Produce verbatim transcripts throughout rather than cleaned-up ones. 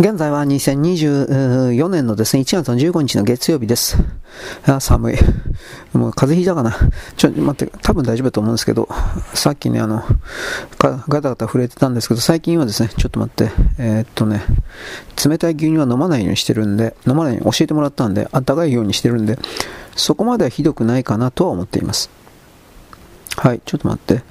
現在はにせんにじゅうよねんのですね、いちがつのじゅうごにちの月曜日です。あ、寒い。もう風邪ひいたかな。ちょっと待って、多分大丈夫だと思うんですけど、さっきね、あの、ガタガタ震えてたんですけど、最近はですね、ちょっと待って、えー、っとね、冷たい牛乳は飲まないようにしてるんで、飲まないように教えてもらったんで、あったかいようにしてるんで、そこまではひどくないかなとは思っています。はい、ちょっと待って。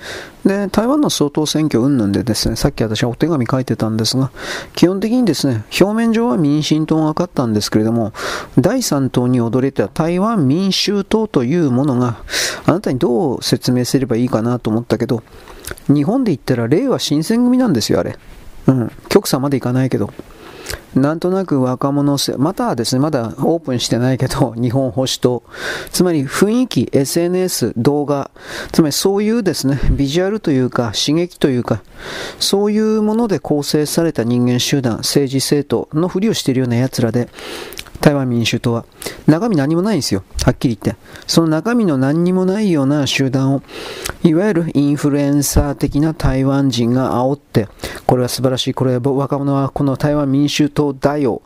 で、台湾の総統選挙云々でですね、さっき私はお手紙書いてたんですが、基本的にですね、表面上は民進党が勝ったんですけれども、だいさん党に躍り出た台湾民衆党というものが、あなたにどう説明すればいいかなと思ったけど、日本で言ったら、れいわ新選組なんですよ、あれ。うん、極左までいかないけど。なんとなく若者、またはですね、まだオープンしてないけど、日本保守党、つまり雰囲気、エスエヌエス、動画、つまりそういうですね、ビジュアルというか、刺激というか、そういうもので構成された人間集団、政治政党のふりをしているようなやつらで、台湾民衆党は、中身何もないんですよ、はっきり言って。その中身の何にもないような集団を、いわゆるインフルエンサー的な台湾人が煽って、これは素晴らしい、これは若者はこの台湾民衆党だよ、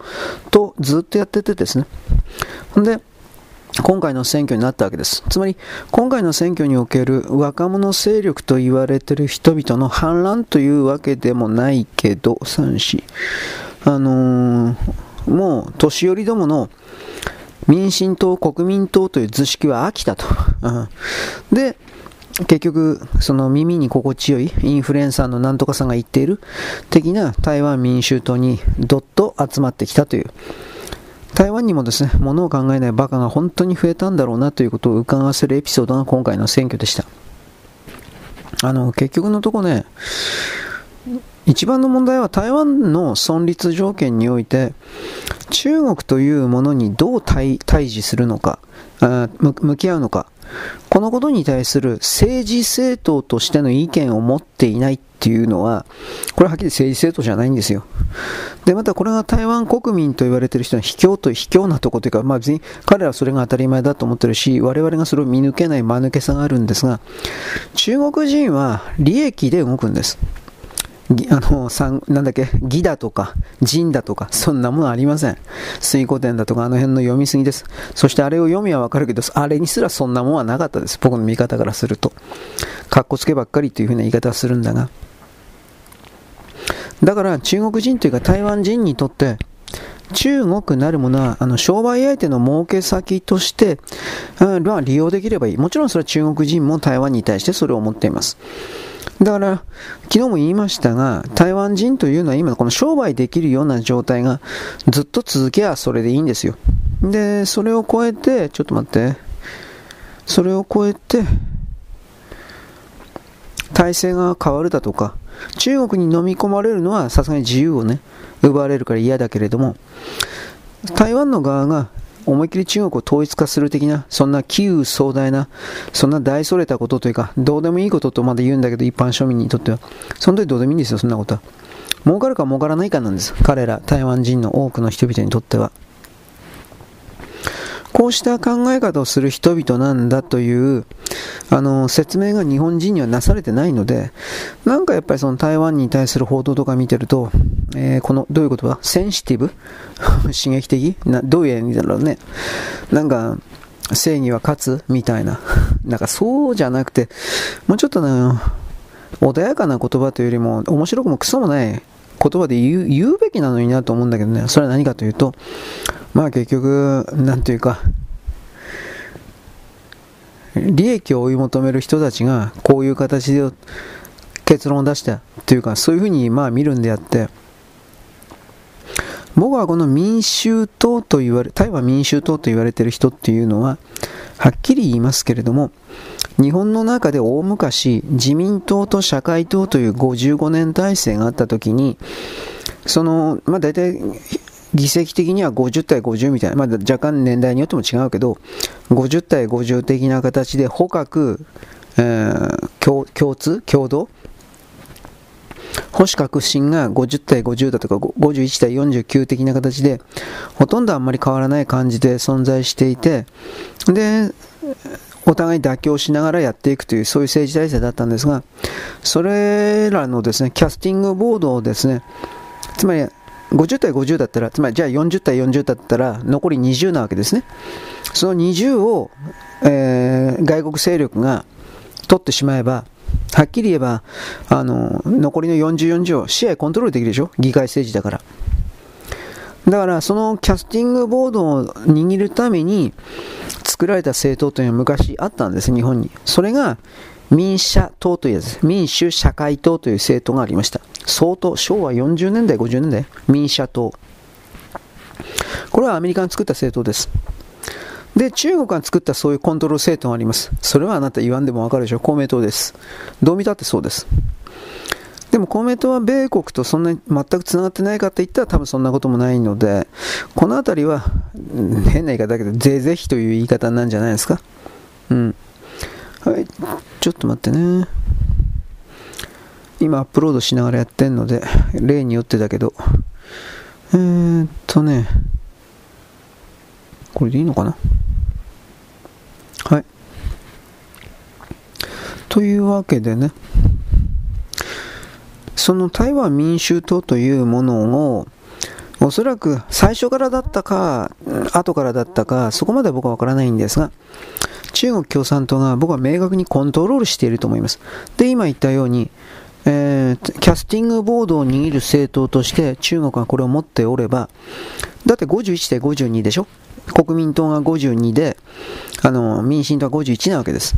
とずっとやっててですね。ほんで、今回の選挙になったわけです。つまり、今回の選挙における若者勢力と言われている人々の反乱というわけでもないけど、さん、よん、あのー、もう年寄りどもの民進党、国民党という図式は飽きたと。で、結局その耳に心地よいインフルエンサーのなんとかさんが言っている的な台湾民衆党にどっと集まってきたという。台湾にもですね、物を考えないバカが本当に増えたんだろうなということを伺わせるエピソードが今回の選挙でした。あの結局のとこね、一番の問題は台湾の存立条件において中国というものにどう 対, 対峙するのか、向き合うのか、このことに対する政治政党としての意見を持っていないっていうのは、これははっきり政治政党じゃないんですよ。で、またこれが台湾国民と言われている人の卑怯という卑怯なところというか、まあ別に彼らはそれが当たり前だと思ってるし、我々がそれを見抜けない間抜けさがあるんですが、中国人は利益で動くんです。あのなんだっけ、義だとか仁だとかそんなものありません。水古典だとかあの辺の読みすぎです。そしてあれを読みはわかるけど、あれにすらそんなものはなかったです、僕の見方からすると。かっこつけばっかりというふうな言い方をするんだが、だから中国人というか台湾人にとって中国なるものはあの商売相手の儲け先として、うん、まあ、利用できればいい。もちろんそれは中国人も台湾に対してそれを思っています。だから昨日も言いましたが、台湾人というのは今この商売できるような状態がずっと続けばそれでいいんですよ。で、それを超えて、ちょっと待って、それを超えて体制が変わるだとか、中国に飲み込まれるのはさすがに自由をね、奪われるから嫌だけれども、台湾の側が思い切り中国を統一化する的な、そんな奇遇壮大な、そんな大それたことというか、どうでもいいこととまで言うんだけど、一般庶民にとってはその時どうでもいいんですよ、そんなことは。儲かるか儲からないかなんです、彼ら台湾人の多くの人々にとっては。こうした考え方をする人々なんだというあの説明が日本人にはなされてないので、なんかやっぱりその台湾に対する報道とか見てると、えー、このどういう言葉、センシティブ刺激的な、どういう意味だろうね、なんか正義は勝つみたいな、なんかそうじゃなくて、もうちょっとね、穏やかな言葉というよりも面白くもクソもない言葉で言う、言うべきなのになと思うんだけどね。それは何かというと、まあ結局なんというか、利益を追い求める人たちがこういう形で結論を出したというか、そういうふうにまあ見るんであって、僕はこの民衆党と言われ、台湾民衆党と言われている人っていうのははっきり言いますけれども、日本の中で大昔自民党と社会党というごじゅうごねん体制があった時に、そのまあ大体議席的にはごじゅうたいごじゅうみたいな、まあ、若干年代によっても違うけど、ごじゅうたいごじゅう的な形で捕獲、えー、共, 共通共同保守革新がごじゅうたいごじゅうだとかごじゅういちたいよんじゅうきゅう的な形で、ほとんどあんまり変わらない感じで存在していて、でお互い妥協しながらやっていくという、そういう政治体制だったんですが、それらのですね、キャスティングボードをですね、つまりごじゅうたいごじゅうだったら、つまりじゃあよんじゅうたいよんじゅうだったら残りにじゅうなわけですね。そのにじゅうを、えー、外国勢力が取ってしまえば、はっきり言えばあの残りのよんじゅう、よんじゅうを試合コントロールできるでしょ、議会政治だから。だからそのキャスティングボードを握るために作られた政党というのは昔あったんです、日本に。それが民社党というやつ、民主社会党という政党がありました。相当しょうわよんじゅうねんだいごじゅうねんだい、民社党。これはアメリカが作った政党です。で、中国が作ったそういうコントロール政党があります。それはあなた言わんでもわかるでしょう。公明党です。どう見たってそうです。でも公明党は米国とそんなに全くつながってないかといったら多分そんなこともないので、このあたりは変な言い方だけど是々非という言い方なんじゃないですか。うん。はい、ちょっと待ってね。今アップロードしながらやってんので例によってだけど、えーっとね、これでいいのかな。はい。というわけでね、その台湾民衆党というものをおそらく最初からだったか後からだったか、そこまでは僕は分からないんですが、中国共産党が僕は明確にコントロールしていると思います。で、今言ったように、えー、キャスティングボードを握る政党として中国がこれを持っておれば、だってごじゅういちたいごじゅうにでしょ、国民党がごじゅうにで、あの民進党はごじゅういちなわけです。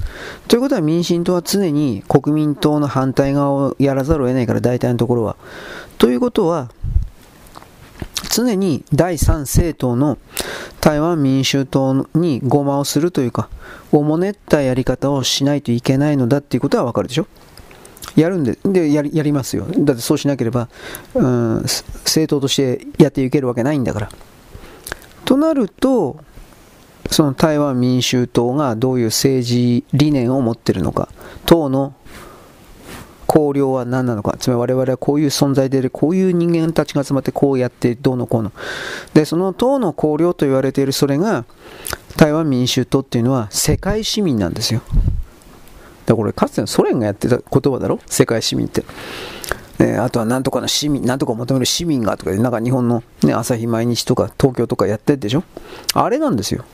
ということは民進党は常に国民党の反対側をやらざるを得ないから、大体のところは。ということは常にだいさん政党の台湾民衆党にごまをするというか、おもねったやり方をしないといけないのだっていうことはわかるでしょ。やるんで、でやり、やりますよ。だってそうしなければ、うん、政党としてやっていけるわけないんだから。となると、その台湾民衆党がどういう政治理念を持っているのか、党の綱領は何なのか、つまり我々はこういう存在で、こういう人間たちが集まってこうやってどうのこうので、その党の綱領と言われている、それが台湾民衆党っていうのは世界市民なんですよ。だからこれかつてのソ連がやってた言葉だろ、世界市民って、えー、あとは何とかの市民、何とか求める市民がとかで、なんか日本の、ね、朝日毎日とか東京とかやってるでしょ、あれなんですよ。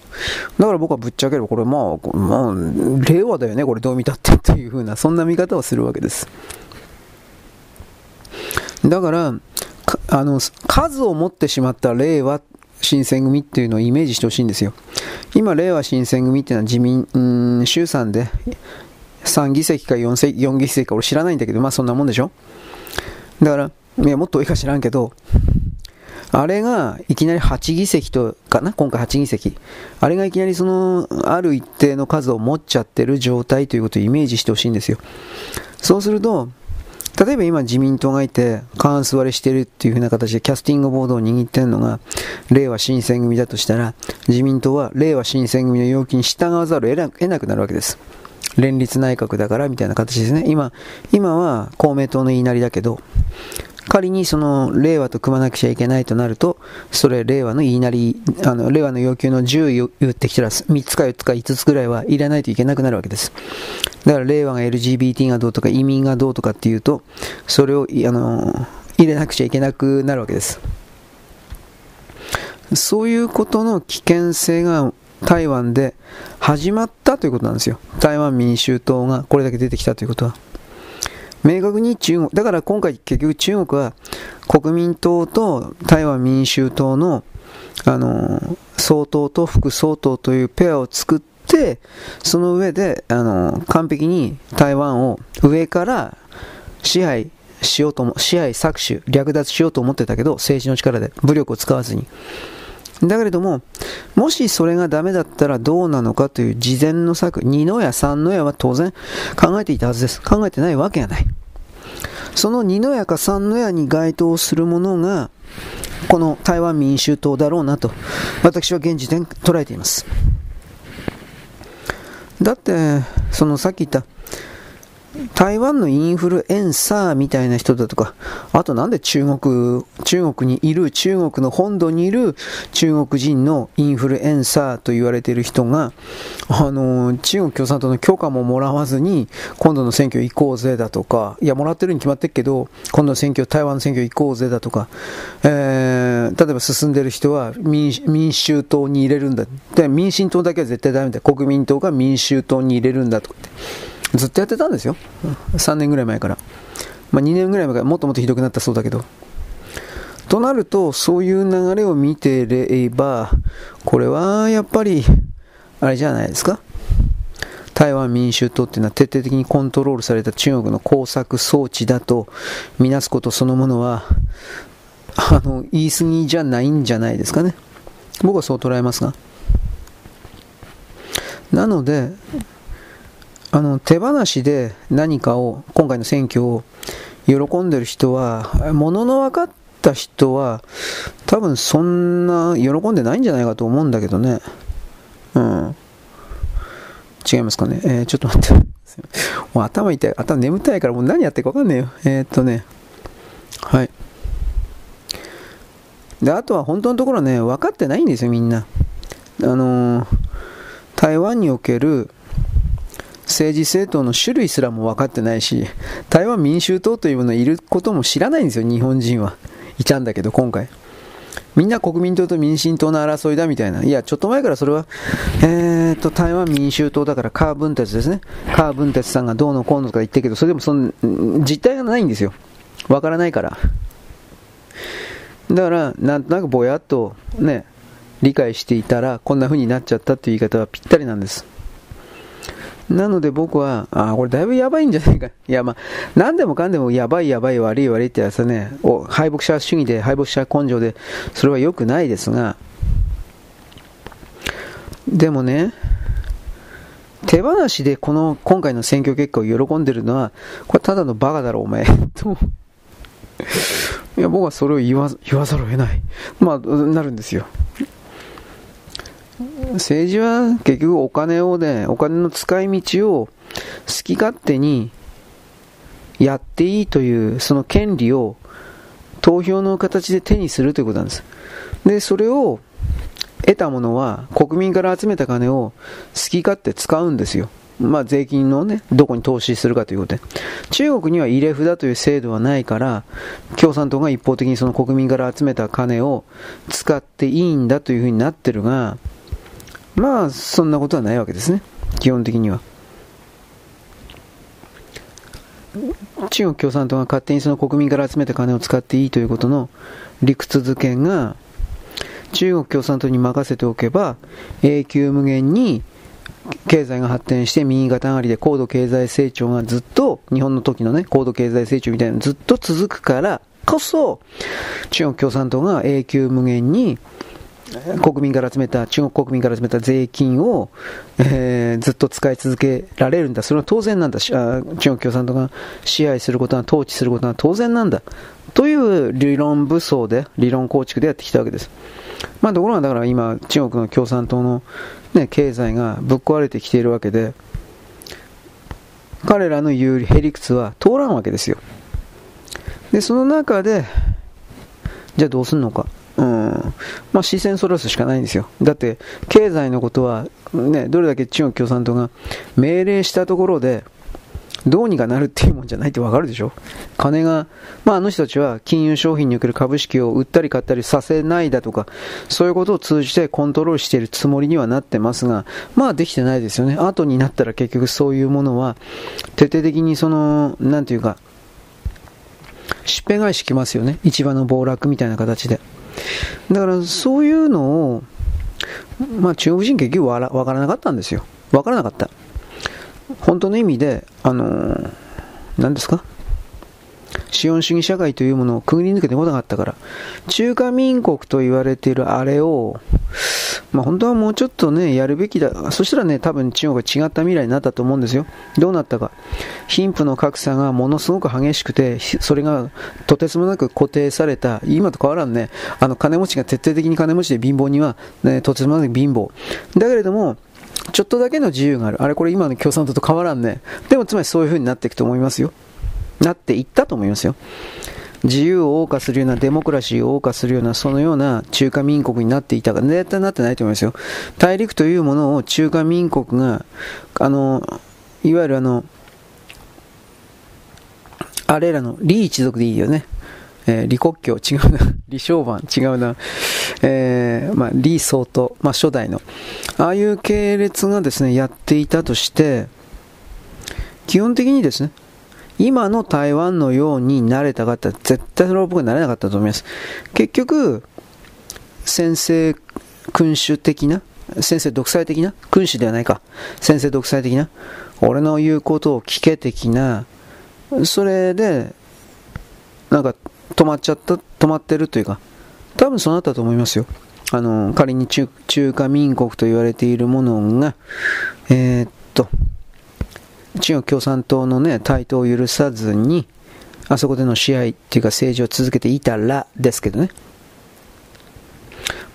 だから僕はぶっちゃければこれ、まあ、まあ、令和だよね、これどう見たってというふうな、そんな見方をするわけです。だからかあの数を持ってしまった令和新選組っていうのをイメージしてほしいんですよ。今令和新選組っていうのは自民、うん、衆参でさんぎせきかよんぎせきか俺知らないんだけど、まあそんなもんでしょ。だからいやもっと多いか知らんけど、あれがいきなりはちぎせきとかな、今回はちぎせき、あれがいきなりそのある一定の数を持っちゃってる状態ということをイメージしてほしいんですよ。そうすると例えば今自民党がいて過半数割れしているっていう風な形でキャスティングボードを握っているのが令和新選組だとしたら、自民党は令和新選組の要求に従わざるを得なくなるわけです。連立内閣だからみたいな形ですね。 今, 今は公明党の言いなりだけど、仮にその令和と組まなくちゃいけないとなると、それ令和の言いなり、あの令和の要求のじゅう言ってきたらみっつかよっつかいつつくらいは入れないといけなくなるわけです。だから令和が エルジービーティー がどうとか移民がどうとかっていうと、それをあの入れなくちゃいけなくなるわけです。そういうことの危険性が台湾で始まったということなんですよ。台湾民衆党がこれだけ出てきたということは明確に中国だから、今回結局中国は国民党と台湾民衆党の、あの総統と副総統というペアを作って、その上であの完璧に台湾を上から支配しようとも、支配搾取略奪しようと思ってたけど、政治の力で武力を使わずに。だけれども、もしそれがダメだったらどうなのかという事前の策、二の矢三の矢は当然考えていたはずです。考えてないわけがない。その二の矢か三の矢に該当するものがこの台湾民衆党だろうなと私は現時点捉えています。だってそのさっき言った台湾のインフルエンサーみたいな人だとか、あとなんで中国、中国にいる、中国の本土にいる中国人のインフルエンサーと言われている人が、あの、中国共産党の許可ももらわずに、今度の選挙行こうぜだとか、いや、もらってるに決まってるけど、今度の選挙、台湾の選挙行こうぜだとか、えー、例えば進んでる人は民、民衆党に入れるんだ。で、民進党だけは絶対ダメだ。国民党が民衆党に入れるんだとかって。ずっとやってたんですよ。さんねんぐらい前から。まあ、にねんぐらい前からもっともっとひどくなったそうだけど。となると、そういう流れを見てれば、これはやっぱり、あれじゃないですか。台湾民衆党っていうのは徹底的にコントロールされた中国の工作装置だと見なすことそのものは、あの、言い過ぎじゃないんじゃないですかね。僕はそう捉えますが。なので、あの手放しで何かを、今回の選挙を喜んでる人は、ものの分かった人は多分そんな喜んでないんじゃないかと思うんだけどね。うん。違いますかね。えー、ちょっと待って。もう頭痛い。頭眠たいからもう何やってるか分かんないよ。えー、っとね。はい。で、あとは本当のところね、分かってないんですよ、みんな。あのー、台湾における政治政党の種類すらも分かってないし、台湾民衆党というものがいることも知らないんですよ、日本人は。いたんだけど、今回。みんな国民党と民進党の争いだみたいな。いや、ちょっと前からそれは、えーと、台湾民衆党だから、カー・ブンテツですね。カー・ブンテツさんがどうのこうのとか言ってるけど、それでもその、実態がないんですよ。分からないから。だから、なんとなくぼやっとね、理解していたら、こんな風になっちゃったっていう言い方はぴったりなんです。なので僕は、あ、これだいぶやばいんじゃないか。いや、まあ、何でもかんでもやばいやばい悪い悪いってやつはね、お、敗北者主義で敗北者根性で、それは良くないですが、でもね、手放しでこの、今回の選挙結果を喜んでるのは、これただのバカだろ、お前。と。いや、僕はそれを言わ、言わざるを得ない。まあ、なるんですよ。政治は結局お金をね、お金の使い道を好き勝手にやっていいというその権利を投票の形で手にするということなんです。で、それを得たものは国民から集めた金を好き勝手使うんですよ。まあ税金のね、どこに投資するかということで。中国には入れ札という制度はないから、共産党が一方的にその国民から集めた金を使っていいんだというふうになってるが、まあそんなことはないわけですね、基本的には。中国共産党が勝手にその国民から集めた金を使っていいということの理屈づけが、中国共産党に任せておけば永久無限に経済が発展して右肩上がりで高度経済成長がずっと、日本の時のね、高度経済成長みたいなのずっと続くからこそ、中国共産党が永久無限に国民から集めた、中国国民から集めた税金を、えー、ずっと使い続けられるんだ。それは当然なんだ。中国共産党が支配することは、統治することは当然なんだ。という理論武装で、理論構築でやってきたわけです。まあ、ところがだから今、中国の共産党の、ね、経済がぶっ壊れてきているわけで、彼らの言うへ理屈は通らんわけですよ。で、その中で、じゃあどうすんのか。うん、まあ視線そらすしかないんですよ。だって経済のことは、ね、どれだけ中国共産党が命令したところでどうにかなるっていうもんじゃないってわかるでしょ。金が、まあ、あの人たちは金融商品における株式を売ったり買ったりさせないだとか、そういうことを通じてコントロールしているつもりにはなってますが、まあできてないですよね。後になったら結局そういうものは徹底的にその、なんていうか、しっぺ返しきますよね。市場の暴落みたいな形で。だからそういうのを、まあ、中国人結局わら、わからなかったんですよ。わからなかった。本当の意味で、あのー、何ですか？資本主義社会というものをくぐり抜けてこなかったから、中華民国と言われているあれを、まあ、本当はもうちょっとね、やるべきだ。そしたらね、多分中国が違った未来になったと思うんですよ。どうなったか。貧富の格差がものすごく激しくて、それがとてつもなく固定された。今と変わらんね。あの、金持ちが徹底的に金持ちで貧乏には、ね、とてつもなく貧乏。だけれども、ちょっとだけの自由がある。あれこれ今の共産党と変わらんね。でもつまりそういう風になっていくと思いますよ。なっていったと思いますよ。自由を謳歌するような、デモクラシーを謳歌するような、そのような中華民国になっていたか、絶対なってないと思いますよ。大陸というものを中華民国が、あの、いわゆるあの、あれらの李一族でいいよね。えー、李克強、違うな。李承晩、違うな。えー、まあ、李相当、まあ、初代の。ああいう系列がですね、やっていたとして、基本的にですね、今の台湾のようになれたかったら絶対それは僕はなれなかったと思います。結局、専制君主的な、専制独裁的な、君主ではないか、専制独裁的な、俺の言うことを聞け的な、それで、なんか止まっちゃった、止まってるというか、多分そうなったと思いますよ。あの、仮に 中, 中華民国と言われているものが、えー、っと、中国共産党のね、台頭を許さずに、あそこでの支配っていうか政治を続けていたらですけどね。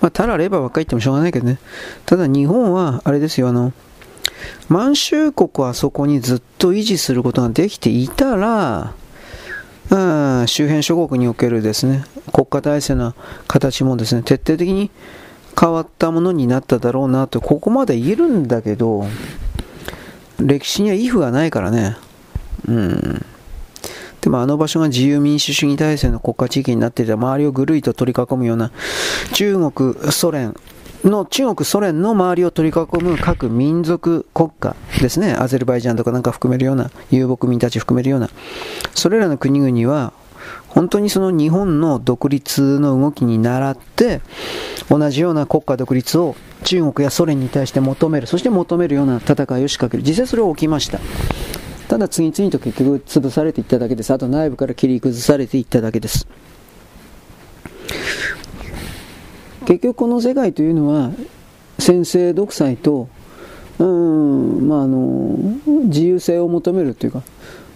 まあ、たらればばっかり言ってもしょうがないけどね。ただ日本は、あれですよ、あの、満州国をあそこにずっと維持することができていたら、あ周辺諸国におけるですね、国家体制の形もですね、徹底的に変わったものになっただろうなと、ここまで言えるんだけど、歴史にはイフがないからね。うん。でもあの場所が自由民主主義体制の国家地域になっていて、周りをぐるりと取り囲むような、中国、ソ連の、中国、ソ連の周りを取り囲む各民族国家ですね。アゼルバイジャンとかなんか含めるような、遊牧民たち含めるような、それらの国々は、本当にその日本の独立の動きに倣って、同じような国家独立を中国やソ連に対して求める、そして求めるような戦いを仕掛ける。実際それは起きました。ただ次々と結局潰されていっただけです。あと内部から切り崩されていっただけです。結局この世界というのは、専制独裁と、うーん、まああの、自由性を求めるというか、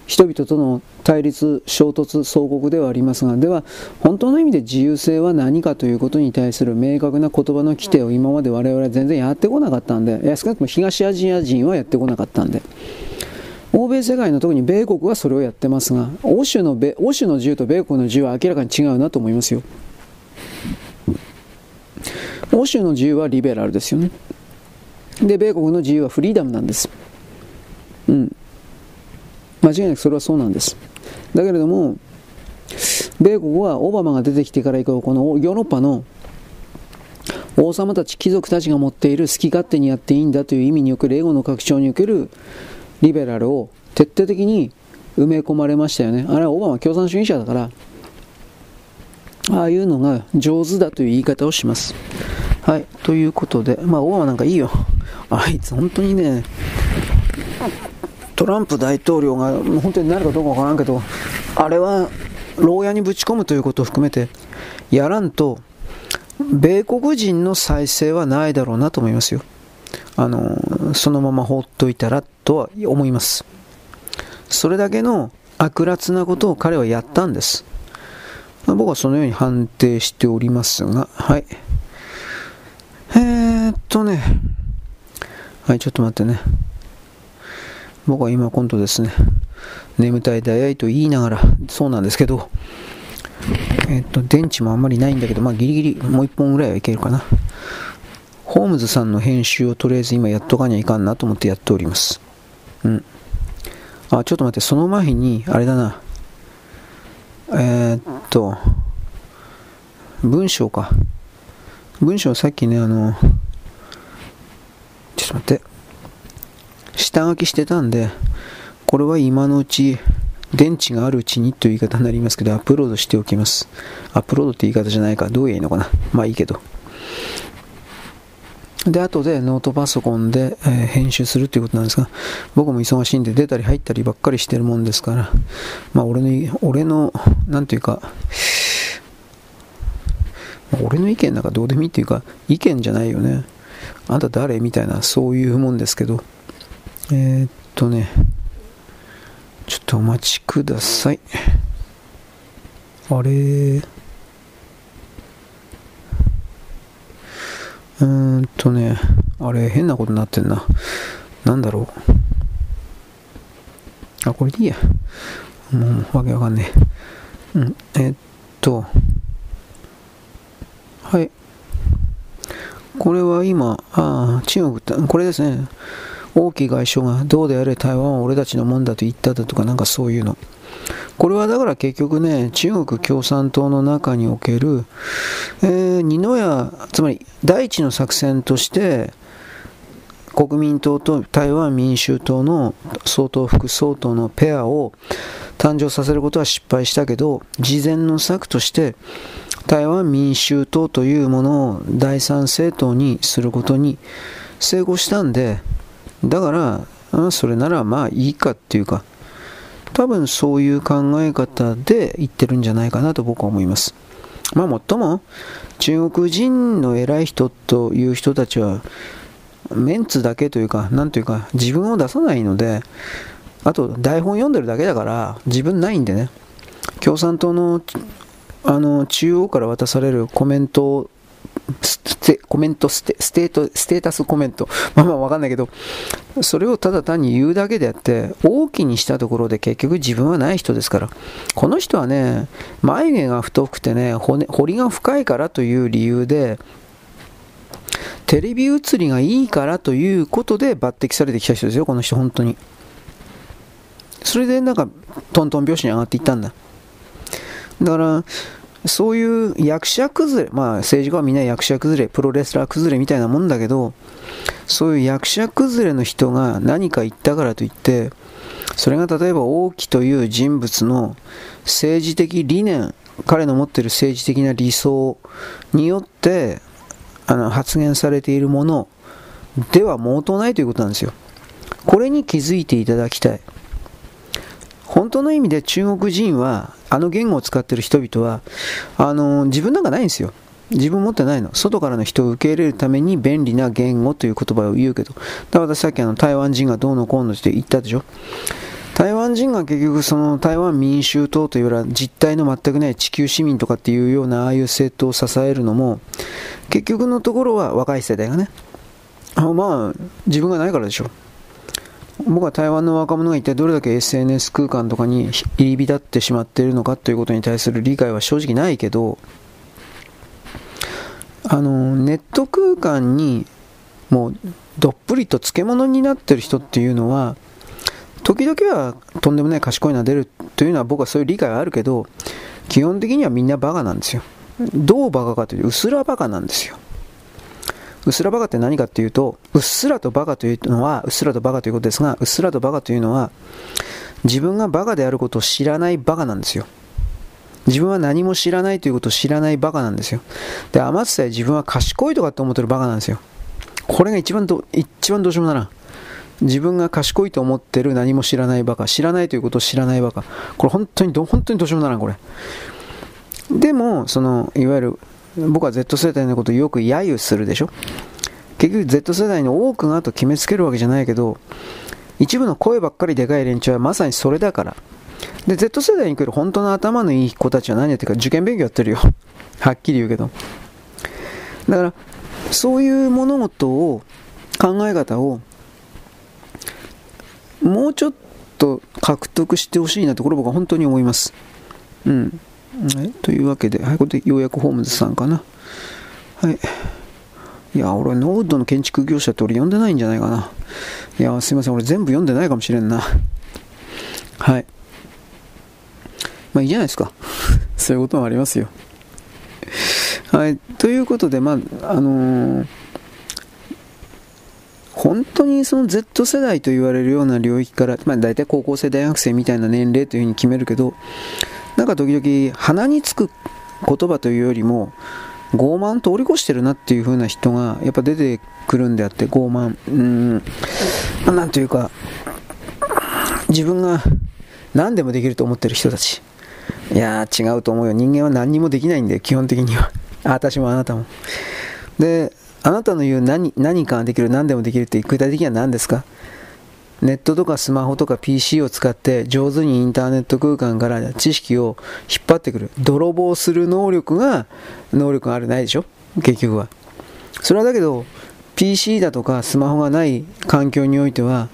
人々との対立、衝突、相国ではありますが、では本当の意味で自由性は何かということに対する明確な言葉の規定を今まで我々は全然やってこなかったんで、いや少なくとも東アジア人はやってこなかったんで、欧米世界の特に米国はそれをやってますが、欧州の米、欧州の自由と米国の自由は明らかに違うなと思いますよ。欧州の自由はリベラルですよね。で、米国の自由はフリーダムなんです。うん。間違いなくそれはそうなんです。だけれども、米国はオバマが出てきてから以降、このヨーロッパの王様たち、貴族たちが持っている好き勝手にやっていいんだという意味におけるエゴの拡張におけるリベラルを徹底的に埋め込まれましたよね。あれはオバマ共産主義者だから、ああいうのが上手だという言い方をします。はい、ということで、まあオバマなんかいいよ。あいつ本当にね、トランプ大統領が本当になるかどうかわからんけど、あれは牢屋にぶち込むということを含めてやらんと米国人の再生はないだろうなと思いますよ。あのそのまま放っといたらとは思います。それだけの悪辣なことを彼はやったんです。僕はそのように判定しておりますが、はい、えーっとねはい、ちょっと待ってね。僕は今今度ですね、眠たいだやいと言いながら、そうなんですけど、えっと、電池もあんまりないんだけど、まあギリギリもう一本ぐらいはいけるかな。ホームズさんの編集をとりあえず今やっとかにはいかんなと思ってやっております。うん。あ、ちょっと待って、その前に、あれだな。えー、っと、文章か。文章さっきね、あの、ちょっと待って。下書きしてたんで、これは今のうち、電池があるうちにという言い方になりますけど、アップロードしておきます。アップロードって言い方じゃないか、どう言えばいいのかな。まあいいけど。で、後でノートパソコンで、えー、編集するということなんですが、僕も忙しいんで出たり入ったりばっかりしてるもんですから、まあ俺の、俺の、なんていうか、俺の意見なんかどうでもいいっていうか、意見じゃないよね。あんた誰みたいな、そういうもんですけど、えーっとね、ちょっとお待ちください。あれー、うーんとね、あれ変なことになってんな。なんだろう。あ、これでいいや。もうわけわかんねえ。うん、えっと。はい。これは今、ああ、中国、これですね。王毅外相がどうであれ台湾は俺たちのもんだと言っただとか、なんかそういうの。これはだから結局ね、中国共産党の中における、えー、二の矢、つまり第一の作戦として、国民党と台湾民衆党の総統副総統のペアを誕生させることは失敗したけど、事前の策として、台湾民衆党というものを第三政党にすることに成功したんで、だから、それならまあいいかっていうか、多分そういう考え方で言ってるんじゃないかなと僕は思います。まあもっとも、中国人の偉い人という人たちは、メンツだけというか、なんというか、自分を出さないので、あと台本読んでるだけだから、自分ないんでね、共産党の、あの中央から渡されるコメントを、ステ、コメントステ、ステート、ステータスコメント。まあまあわかんないけど、それをただ単に言うだけであって、大きにしたところで結局自分はない人ですから。この人はね、眉毛が太くてね、骨、彫りが深いからという理由で、テレビ映りがいいからということで抜擢されてきた人ですよ、この人、本当に。それでなんか、トントン拍子に上がっていったんだ。だから、そういう役者崩れ、まあ政治家はみんな役者崩れ、プロレスラー崩れみたいなもんだけど、そういう役者崩れの人が何か言ったからといって、それが例えば王毅という人物の政治的理念、彼の持っている政治的な理想によってあの発言されているものでは毛頭ないということなんですよ。これに気づいていただきたい。本当の意味で中国人は、あの言語を使っている人々は、あの、自分なんかないんですよ。自分持ってないの。外からの人を受け入れるために便利な言語という言葉を言うけど、だから私さっきあの台湾人がどうのこうのって言ったでしょ。台湾人が結局その台湾民衆党というよりは実態の全くない地球市民とかっていうようなああいう政党を支えるのも、結局のところは若い世代がね、まあ自分がないからでしょ。僕は台湾の若者が一体どれだけ エスエヌエス 空間とかに入り浸ってしまっているのかということに対する理解は正直ないけど、あのネット空間にもうどっぷりと漬物になっている人っていうのは時々はとんでもない賢いのが出るというのは僕はそういう理解はあるけど、基本的にはみんなバカなんですよ。どうバカかというとうすらバカなんですよ。うっすらバカって何かっていうと、うっすらとバカというのは、うっすらとバカということですが、うっすらとバカというのは、自分がバカであることを知らないバカなんですよ。自分は何も知らないということを知らないバカなんですよ。で、余ってさえ自分は賢いとかって思ってるバカなんですよ。これが一番ど、一番どうしようもならん。自分が賢いと思ってる何も知らないバカ、知らないということを知らないバカ。これ本当にど、本当にどうしようもならん、これ。でも、その、いわゆる、僕は Z 世代のことをよく揶揄するでしょ。結局 Z 世代の多くがと決めつけるわけじゃないけど、一部の声ばっかりでかい連中はまさにそれだから。で Z 世代に来る本当の頭のいい子たちは何やってるか、受験勉強やってるよはっきり言うけど。だからそういう物事を、考え方をもうちょっと獲得してほしいなところ僕は本当に思います。うん、というわけで、はい、これでようやくホームズさんかな。はい。いや、俺、ノーウッドの建築業者って俺読んでないんじゃないかな。いや、すいません、俺全部読んでないかもしれんな。はい。まあいいじゃないですか。そういうこともありますよ。はい。ということで、まあ、あのー、本当にその Z 世代と言われるような領域から、まあ大体高校生、大学生みたいな年齢というふうに決めるけど、なんか時々鼻につく言葉というよりも傲慢通り越してるなっていう風な人がやっぱ出てくるんであって、傲慢、うーん、なんというか自分が何でもできると思ってる人たち、いやー違うと思うよ。人間は何にもできないんで基本的には私もあなたも。で、あなたの言う 何, 何かができる、何でもできるって具体的には何ですか。ネットとかスマホとか ピーシー を使って上手にインターネット空間から知識を引っ張ってくる、泥棒する能力が能力があるないでしょ結局は。それはだけどピーシー だとかスマホがない環境においては、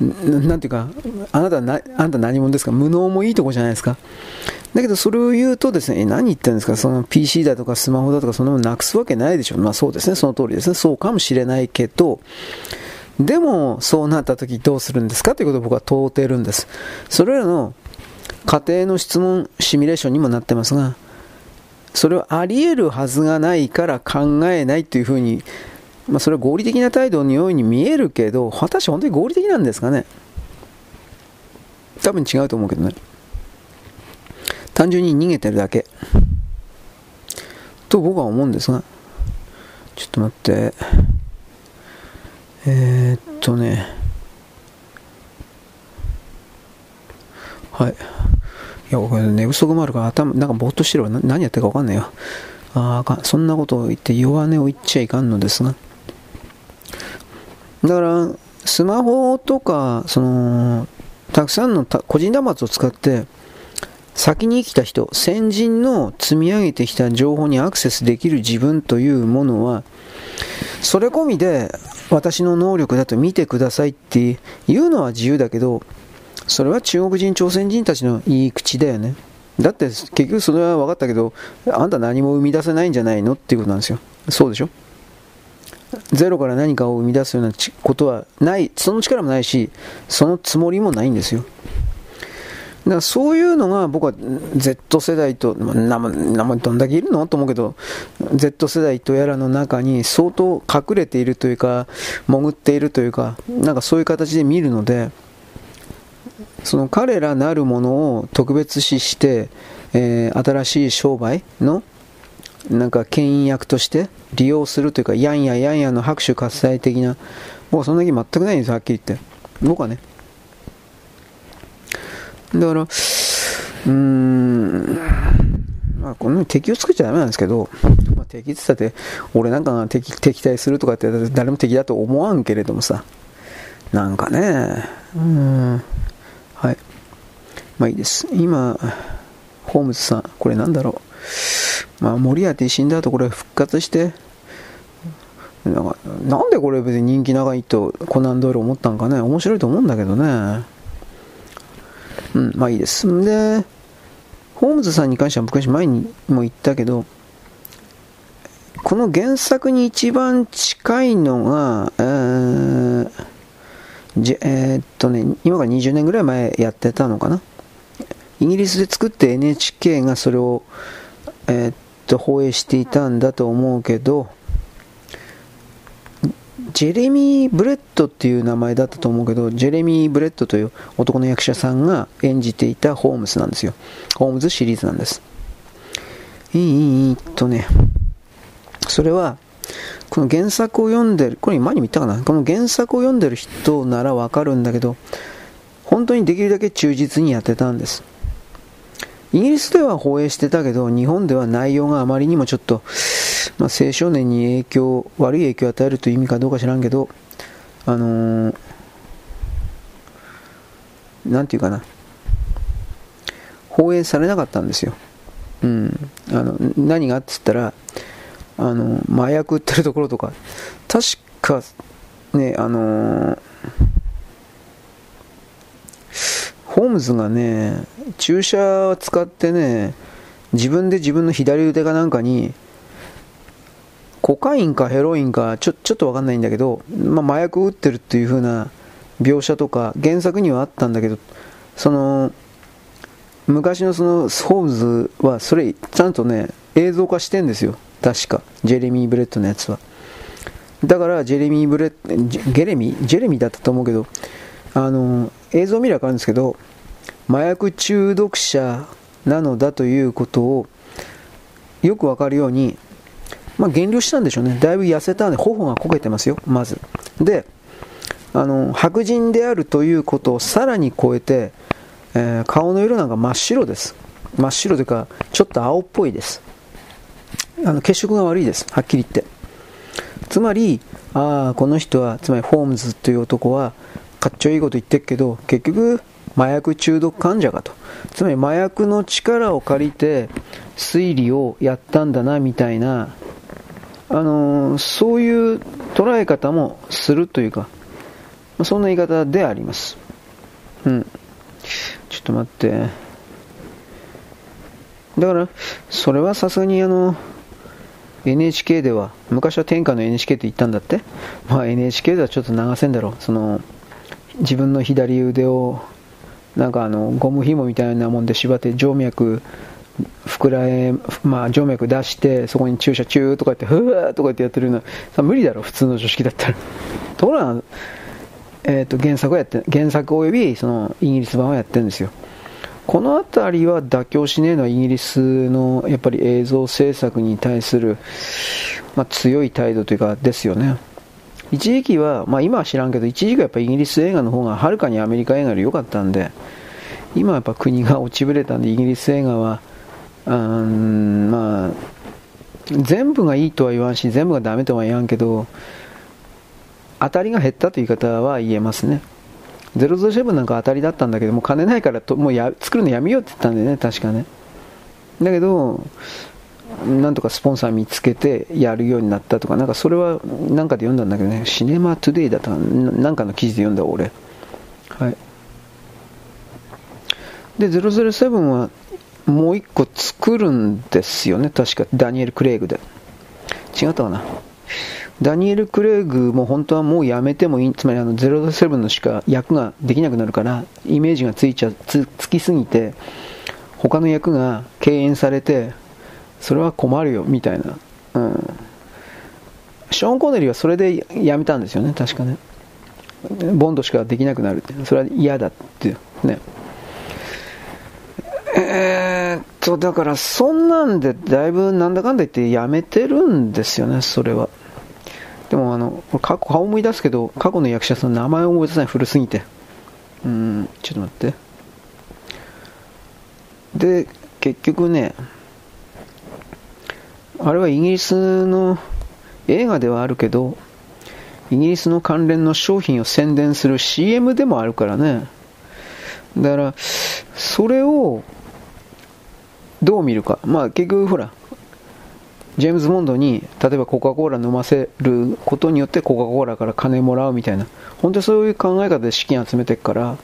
なんていうか、あなたな、あんた何者ですか、無能もいいとこじゃないですか。だけどそれを言うとですね、え、何言ってるんですか、その ピーシー だとかスマホだとかそんなものなくすわけないでしょ。まあそうですね、その通りですね、そうかもしれないけど、でもそうなった時どうするんですかということを僕は問うているんです。それらの仮定の質問シミュレーションにもなってますが、それはあり得るはずがないから考えないというふうに、まあ、それは合理的な態度のように見えるけど、果たして本当に合理的なんですかね。多分違うと思うけどね。単純に逃げてるだけと僕は思うんですが、ちょっと待って、えー、っとねはい、いや僕寝不足もあるから頭なんかぼーっとしてるわ。何やってるか分かんないよ。ああ、そんなことを言って弱音を言っちゃいかんのですが、だからスマホとかそのたくさんのた個人端末を使って先に生きた人、先人の積み上げてきた情報にアクセスできる自分というものは、それ込みで私の能力だと見てくださいっていうのは自由だけど、それは中国人、朝鮮人たちの言い口だよね。だって結局それは分かったけど、あんた何も生み出せないんじゃないのっていうことなんですよ。そうでしょ。ゼロから何かを生み出すようなことはない、その力もないし、そのつもりもないんですよ。だからそういうのが僕は Z 世代と、なま、どんだけいるのと思うけど、 Z 世代とやらの中に相当隠れているというか、潜っているというか、なんかそういう形で見るので、その彼らなるものを特別視して、えー、新しい商売のなんか牽引役として利用するというか、やんややんやの拍手喝采的な、僕はそんな気全くないんですよ、はっきり言って。僕はね、だから、うーん、まあ、こんなに敵を作っちゃダメなんですけど、まあ、敵って言ったって、俺なんかが 敵, 敵対するとかって誰も敵だと思わんけれどもさ、なんかね、うーん、はい、まあいいです。今、ホームズさん、これなんだろう、まあ、モリアーティ死んだ後、これ復活して、なんか、なんでこれ別に人気長いとコナンドイル思ったんかね、面白いと思うんだけどね。うん、まあいいです。で、ホームズさんに関しては昔前にも言ったけど、この原作に一番近いのが、えーじえー、っとね、今からにじゅうねんぐらい前やってたのかな。イギリスで作って エヌエイチケー がそれを、えー、っと放映していたんだと思うけど、ジェレミー・ブレットっていう名前だったと思うけど、ジェレミー・ブレットという男の役者さんが演じていたホームズなんですよ。ホームズシリーズなんです。えーっとね、それはこの原作を読んでる、これ前にも言ったかな、この原作を読んでる人ならわかるんだけど、本当にできるだけ忠実にやってたんです。イギリスでは放映してたけど、日本では内容があまりにもちょっと、まあ、青少年に影響、悪い影響を与えるという意味かどうか知らんけど、あのー、なんていうかな、放映されなかったんですよ。うん、あの何がっつったら、あの麻薬売ってるところとか、確かね、あのー、ホームズがね、注射を使ってね、自分で自分の左腕かなんかにコカインかヘロインかちょ、ちょっと分かんないんだけど、まあ、麻薬を打ってるっていう風な描写とか原作にはあったんだけど、その昔のそのホームズはそれちゃんとね映像化してんですよ、確かジェレミー・ブレットのやつは。だからジェレミー・ブレット、ジェレミージェレミーだったと思うけど、あの映像見れば分かるんですけど、麻薬中毒者なのだということをよく分かるように、まあ、減量したんでしょうね。だいぶ痩せたんで頬がこけてますよ、まず。で、あの白人であるということをさらに超えて、えー、顔の色なんか真っ白です。真っ白というかちょっと青っぽいです。あの血色が悪いです、はっきり言って。つまり、ああこの人は、つまりホームズという男はかっちょいいこと言ってるけど、結局麻薬中毒患者かと、つまり麻薬の力を借りて推理をやったんだなみたいな、あのそういう捉え方もするというか、そんな言い方であります。うん。ちょっと待って。だから、それはさすがにあの、エヌエイチケー では、昔は天下の エヌエイチケー って言ったんだって。まあ エヌエイチケー ではちょっと流せんだろう。その、自分の左腕を、なんかあの、ゴム紐みたいなもんで縛って、静脈、膨らえ、まあ静脈出して、そこに注射チューとかやって、ふわーとかやってやってるのは、さ無理だろ、普通の常識だったら。ところが、えーと、原作をやって、原作およびそのイギリス版をやってるんですよ。このあたりは妥協しねえのはイギリスのやっぱり映像制作に対する、まあ、強い態度というかですよね。一時期は、まあ、今は知らんけど一時期はやっぱイギリス映画の方がはるかにアメリカ映画より良かったんで、今はやっぱ国が落ちぶれたんでイギリス映画はうーん、まあ、全部がいいとは言わんし全部がダメとは言わんけど当たりが減ったという言い方は言えますね。ゼロゼロセブンなんか当たりだったんだけど、もう金ないからともうや作るのやめようって言ったんだよね、確かね。だけど、なんとかスポンサー見つけてやるようになったとか、なんかそれはなんかで読んだんだけどね、シネマトゥデイだったかな、なんかの記事で読んだ俺。はい。で、ゼロゼロセブンはもう一個作るんですよね、確か。ダニエル・クレイグで。違ったかな。ダニエル・クレイグも本当はもうやめてもいい、つまりあのゼロゼロセブンのしか役ができなくなるからイメージがついちゃつ、つきすぎて他の役が敬遠されてそれは困るよみたいな、うん、ショーン・コネリーはそれでやめたんですよね、確かね。ボンドしかできなくなるって、それは嫌だってね。えーっとだからそんなんでだいぶなんだかんだ言ってやめてるんですよね、それは。でもあの過去顔思い出すけど過去の役者さんの名前を思い出さない、古すぎて。うーん、ちょっと待って。で結局ね、あれはイギリスの映画ではあるけどイギリスの関連の商品を宣伝する シーエム でもあるからね。だからそれをどう見るか、まあ結局ほらジェームズ・ボンドに例えばコカ・コーラ飲ませることによってコカ・コーラから金もらうみたいな、本当にそういう考え方で資金集めていくから、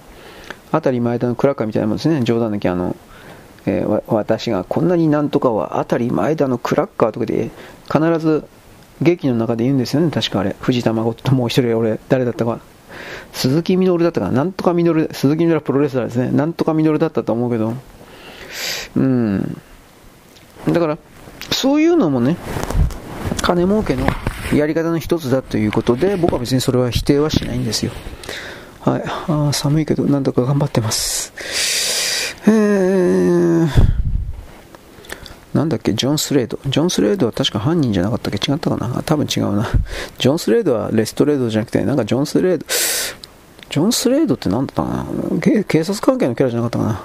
当たり前だのクラッカーみたいなもんですね。冗談なきゃあの、えー、私がこんなになんとかは当たり前だのクラッカーとかで必ず劇の中で言うんですよね、確か。あれ藤田誠ともう一人俺誰だったか鈴木みのるだったかなんとかみのる、鈴木みのるはプロレスラーですね、なんとかみのるだったと思うけど、うん、だからそういうのもね、金儲けのやり方の一つだということで、僕は別にそれは否定はしないんですよ。はい、あ、寒いけどなんとか頑張ってます。えー、なんだっけ、ジョン・スレイド。ジョン・スレイドは確か犯人じゃなかったっけ、違ったかな、多分違うな。ジョン・スレイドはレストレードじゃなくて、なんかジョン・スレイド、ジョン・スレイドって何だったかな、警察関係のキャラじゃなかったかな。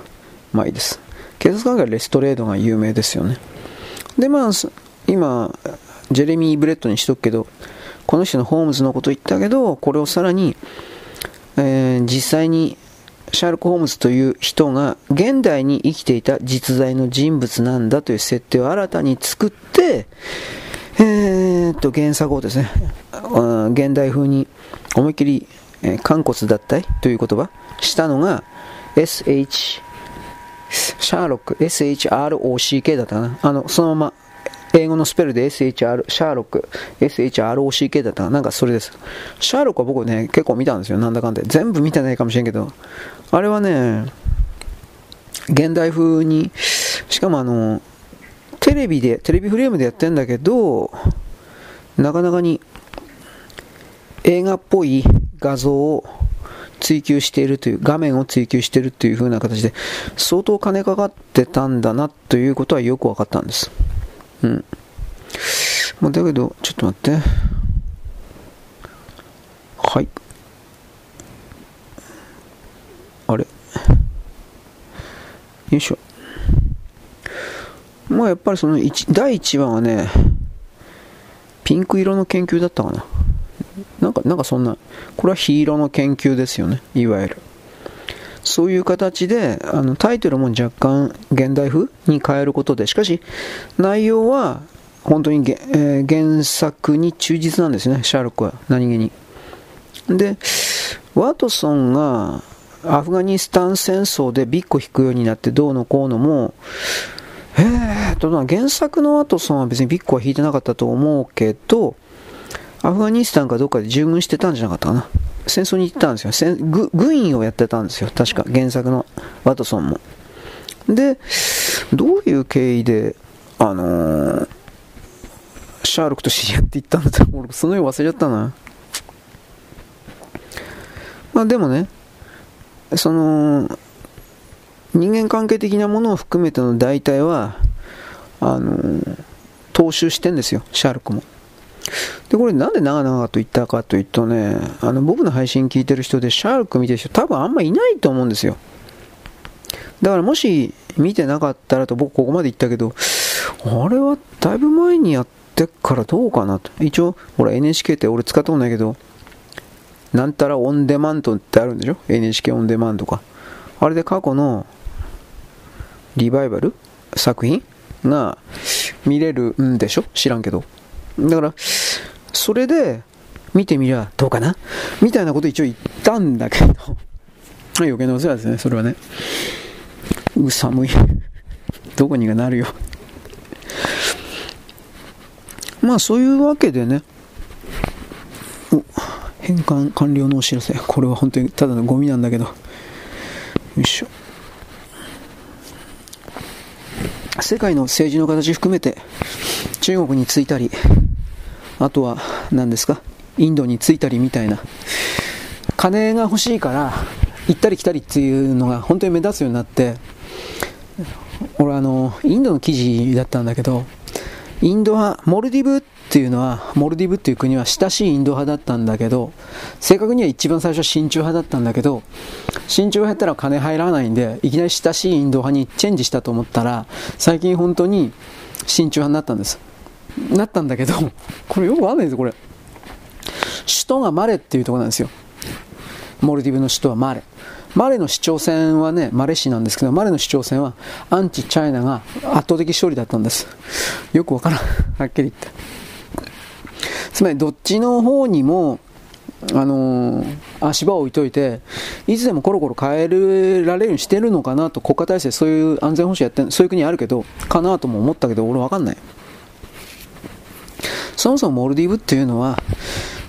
まあいいです。警察関係はレストレードが有名ですよね。でまあ、今ジェレミー・ブレットにしとくけど、この人のホームズのこと言ったけど、これをさらに、えー、実際にシャーロック・ホームズという人が現代に生きていた実在の人物なんだという設定を新たに作って、えー、っと原作をですね、現代風に思いっきり、えー、完骨脱退という言葉したのが エスエイチシャーロック、 エスエイチアールオーシーケー だったかな、あのそのまま英語のスペルで エスエイチアール シャーロック エスエイチアールオーシーケー だったかな、なんかそれです。シャーロックは僕ね結構見たんですよ、なんだかんだ全部見てないかもしれんけど、あれはね現代風に、しかもあのテレビでテレビフレームでやってんだけど、なかなかに映画っぽい画像を追求しているという、画面を追求しているという風な形で相当金かかってたんだなということはよく分かったんです。うん、まあ、だけどちょっと待って、はい、あれよいしょ。まあやっぱりそのだいいちわはねピンク色の研究だったかな、なんか、なんかそんな、これはヒーローの研究ですよね、いわゆる。そういう形で、あのタイトルも若干現代風に変えることで、しかし内容は本当に、えー、原作に忠実なんですね、シャーロックは何気に。で、ワトソンがアフガニスタン戦争でビッコ引くようになってどうのこうのも、えーと、原作のワトソンは別にビッコは引いてなかったと思うけど、アフガニスタンかどっかで従軍してたんじゃなかったかな。戦争に行ったんですよ。軍員をやってたんですよ。確か原作のワトソンも。で、どういう経緯で、あのー、シャーロックと知り合って行ったんだったら、俺そのよう忘れちゃったな。まあでもね、その人間関係的なものを含めての大体はあのー、踏襲してんですよ、シャーロックも。で、これなんで長々と言ったかというとね、あの僕の配信聞いてる人でシャーロック見てる人多分あんまいないと思うんですよ。だからもし見てなかったらと、僕ここまで言ったけど、あれはだいぶ前にやってからどうかなと。一応ほら エヌエイチケー って俺使ったことないけど、なんたらオンデマンドってあるんでしょ、 エヌエイチケー オンデマンドか。あれで過去のリバイバル作品が見れるんでしょ、知らんけど。だからそれで見てみりゃどうかなみたいなこと一応言ったんだけど余計なお世話ですね、それはね。う寒いどこにがなるよまあそういうわけでね、お変換完了のお知らせ。これは本当にただのゴミなんだけど、よいしょ。世界の政治の形含めて中国についたり、あとは何ですか、インドについたりみたいな、金が欲しいから行ったり来たりっていうのが本当に目立つようになって、俺あのインドの記事だったんだけど、インド派、モルディブっていうのは、モルディブっていう国は親しいインド派だったんだけど、正確には一番最初は親中派だったんだけど、親中派やったら金入らないんで、いきなり親しいインド派にチェンジしたと思ったら、最近本当に親中派になったんです。なったんだけど、これよくわかんないですよ、これ。首都がマレっていうところなんですよ。モルディブの首都はマレ。マレの市長選はね、マレ市なんですけど、マレの市長選はアンチチャイナが圧倒的勝利だったんです。よくわからんはっきり言って。つまりどっちの方にも、あのー、足場を置いといて、いつでもコロコロ変えられるようにしてるのかなと。国家体制、そういう安全保障やってる、そういう国あるけどかなとも思ったけど、俺わかんない。そもそもモルディブっていうのは、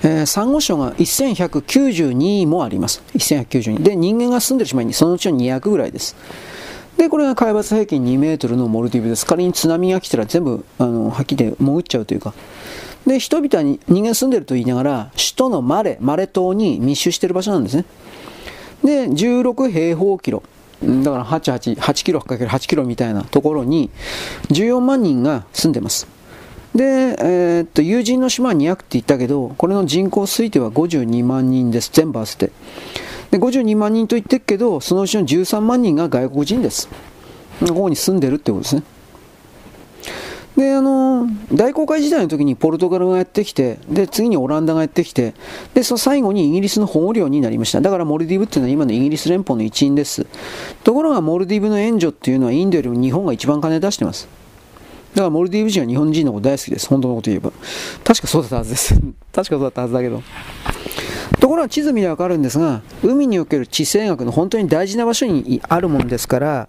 えー、サンゴ礁がせんひゃくきゅうじゅうにもあります。せんひゃくきゅうじゅうにで、人間が住んでる島にそのうちのにひゃくぐらいです。で、これが海抜平均にメートルのモルディブです。仮に津波が来たら全部あの吐きで潜っちゃうというか。で、人々に人間住んでると言いながら、首都のマレ、マレ島に密集している場所なんですね。で、じゅうろくへいほうキロだからはちキロかけるはちキロみたいなところにじゅうよんまんにんが住んでます。で、えー、っと友人の島はにひゃくって言ったけど、これの人口推定はごじゅうにまんにんです、全部合わせて。で、ごじゅうにまんにんと言ってるけど、そのうちのじゅうさんまんにんが外国人です。ここに住んでるってことですね。で、あの大航海時代の時にポルトガルがやってきて、で次にオランダがやってきて、でその最後にイギリスの保護領になりました。だからモルディブっていうのは今のイギリス連邦の一員です。ところがモルディブの援助っていうのは、インドよりも日本が一番金出してます。だからモルディブ人は日本人のこと大好きです。本当のこと言えば。確かそうだったはずです。確かそうだったはずだけど。ところが地図見ればわかるんですが、海における地政学の本当に大事な場所にあるもんですから、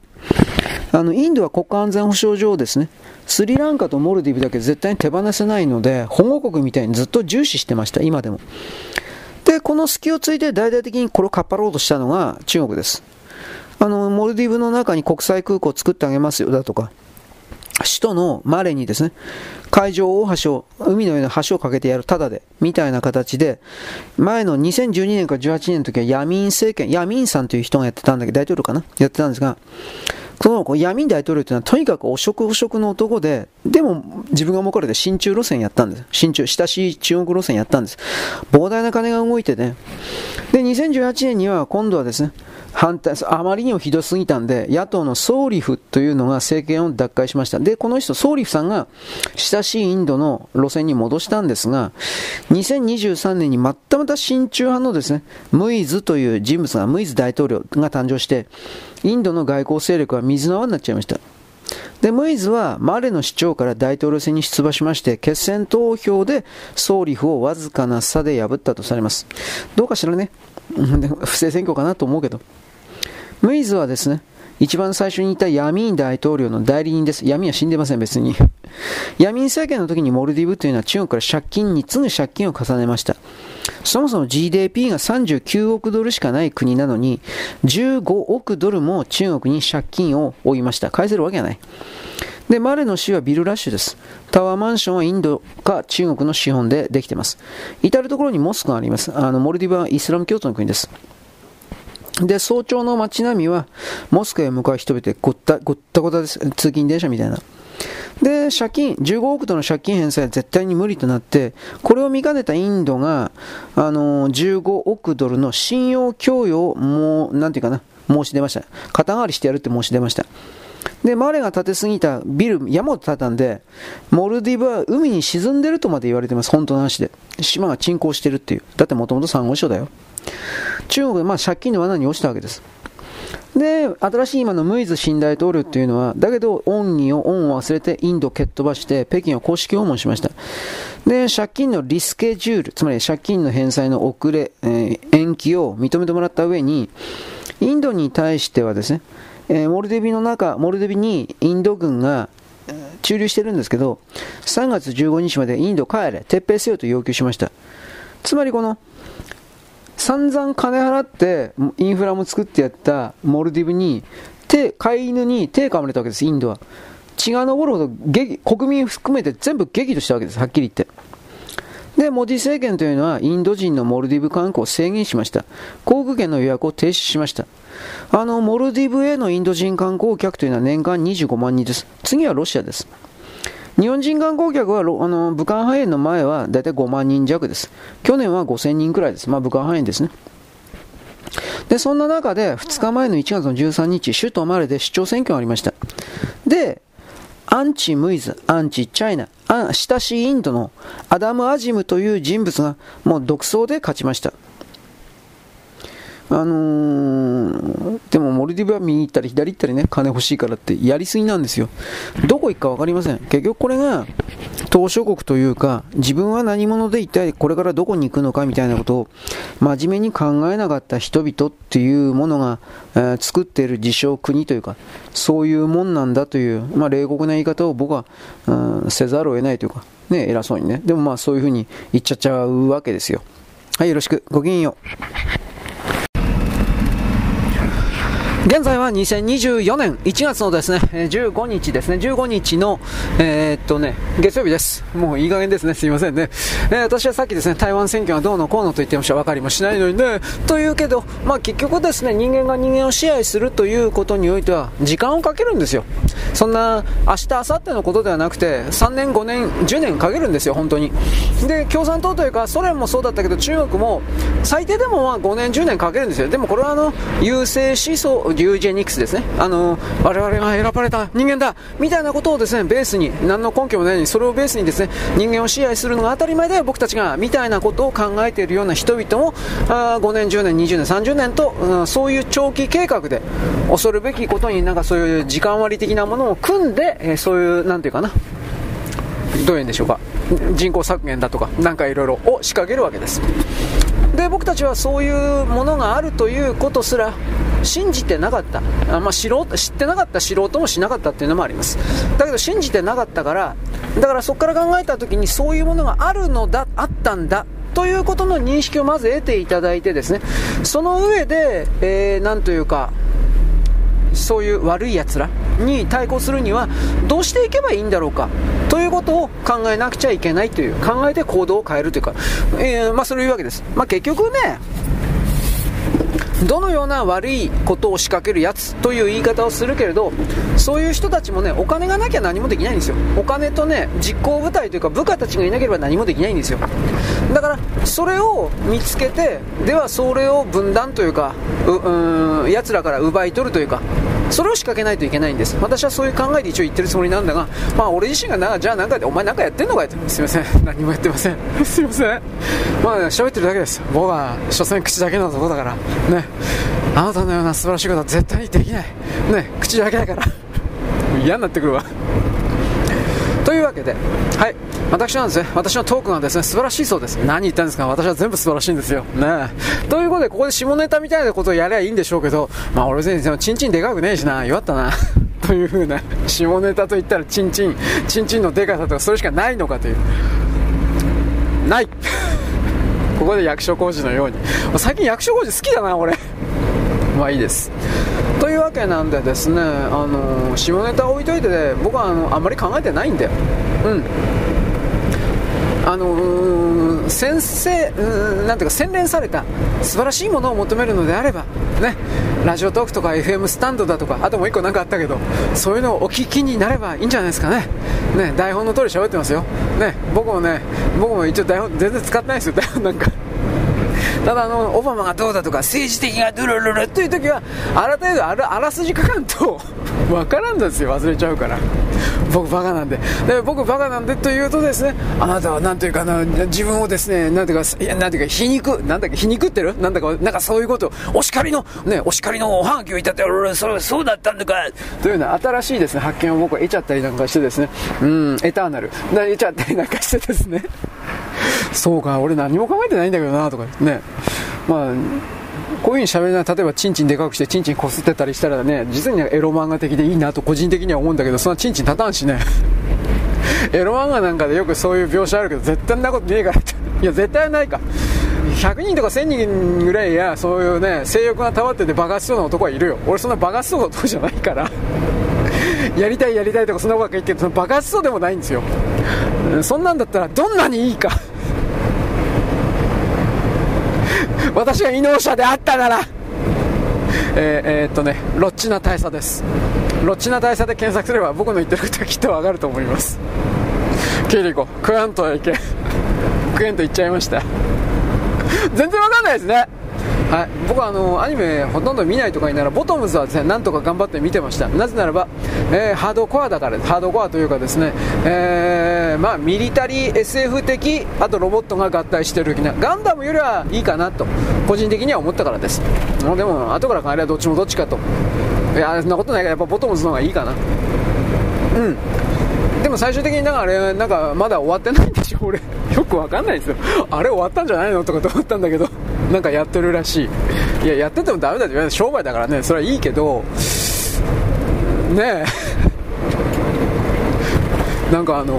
あのインドは国家安全保障上ですね、スリランカとモルディブだけ絶対に手放せないので、保護国みたいにずっと重視してました、今でも。で、この隙をついて大々的にこれをかっぱろうとしたのが中国です。あのモルディブの中に国際空港を作ってあげますよだとか、首都のマレにですね、海上大橋を、海の上の橋を架けてやる、ただでみたいな形で、前のにせんじゅうにねんかじゅうはちねんの時はヤミーン政権、ヤミーンさんという人がやってたんだけど、大統領かな、やってたんですが、そのヤミーン大統領というのはとにかく汚職汚職の男で、でも自分が儲かるで親中路線やったんです。親中、親しい中国路線やったんです。膨大な金が動いてね。で、にせんじゅうはちねんには今度はですね、反対、あまりにもひどすぎたんで、野党のソーリフというのが政権を奪回しました。で、この人、ソーリフさんが親しいインドの路線に戻したんですが、にせんにじゅうさんねんにまたまた親中派のですね、ムイズという人物が、ムイズ大統領が誕生して、インドの外交勢力は水の泡になっちゃいました。でムイズはマレの市長から大統領選に出馬しまして、決選投票で総理府をわずかな差で破ったとされます。どうかしらね不正選挙かなと思うけど、ムイズはですね、一番最初にいたヤミーン大統領の代理人です。ヤミーンは死んでません、別に。ヤミーン政権の時にモルディブというのは中国から借金に次ぐ借金を重ねました。そもそも ジーディーピー がさんじゅうきゅうおくドルしかない国なのに、じゅうごおくドルも中国に借金を負いました。返せるわけがない。で、マレの市はビルラッシュです。タワーマンションはインドか中国の資本でできています。至るところにモスクがあります。あの、モルディブはイスラム教徒の国です。で、早朝の街並みはモスクへ向かう人々でごったごったごたです。通勤電車みたいな。で、借金、じゅうごおくドルの借金返済は絶対に無理となって、これを見かねたインドが、あの、じゅうごおくドルの信用供与をもう、なんていうかな、申し出ました。肩代わりしてやるって申し出ました。で、マレが建てすぎたビル、山を建てたんで、モルディブは海に沈んでるとまで言われてます。本当の話で。島が沈降してるっていう。だってもともと珊瑚礁だよ。中国でまあ借金の罠に落ちたわけです。で、新しい今のムイズ新大統領というのは、だけど恩義を恩を忘れてインドを蹴っ飛ばして北京を公式訪問しました。で、借金のリスケジュール、つまり借金の返済の遅れ、えー、延期を認めてもらった上に、インドに対してはですね、えー、モルディブの中モルディブにインド軍が駐留してるんですけど、さんがつじゅうごにちまでインド帰れ撤兵せよと要求しました。つまりこの散々金払ってインフラも作ってやったモルディブに手、飼い犬に手かまれたわけです。インドは血が昇るほど激、国民含めて全部激怒したわけです、はっきり言って。で、モディ政権というのはインド人のモルディブ観光を制限しました。航空券の予約を停止しました。あのモルディブへのインド人観光客というのは年間にじゅうごまんにんです。次はロシアです。日本人観光客はあの武漢肺炎の前はだいたいごまんにん弱です。去年はごせんにんくらいです。まあ武漢肺炎ですね。で、そんな中でふつかまえのいちがつのじゅうさんにち、首都マレで市長選挙がありました。で、アンチムイズ、アンチチャイナ、親しいインドのアダム・アジムという人物がもう独走で勝ちました。あのー、でもモルディブは右行ったり左行ったりね、金欲しいからってやりすぎなんですよ。どこ行くか分かりません。結局これが島しょ国というか、自分は何者で一体これからどこに行くのかみたいなことを真面目に考えなかった人々っていうものが、えー、作っている自称国というか、そういうもんなんだという、まあ、冷酷な言い方を僕は、うん、せざるを得ないというか、ね、偉そうにね。でもまあそういうふうに言っちゃっちゃうわけですよ。はい、よろしく。ごきげんよう。現在はにせんにじゅうよねんいちがつのですね、じゅうごにちですね、じゅうごにちの、えーっとね、月曜日です。もういい加減ですね、すいませんね。えー、私はさっきですね、台湾選挙がどうのこうのと言ってました。分かりもしないのにね。というけど、まあ結局ですね、人間が人間を支配するということにおいては、時間をかけるんですよ。そんな、明日、明後日のことではなくて、さんねん、ごねん、じゅうねんかけるんですよ、本当に。で、共産党というか、ソ連もそうだったけど、中国も、最低でもまあごねん、じゅうねんかけるんですよ。でもこれはあの、優勢思想、ユージェニクスですね。あの我々が選ばれた人間だみたいなことをですねベースに、何の根拠もないようにそれをベースにですね、人間を支配するのが当たり前だよ僕たちがみたいなことを考えているような人々も、あごねんじゅうねんにじゅうねんさんじゅうねんと、うん、そういう長期計画で恐るべきことになんかそういう時間割的なものを組んで、えー、そういうなんていうかな、どういうんでしょうか、人口削減だとかなんかいろいろを仕掛けるわけです。で、僕たちはそういうものがあるということすら信じてなかった、まあ、知ろう知ってなかった知ろうともしなかったっていうのもあります。だけど信じてなかったから、だからそこから考えた時にそういうものがあるのだ、あったんだということの認識をまず得ていただいてですね、その上で、えー、なんというかそういう悪いやつらに対抗するにはどうしていけばいいんだろうかということを考えなくちゃいけないという、考えて行動を変えるというか、えー、まあそれを言うわけです、まあ、結局ね、どのような悪いことを仕掛けるやつという言い方をするけれど、そういう人たちもね、お金がなきゃ何もできないんですよ。お金とね、実行部隊というか部下たちがいなければ何もできないんですよ。だからそれを見つけて、ではそれを分断というか、う、うーん、やつらから奪い取るというか、それを仕掛けないといけないんです。私はそういう考えで一応言ってるつもりなんだが、まあ俺自身がな、じゃあ何かでお前何かやってんのかよって、すいません、何もやってませんすいません、まあ喋ってるだけです。僕は所詮口だけの男だからね、あなたのような素晴らしいことは絶対にできないね、口だけだから嫌になってくるわというわけで、はい、私なんですね、私のトークがですね、素晴らしいそうです。何言ったんですか、私は全部素晴らしいんですよ、ね、ということで、ここで下ネタみたいなことをやればいいんでしょうけど、まあ俺全然チンチンでかくねえしな、弱ったなという風な、下ネタといったらチンチン、チンチンのでかさとかそれしかないのかという、ないここで役所工事のように、最近役所工事好きだな俺まあいいです。というわけなんでですね、あのー、下ネタ置いといて、ね、僕はあのあんまり考えてないんで、うん、あのー、先生、うん、なんていうか、洗練された素晴らしいものを求めるのであればね、ラジオトークとか エフエム スタンドだとか、あともう一個なんかあったけど、そういうのをお聞きになればいいんじゃないですかね。ね、台本の通り喋ってますよ。ね、僕もね、僕も一応台本全然使ってないですよ、台本なんか。ただあのオバマがどうだとか、政治的がドゥルルルという時はあら程度あら、あらすじ書かんと分からんですよ、忘れちゃうから。僕バカなんで、で僕バカなんでというとですね、あなたはなんというかな、自分をですね、なんていうか、いや、なんていうか、皮肉、なんだっけ、皮肉ってる、なんだか、なんかそういうことを、お叱りのね、お叱りのおはがきをいただいて、俺そ、そうだったんだかというような新しいですね発見を僕は得ちゃったりなんかしてですね、うん、エターナル得ちゃったりなんかしてですねそうか、俺何も考えてないんだけどなとかね、まあこういう風に喋りながら、例えばチンチンでかくしてチンチンこすってたりしたらね、実にエロ漫画的でいいなと個人的には思うんだけど、そんなチンチン立たんしねエロ漫画なんかでよくそういう描写あるけど、絶対なことねえからいや絶対ないか、ひゃくにんとかせんにんぐらいや、そういうね、性欲がたわっててバカしそうな男はいるよ。俺そんなバカしそうな男じゃないからやりたいやりたいとかそんなこと言ってるけど、バカしそうでもないんですよ。そんなんだったらどんなにいいか私が異能者であったなら、えー、えー、っとね、ロッチな大佐です。ロッチな大佐で検索すれば僕の言ってることはきっとわかると思います。キリコ、クエントへ行け。クエント行っちゃいました。全然わかんないですね。はい、僕はあのアニメほとんど見ないとかになら、ボトムズはですね、なんとか頑張って見てました。なぜならば、えー、ハードコアだから、ハードコアというかですね、えー、まあミリタリー エスエフ 的、あとロボットが合体してる的な、ガンダムよりはいいかなと個人的には思ったからです。でも後から考えればどっちもどっちかと、いや、そんなことないから、やっぱボトムズの方がいいかな。うん、でも最終的になんかあれ、なんかまだ終わってないんでしょ、俺よくわかんないんですよ、あれ終わったんじゃないのとかと思ったんだけど、なんかやってるらしい。いや、やっててもダメだって言われて、商売だからね、それはいいけどねえなんかあの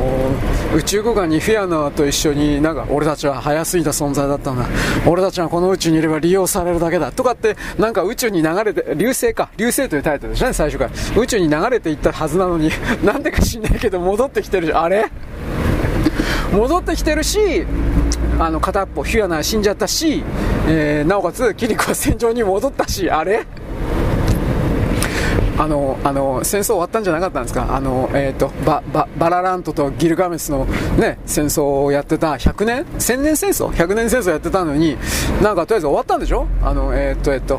ー、宇宙空間にフィアナと一緒に、なんか俺たちは早すぎた存在だったんだ、俺たちはこの宇宙にいれば利用されるだけだとかって、なんか宇宙に流れて、流星か、流星というタイトルですね、最初から。宇宙に流れていったはずなのになんでか知んないけど戻ってきてるじゃん、あれ戻ってきてるし、あの片っぽフィアナは死んじゃったし、えー、なおかつキリコは戦場に戻ったし、あれあのあの戦争終わったんじゃなかったんですか、あの、えー、と バ, バ, バララントとギルガメスの、ね、戦争をやってたひゃくねんせんねん戦争ひゃくねん戦争やってたのに、なんかとりあえず終わったんでしょ、あの、えー、とえー、と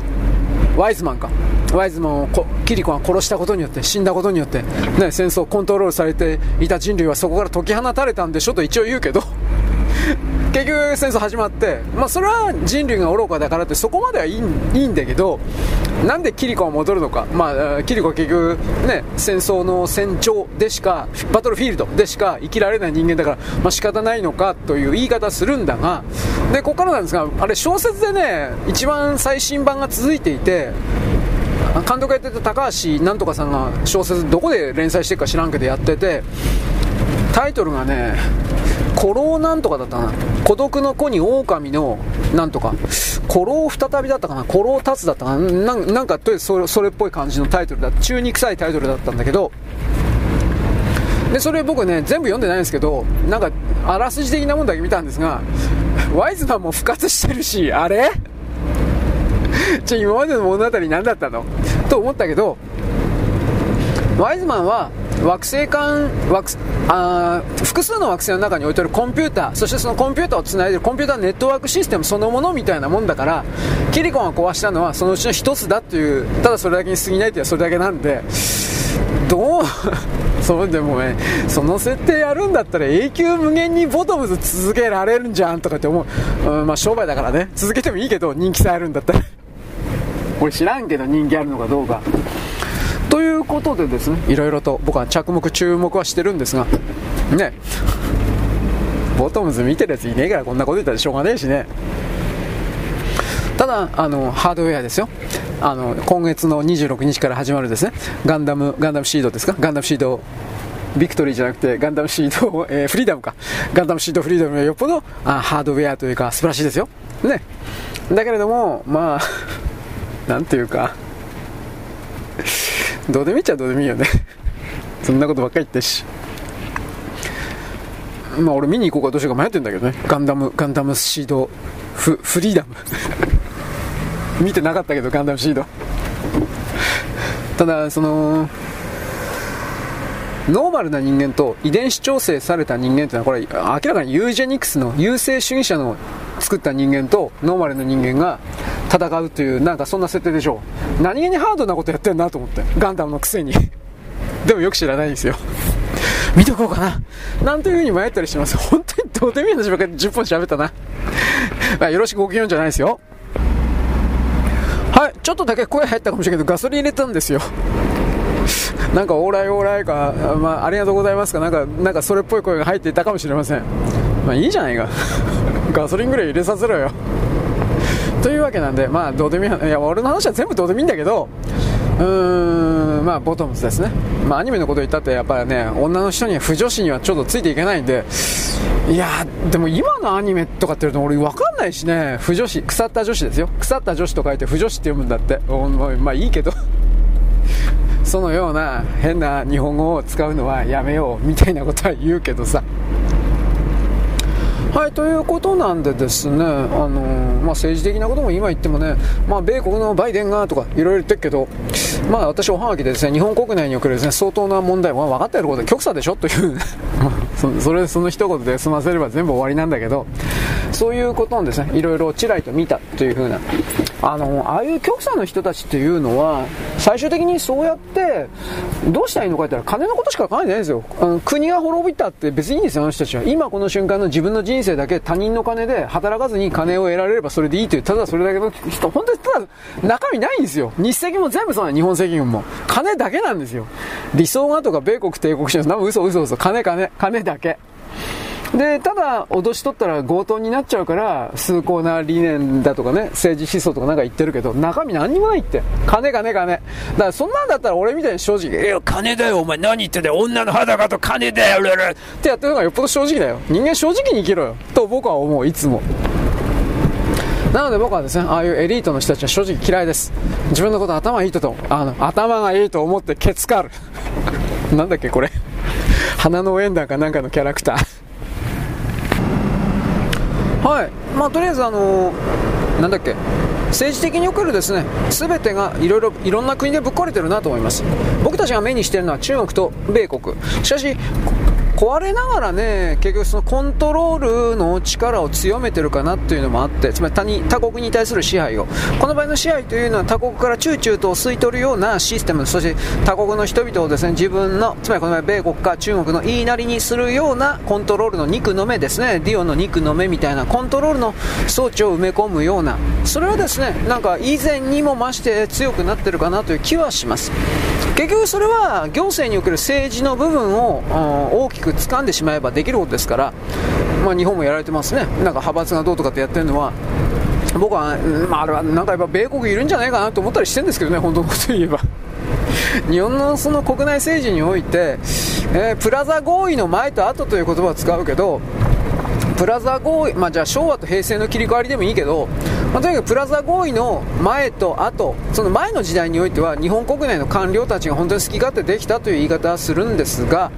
ワイズマンか、ワイズマンをキリコが殺したことによって、死んだことによって、ね、戦争をコントロールされていた人類はそこから解き放たれたんでしょと一応言うけど結局戦争始まって、まあ、それは人類が愚かだからって、そこまではいい、いいんだけど、なんでキリコが戻るのか、まあ、キリコは結局、ね、戦争の戦場でしか、バトルフィールドでしか生きられない人間だから、まあ、仕方ないのかという言い方するんだが、でここからなんですが、あれ小説でね、一番最新版が続いていて、監督やってた高橋なんとかさんが小説どこで連載してるか知らんけどやってて、タイトルがね、孤狼なんとかだったかな、孤独の子に狼のなんとか、孤狼再びだったかな、孤狼立つだったかな、な, なんかとりあえずそ れ, それっぽい感じのタイトルだ、中に臭いタイトルだったんだけど、でそれ僕ね全部読んでないんですけど、なんかあらすじ的なもんだけ見たんですが、ワイズマンも復活してるし、あれじゃ今までの物語何だったのと思ったけど、ワイズマンは惑星間惑あ複数の惑星の中に置いてあるコンピューター、そしてそのコンピューターをつないでるコンピューターネットワークシステムそのものみたいなもんだから、キリコが壊したのはそのうちの一つだっていう、ただそれだけに過ぎないというのはそれだけなんで、どうそうでもね、その設定やるんだったら永久無限にボトムズ続けられるんじゃんとかって思う、うん、まあ商売だからね、続けてもいいけど人気さえあるんだったら俺知らんけど人気あるのかどうかということでですね、いろいろと僕は着目注目はしてるんですがね、ボトムズ見てるやついねえからこんなこと言ったらしょうがねえしね。ただあのハードウェアですよ。あの今月のにじゅうろくにちから始まるですね、ガンダムガンダムシードですか、ガンダムシードビクトリーじゃなくてガンダムシード、えー、フリーダムか、ガンダムシードフリーダムはよっぽどあハードウェアというか素晴らしいですよね。だけれどもまあなんていうかどうでもいいっちゃどうでもいいよねそんなことばっかり言ってし、まあ俺見に行こうかどうしようか迷ってるんだけどね。ガンダムガンダムシード フ, フリーダム見てなかったけどガンダムシードただそのノーマルな人間と遺伝子調整された人間というのはこれ明らかにユージェニクスの優生主義者の作った人間とノーマルの人間が戦うというなんかそんな設定でしょう。何気にハードなことやってんなと思って、ガンダムのくせにでもよく知らないんですよ見とこうかななんていう風に迷ったりしてます。本当にどうでもいい話ばっかりじゅっぽん喋ったなまあよろしくごきげんじゃないですよ。はい、ちょっとだけ声入ったかもしれないけどガソリン入れたんですよなんかオーライオーライか、まあ、ありがとうございますかなんか、なんかそれっぽい声が入っていたかもしれません。まあいいじゃないかガソリンぐらい入れさせろよというわけなんで、まあどうでもいい、いや俺の話は全部どうでもいいんだけど、うーん、まあボトムズですね。まあアニメのこと言ったってやっぱりね、女の人には不女子にはちょっとついていけないんで、いやーでも今のアニメとかって言うと俺分かんないしね、不女子、腐った女子ですよ、腐った女子と書いて不女子って読むんだって、まあいいけどそのような変な日本語を使うのはやめようみたいなことは言うけどさ。はい、ということなんでですね、あのーまあ、政治的なことも今言ってもね、まあ、米国のバイデンがとかいろいろ言ってるけど、まあ、私おはがきでですね、日本国内におけるですね、相当な問題は分かっていることで極左でしょというそ, それその一言で済ませれば全部終わりなんだけど、そういうことをですね、いろいろちらりと見たというふうな、あのー、ああいう極左の人たちっていうのは最終的にそうやってどうしたらいいのかって言ったら金のことしか考えてないんですよ。あの国が滅びたって別にいいんですよ、あの人たちは。今この瞬間の自分の人人生だけ他人の金で働かずに金を得られればそれでいいという、ただそれだけの人、本当にただ中身ないんですよ。日赤も全部そうなの、日本赤軍も金だけなんですよ。理想がとか米国帝国主義なんか嘘嘘嘘、金金金だけで、ただ脅し取ったら強盗になっちゃうから崇高な理念だとかね、政治思想とかなんか言ってるけど中身何にもないって、金金金だから。そんなんだったら俺みたいに正直、いや金だよお前何言ってんだよ、女の裸と金だよルルってやってるのがよっぽど正直だよ。人間正直に生きろよと僕は思う、いつも。なので僕はですね、ああいうエリートの人たちは正直嫌いです。自分のこと頭いいととあの頭がいいと思ってケツかるなんだっけこれ花の応援団かなんかのキャラクターはい、まあ、とりあえず、あのー、なんだっけ、政治的におけるですね、全てがいろいろいろんな国でぶっ壊れてるなと思います。僕たちが目にしているのは中国と米国。しかし壊れながらね、結局そのコントロールの力を強めてるかなというのもあって、つまり 他, に他国に対する支配を、この場合の支配というのは他国からチューチューと吸い取るようなシステム、そして他国の人々をですね、自分の、つまりこの場合米国か中国の言いなりにするようなコントロールの肉の目ですね、ディオの肉の目みたいなコントロールの装置を埋め込むような、それはですね、なんか以前にも増して強くなってるかなという気はします。結局それは行政における政治の部分を、うん、大きく掴んでしまえばできることですから、まあ、日本もやられてますね。なんか派閥がどうとかってやってるのは、僕は、まあ、あれはなんかやっぱ米国いるんじゃないかなと思ったりしてるんですけどね、本当のこと言えば日本のその国内政治において、えー、プラザ合意の前と後という言葉を使うけど、プラザ合意、まあ、じゃあ昭和と平成の切り替わりでもいいけど、まあ、とにかくプラザ合意の前と後、その前の時代においては日本国内の官僚たちが本当に好き勝手できたという言い方はするんですが、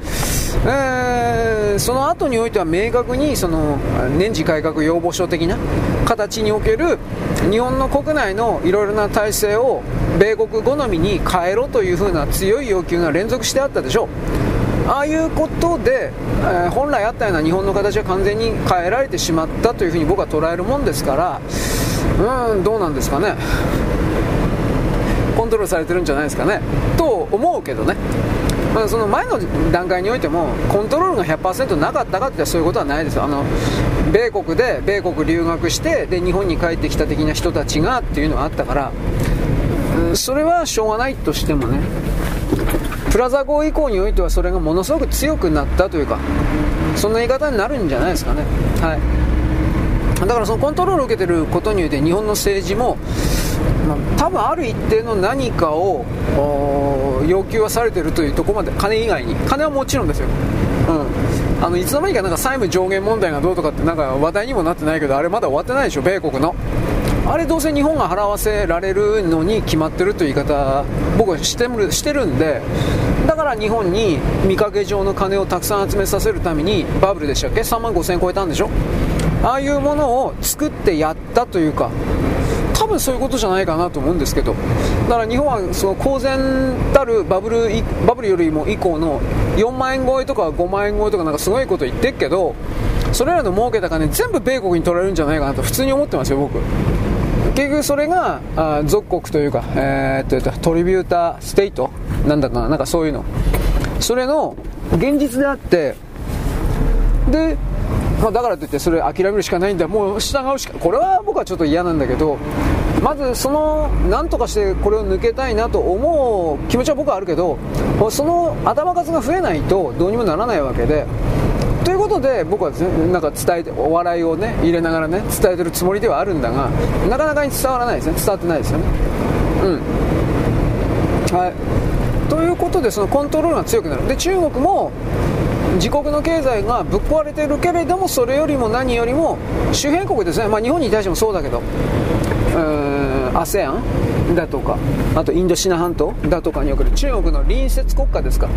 えー、その後においては明確にその年次改革要望書的な形における日本の国内のいろいろな体制を米国好みに変えろというふうな強い要求が連続してあったでしょう。ああいうことで、えー、本来あったような日本の形は完全に変えられてしまったというふうに僕は捉えるもんですから、うーん、どうなんですかね、コントロールされてるんじゃないですかねと思うけどね。まあ、その前の段階においてもコントロールが ひゃくパーセント なかったかってそういうことはないですよ。あの米国で米国留学してで日本に帰ってきた的な人たちがっていうのはあったから、それはしょうがないとしてもね、プラザ合意以降においてはそれがものすごく強くなったというか、そんな言い方になるんじゃないですかね。はい、だからそのコントロールを受けてることによって日本の政治も、まあ、多分ある一定の何かを要求はされてるというところまで、金以外に、金はもちろんですよ、うん、あのいつの間にかなんか債務上限問題がどうとかってなんか話題にもなってないけど、あれまだ終わってないでしょ、米国のあれどうせ日本が払わせられるのに決まってるという言い方僕はしてる、してるんで、だから日本に見かけ上の金をたくさん集めさせるためにバブルでしたっけ、さんまんごせんえん超えたんでしょ、ああいうものを作ってやったというか、多分そういうことじゃないかなと思うんですけど、だから日本はその公然たるバブル、バブルよりも以降のよんまんえん超えとかごまんえん超えとかなんかすごいこと言ってるけど、それらの儲けた金全部米国に取られるんじゃないかなと普通に思ってますよ僕。結局それがあ属国というか、えー、っとトリビューターステイトなんだかな、なんかそういうの、それの現実であって、で、まあ、だからといってそれ諦めるしかないんだ、もう従うしか、これは僕はちょっと嫌なんだけど、まずその何とかしてこれを抜けたいなと思う気持ちは僕はあるけど、その頭数が増えないとどうにもならないわけで、ということで僕はなんか伝えて、お笑いをね入れながらね伝えてるつもりではあるんだが、なかなかに伝わらないですね、伝わってないですよね、うん、はい、ということでそのコントロールが強くなる。で、中国も自国の経済がぶっ壊れてるけれども、それよりも何よりも周辺国ですね、まあ、日本に対してもそうだけど、うーん アセアン だとか、あとインドシナ半島だとかにおける中国の隣接国家ですか、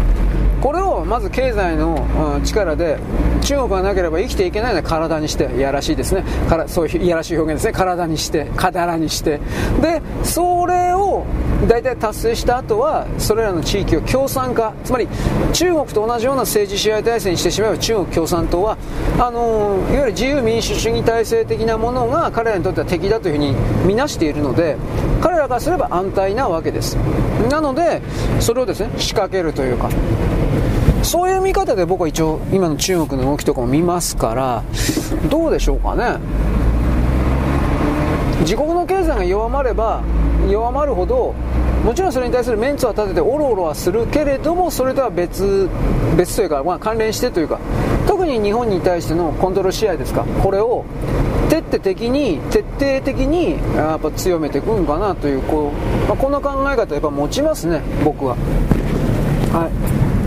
これをまず経済の力で、中国がなければ生きていけないので体にして、いやらしいですね、からそういういやらしい表現ですね、体にして、かだらにして、でそれを大体達成した後はそれらの地域を共産化、つまり中国と同じような政治支配体制にしてしまえば、中国共産党はあのいわゆる自由民主主義体制的なものが彼らにとっては敵だというふうに見なしているので、彼らからすれば安泰なわけです。なのでそれをですね仕掛けるというか、そういう見方で僕は一応今の中国の動きとかも見ますから、どうでしょうかね。自国の経済が弱まれば弱まるほど、もちろんそれに対するメンツは立ててオロオロはするけれども、それとは別、別というか、まあ、関連してというか、特に日本に対してのコントロール支配ですか、これを徹底的に徹底的にやっぱ強めていくんかなという、こう、まあ、この考え方やっぱ持ちますね僕は。は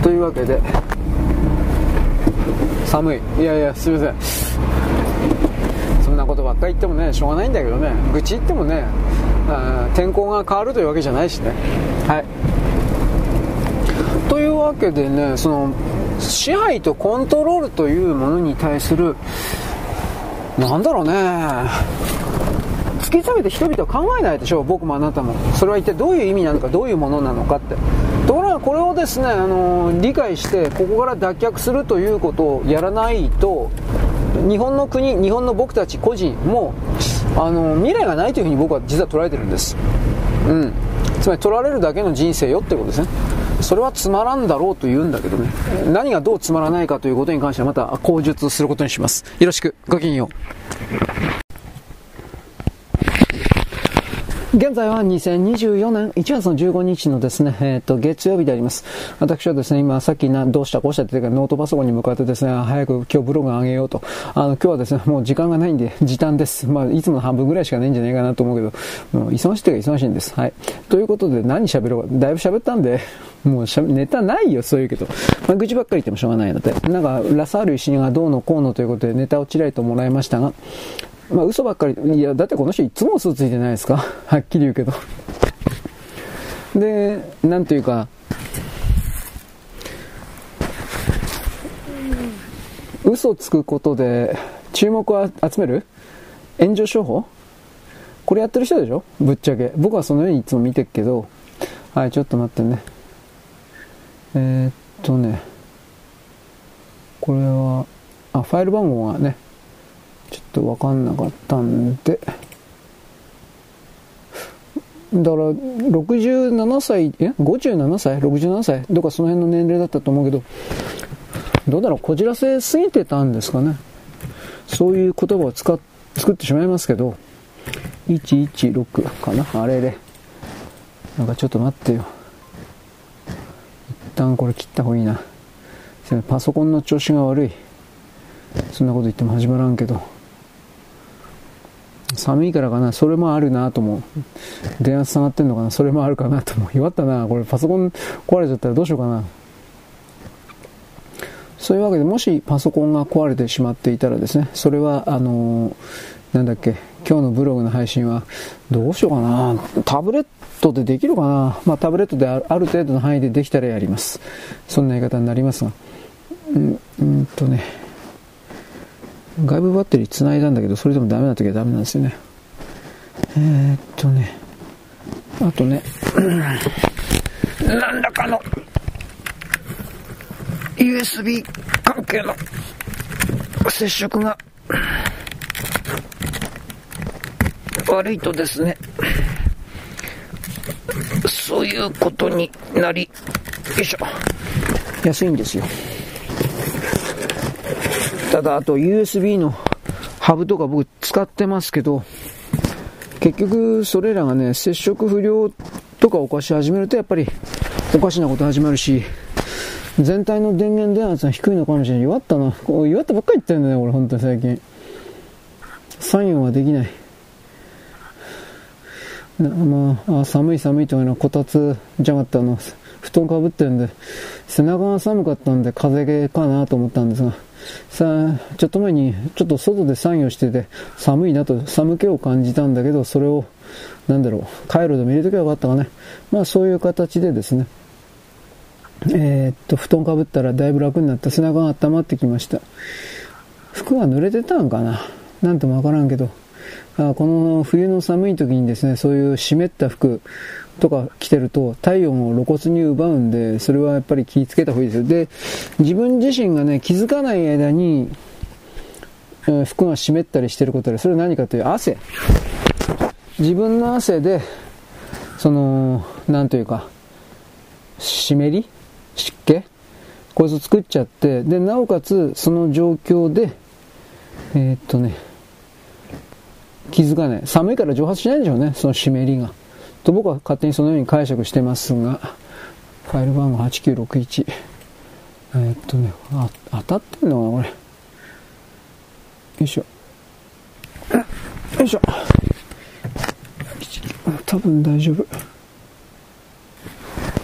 い、というわけで、寒い、いやいやすいません、そんなことばっかり言ってもねしょうがないんだけどね、愚痴言ってもね、あ、天候が変わるというわけじゃないしね。はい、というわけでね、その支配とコントロールというものに対する、なんだろうね、突き詰めて人々は考えないでしょう、僕もあなたも。それは一体どういう意味なのか、どういうものなのかって。ところがこれをですね、あのー、理解してここから脱却するということをやらないと、日本の国、日本の僕たち個人もあの未来がないというふうに僕は実は捉えてるんです、うん、つまり取られるだけの人生よってことですね。それはつまらんだろうと言うんだけどね、何がどうつまらないかということに関してはまた口述することにします。よろしく、ごきげんよう。現在はにせんにじゅうよねんいちがつのじゅうごにちのですね、えー、と月曜日であります。私はですね、今さっきなどうしたこうしたというか、ノートパソコンに向かってですね、早く今日ブログ上げようと、あの今日はですねもう時間がないんで、時短です。まあいつもの半分ぐらいしかないんじゃないかなと思うけど、もう忙しいというか忙しいんです。はい、ということで何喋ろうか、だいぶ喋ったんでもうネタないよ、そういうけど、まあ、愚痴ばっかり言ってもしょうがないので、なんかラサール石井がどうのこうのということでネタをちらりともらいましたが、まあ嘘ばっかり、いやだってこの人いつも嘘ついてないですかはっきり言うけどで、なんていうか、嘘つくことで注目を集める炎上商法、これやってる人でしょ、ぶっちゃけ僕はそのようにいつも見てるけど。はい、ちょっと待ってね、えー、っとね、これはあファイル番号がねちょっと分かんなかったんで、だからろくじゅうななさい、えごじゅうななさいろくじゅうななさいどっかその辺の年齢だったと思うけど、どうだろう、こじらせすぎてたんですかね、そういう言葉を使っ作ってしまいますけど、いちいちろくかな、あれれ、なんかちょっと待ってよ、旦これ切った方がいいな。パソコンの調子が悪い。そんなこと言っても始まらんけど、寒いからかな、それもあるなと思う。電圧下がってんのかな、それもあるかなと思う。弱ったなこれ、パソコン壊れちゃったらどうしようかな。そういうわけで、もしパソコンが壊れてしまっていたらですね、それはあのー、なんだっけ、今日のブログの配信はどうしようかな、タブレットでできるかな、まあ、タブレットである程度の範囲でできたらやります。そんな言い方になりますが、うん、うんとね外部バッテリーつないだんだけど、それでもダメな時はダメなんですよね。えー、っとねあとねなんだかの ユーエスビー 関係の接触が悪いとですね、そういうことになり、よいしょ、安いんですよ。ただあと ユーエスビー のハブとか僕使ってますけど、結局それらがね、接触不良とか起こし始めるとやっぱりおかしなこと始まるし、全体の電源電圧が低いのかもしれない。弱ったな、弱ったばっかり言ってるんだね俺、本当に最近作業はできないな。まあ、あ寒い寒いというのはこたつじゃなかったの、布団かぶってるんで背中が寒かったんで風邪かなと思ったんですが、さあちょっと前にちょっと外で作業してて寒いなと、寒気を感じたんだけど、それをなんだろう、回路で見るときはよかったかね。まあそういう形でですね、えー、っと布団かぶったらだいぶ楽になった、背中が温まってきました。服が濡れてたんかな、なんともわからんけど、あこの冬の寒い時にですね、そういう湿った服とか着てると体温を露骨に奪うんで、それはやっぱり気をつけた方がいいですよ。で、自分自身がね気づかない間に、えー、服が湿ったりしてることで、それは何かというと汗、自分の汗でそのなんというか湿り湿気こいつを作っちゃって、でなおかつその状況でえー、っとね気づかない、寒いから蒸発しないんでしょうね、その湿りがと、僕は勝手にそのように解釈してますが、ファイル番号はちきゅうろくいち、えー、っとねあ当たってんのかなこれ、よいしょよいしょ、多分大丈夫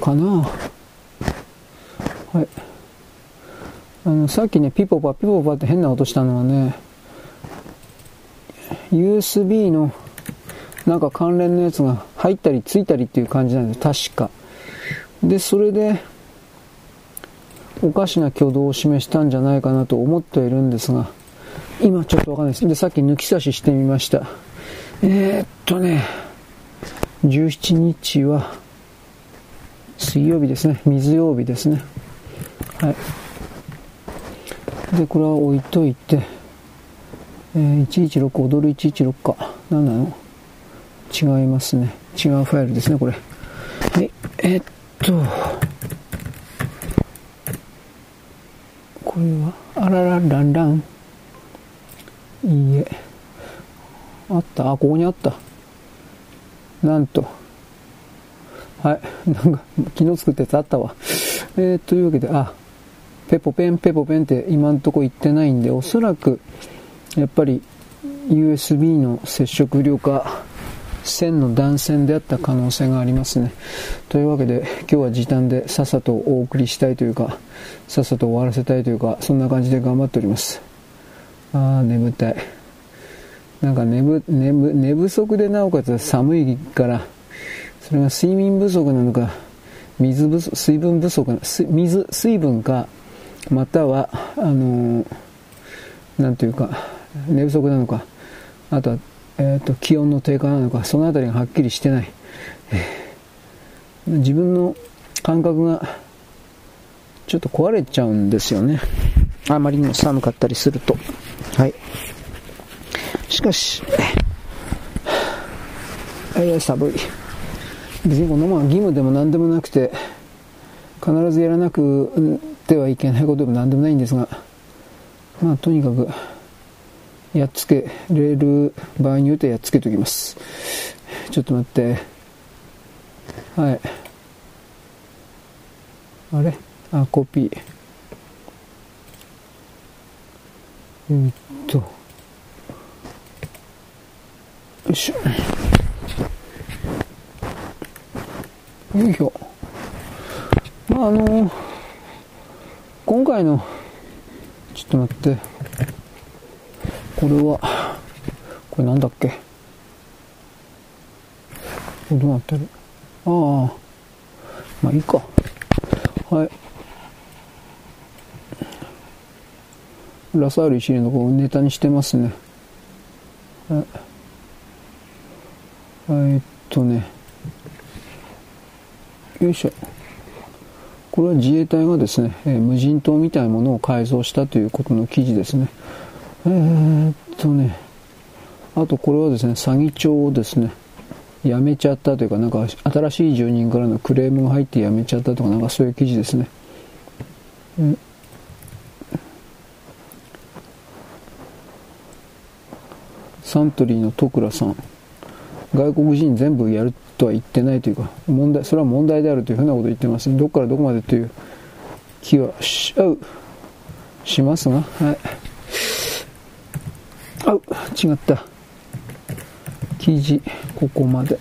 かな。はい、あのさっきねピポパピポパって変な音したのはね、ユーエスビー のなんか関連のやつが入ったりついたりっていう感じなんです確か。でそれでおかしな挙動を示したんじゃないかなと思っているんですが、今ちょっとわかんないです。でさっき抜き差ししてみました。えー、っとねじゅうしちにちは水曜日ですね、水曜日ですね。はいでこれは置いといて、えー、いちいちろく踊るいちいちろくか何なの、違いますね、違うファイルですねこれ。はいえー、っとこれはあらららんらん、いいえあった、あここにあった、なんとはい、なんか昨日作ったやつあったわ。えー、というわけで、あペポペンペポペンって今んとこ言ってないんで、おそらくやっぱり ユーエスビー の接触量か線の断線であった可能性がありますね。というわけで今日は時短でさっさとお送りしたいというか、さっさと終わらせたいというか、そんな感じで頑張っております。ああ眠たい、なんか 寝, ぶ 寝, ぶ寝不足で、なおかつ寒いから、それが睡眠不足なのか 水, 不水分不足 水, 水分か、またはあのー、なんていうか寝不足なのか、あとはえー、と気温の低下なのか、そのあたりがはっきりしてない、えー、自分の感覚がちょっと壊れちゃうんですよね、あまりにも寒かったりすると。はいしかし、えー、寒い、別にこのまま義務でも何でもなくて、必ずやらなくてはいけないことでも何でもないんですが、まあとにかくやっつけれる場合によってやっつけておきます。ちょっと待って、はい、あれあ、コピー。うんと。よいしょ。よいしょ。まあ、あの、今回の、ちょっと待って。これは、これなんだっけ？どうなってる？ああ。まあ、いいか。はい。ラサール一連のこうネタにしてますね。はい。えー、っとね。よいしょ。これは自衛隊がですね、えー、無人島みたいなものを改造したということの記事ですね。えー、っとね。あとこれはですね、詐欺帳をですね、やめちゃったというか、なんか新しい住人からのクレームが入ってやめちゃったとか、なんかそういう記事ですね。うん、サントリーの徳良さん、外国人全部やるとは言ってないというか、問題、それは問題であるというふうなことを言ってます。どこからどこまでという気はしうしますが、はい、あう違った記事、ここまで。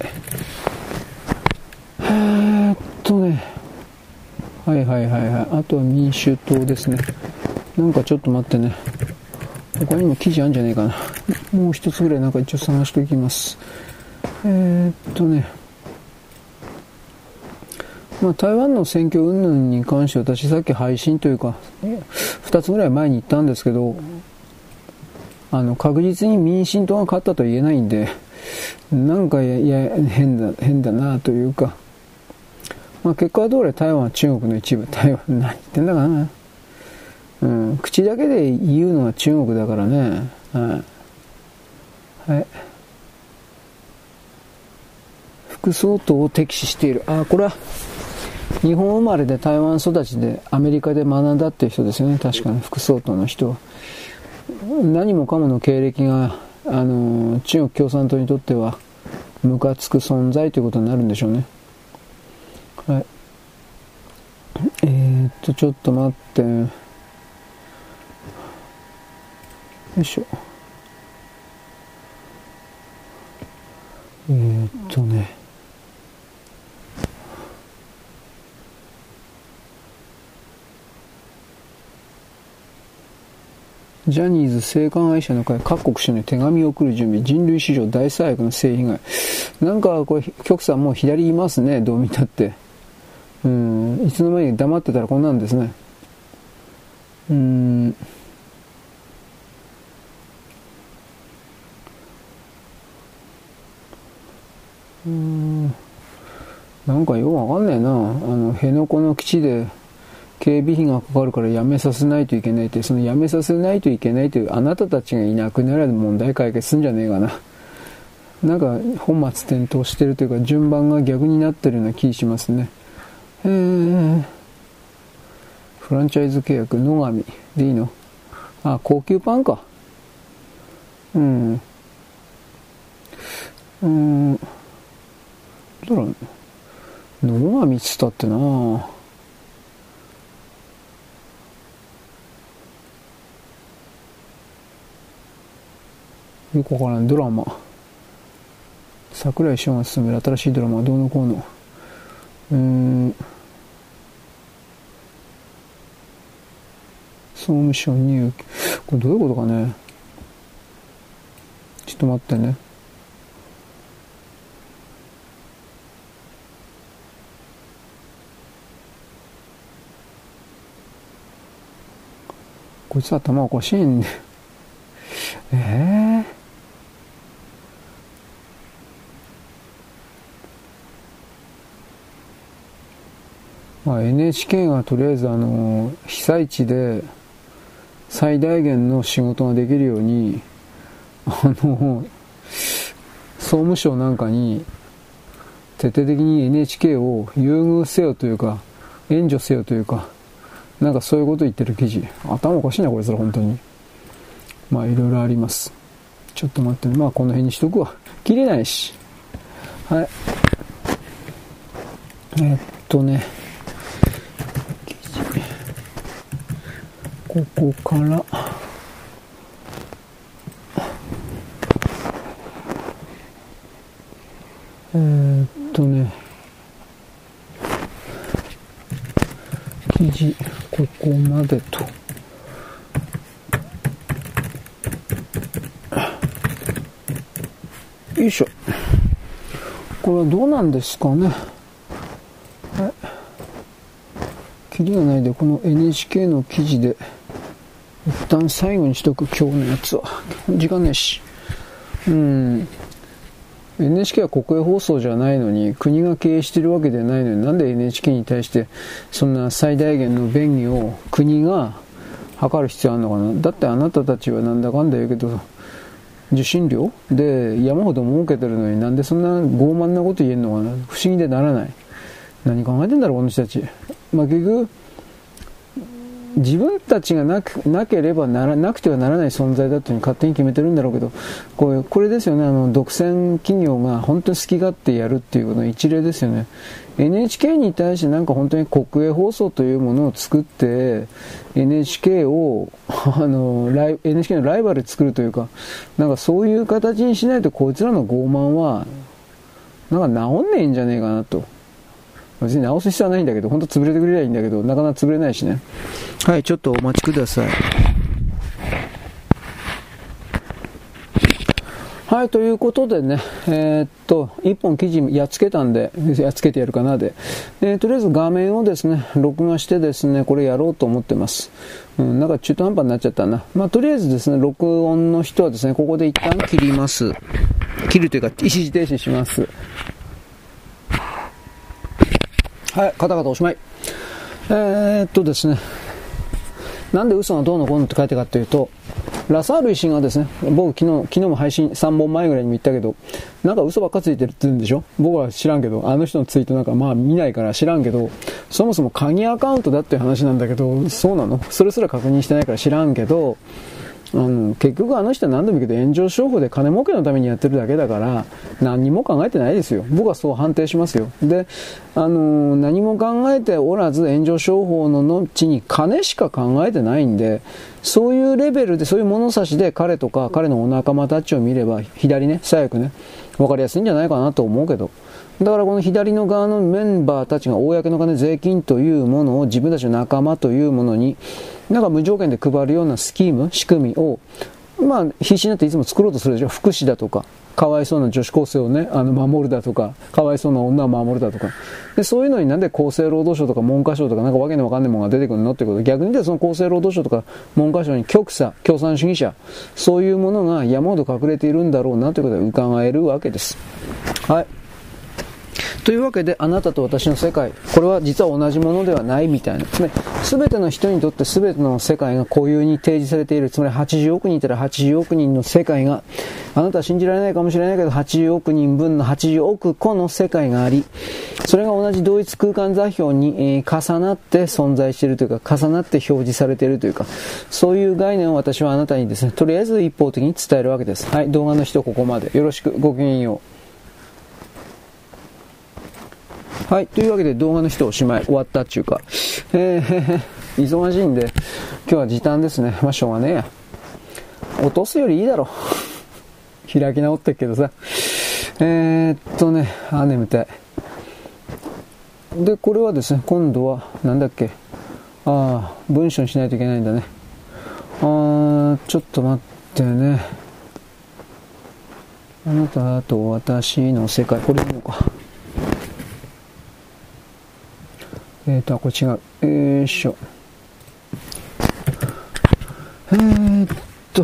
えーっとね、はいはいはいはい。あとは民主党ですね。なんかちょっと待ってね、他にも記事あるんじゃないかな。もう一つぐらいなんか一応探しておきます。えーっとね、まあ、台湾の選挙云々に関して私さっき配信というかふたつぐらい前に言ったんですけど、あの確実に民進党が勝ったとは言えないんで、なんかいや変だ変だなというか、まあ、結果はどうやら台湾は中国の一部。台湾何言ってんだかな、うん、口だけで言うのは中国だからね、はいはい、副総統を敵視している。あ、これは日本生まれで台湾育ちでアメリカで学んだっていう人ですよね。確かに副総統の人は何もかもの経歴があの中国共産党にとってはムカつく存在ということになるんでしょうね。はい。えー、っとちょっと待って。よいしょ。えー、っとね。ジャニーズ性加害者の会、各国首脳に手紙を送る準備、人類史上大最悪の性被害。なんかこれ局さんもう左いますね、どう見たって。うん、いつの間に黙ってたらこんなんですね。うーん、うーん、なんかよくわかんないな。あの辺野古の基地で警備費がかかるからやめさせないといけないって、そのやめさせないといけないというあなたたちがいなくなら問題解決すんじゃねえかな。なんか本末転倒してるというか、順番が逆になってるような気しますね。えー、フランチャイズ契約野上でいいの？あ、高級パンか。うんうん、どうだろう、野上っつったってなぁ。よくわからんドラマ。櫻井翔が進める新しいドラマはどうのこうの。うーん。総務省入居。これどういうことかね。ちょっと待ってね。こいつ頭おかしいんで。えーまあ、エヌエイチケー がとりあえずあの被災地で最大限の仕事ができるように、あの総務省なんかに徹底的に エヌエイチケー を優遇せよというか援助せよというか、なんかそういうこと言ってる記事。頭おかしいなこれ、それ本当に。まあいろいろあります。ちょっと待って、まあこの辺にしとくわ、切れないし。はい。えっとね、ここからえー、っとね生地ここまでとよいしょ。これはどうなんですかね。キリがないでこの エヌエイチケー の記事で一旦最後にしとく。今日のやつは時間ないし、うん エヌエイチケー は国営放送じゃないのに国が経営してるわけではないのになんで エヌエイチケー に対してそんな最大限の便宜を国が図る必要あるのかな。だってあなたたちはなんだかんだ言うけど受信料で山ほど儲けてるのになんでそんな傲慢なこと言えるのかな。不思議でならない。何考えてんだろうこの人たち。まあ、結局自分たちがなく、なければならなくてはならない存在だというに勝手に決めてるんだろうけど、これ、これですよね。あの独占企業が本当に好き勝手やるっていうことの一例ですよね。エヌエイチケー に対してなんか本当に国営放送というものを作って エヌエイチケー をあの エヌエイチケー のライバルを作るというか、なんかそういう形にしないとこいつらの傲慢はなんか治んねえんじゃねえかなと。別に直す必要はないんだけど、本当潰れてくれりゃいいんだけど、なかなか潰れないしね。はい、ちょっとお待ちください。はい、ということでね、えー、っといっぽん記事やっつけたんで、やっつけてやるかなで、でとりあえず画面をですね録画してですねこれやろうと思ってます。うん、なんか中途半端になっちゃったな。まあとりあえずですね録音の人はですねここで一旦切ります。切るというか一時停止します。はい、カタカタおしまい。えー、っとですね、なんで嘘がどうのこうのって書いてあるかというと、ラサール医師がですね、僕昨日、昨日も配信さんぼんまえぐらいにも言ったけど、なんか嘘ばっかついてるって言うんでしょ。僕は知らんけど、あの人のツイートなんかまあ見ないから知らんけど、そもそも鍵アカウントだっていう話なんだけど、そうなの？それすら確認してないから知らんけど、あの結局あの人は何でも言うけど炎上商法で金儲けのためにやってるだけだから何にも考えてないですよ。僕はそう判定しますよ。で、あのー、何も考えておらず炎上商法の後に金しか考えてないんで、そういうレベルでそういう物差しで彼とか彼のお仲間たちを見れば左ね、左翼ね、分かりやすいんじゃないかなと思うけど、だからこの左の側のメンバーたちが公の金、税金というものを自分たちの仲間というものになんか無条件で配るようなスキーム、仕組みを、まあ、必死になっていつも作ろうとするでしょ。福祉だとか、かわいそうな女子高生をね、あの、守るだとか、かわいそうな女を守るだとか。で、そういうのになんで厚生労働省とか文科省とかなんかわけのわかんないものが出てくるのってことで、逆に言ってその厚生労働省とか文科省に極左、共産主義者、そういうものが山ほど隠れているんだろうなということが伺えるわけです。はい。というわけで、あなたと私の世界、これは実は同じものではないみたいな。つまり、すべての人にとってすべての世界が固有に提示されている。つまり、はちじゅうおくにんいたらはちじゅうおくにんの世界が、あなたは信じられないかもしれないけど、はちじゅうおくにんぶんのはちじゅうおくこの世界があり、それが同じ同一空間座標に重なって存在しているというか、重なって表示されているというか、そういう概念を私はあなたにですね、とりあえず一方的に伝えるわけです。はい、動画の人ここまで。よろしく、ごきげんよう。はい、というわけで動画の人おしまい、終わったっちゅうか、えー、忙しいんで今日は時短ですね。まあしょうがねえや、落とすよりいいだろ開き直ってっけどさ。えー、っとねあ眠たいで、これはですね今度はなんだっけ、ああ文章にしないといけないんだね。あちょっと待ってね、あなたと私の世界、これでもか、えーと、これ違う。よいしょ。えーっと。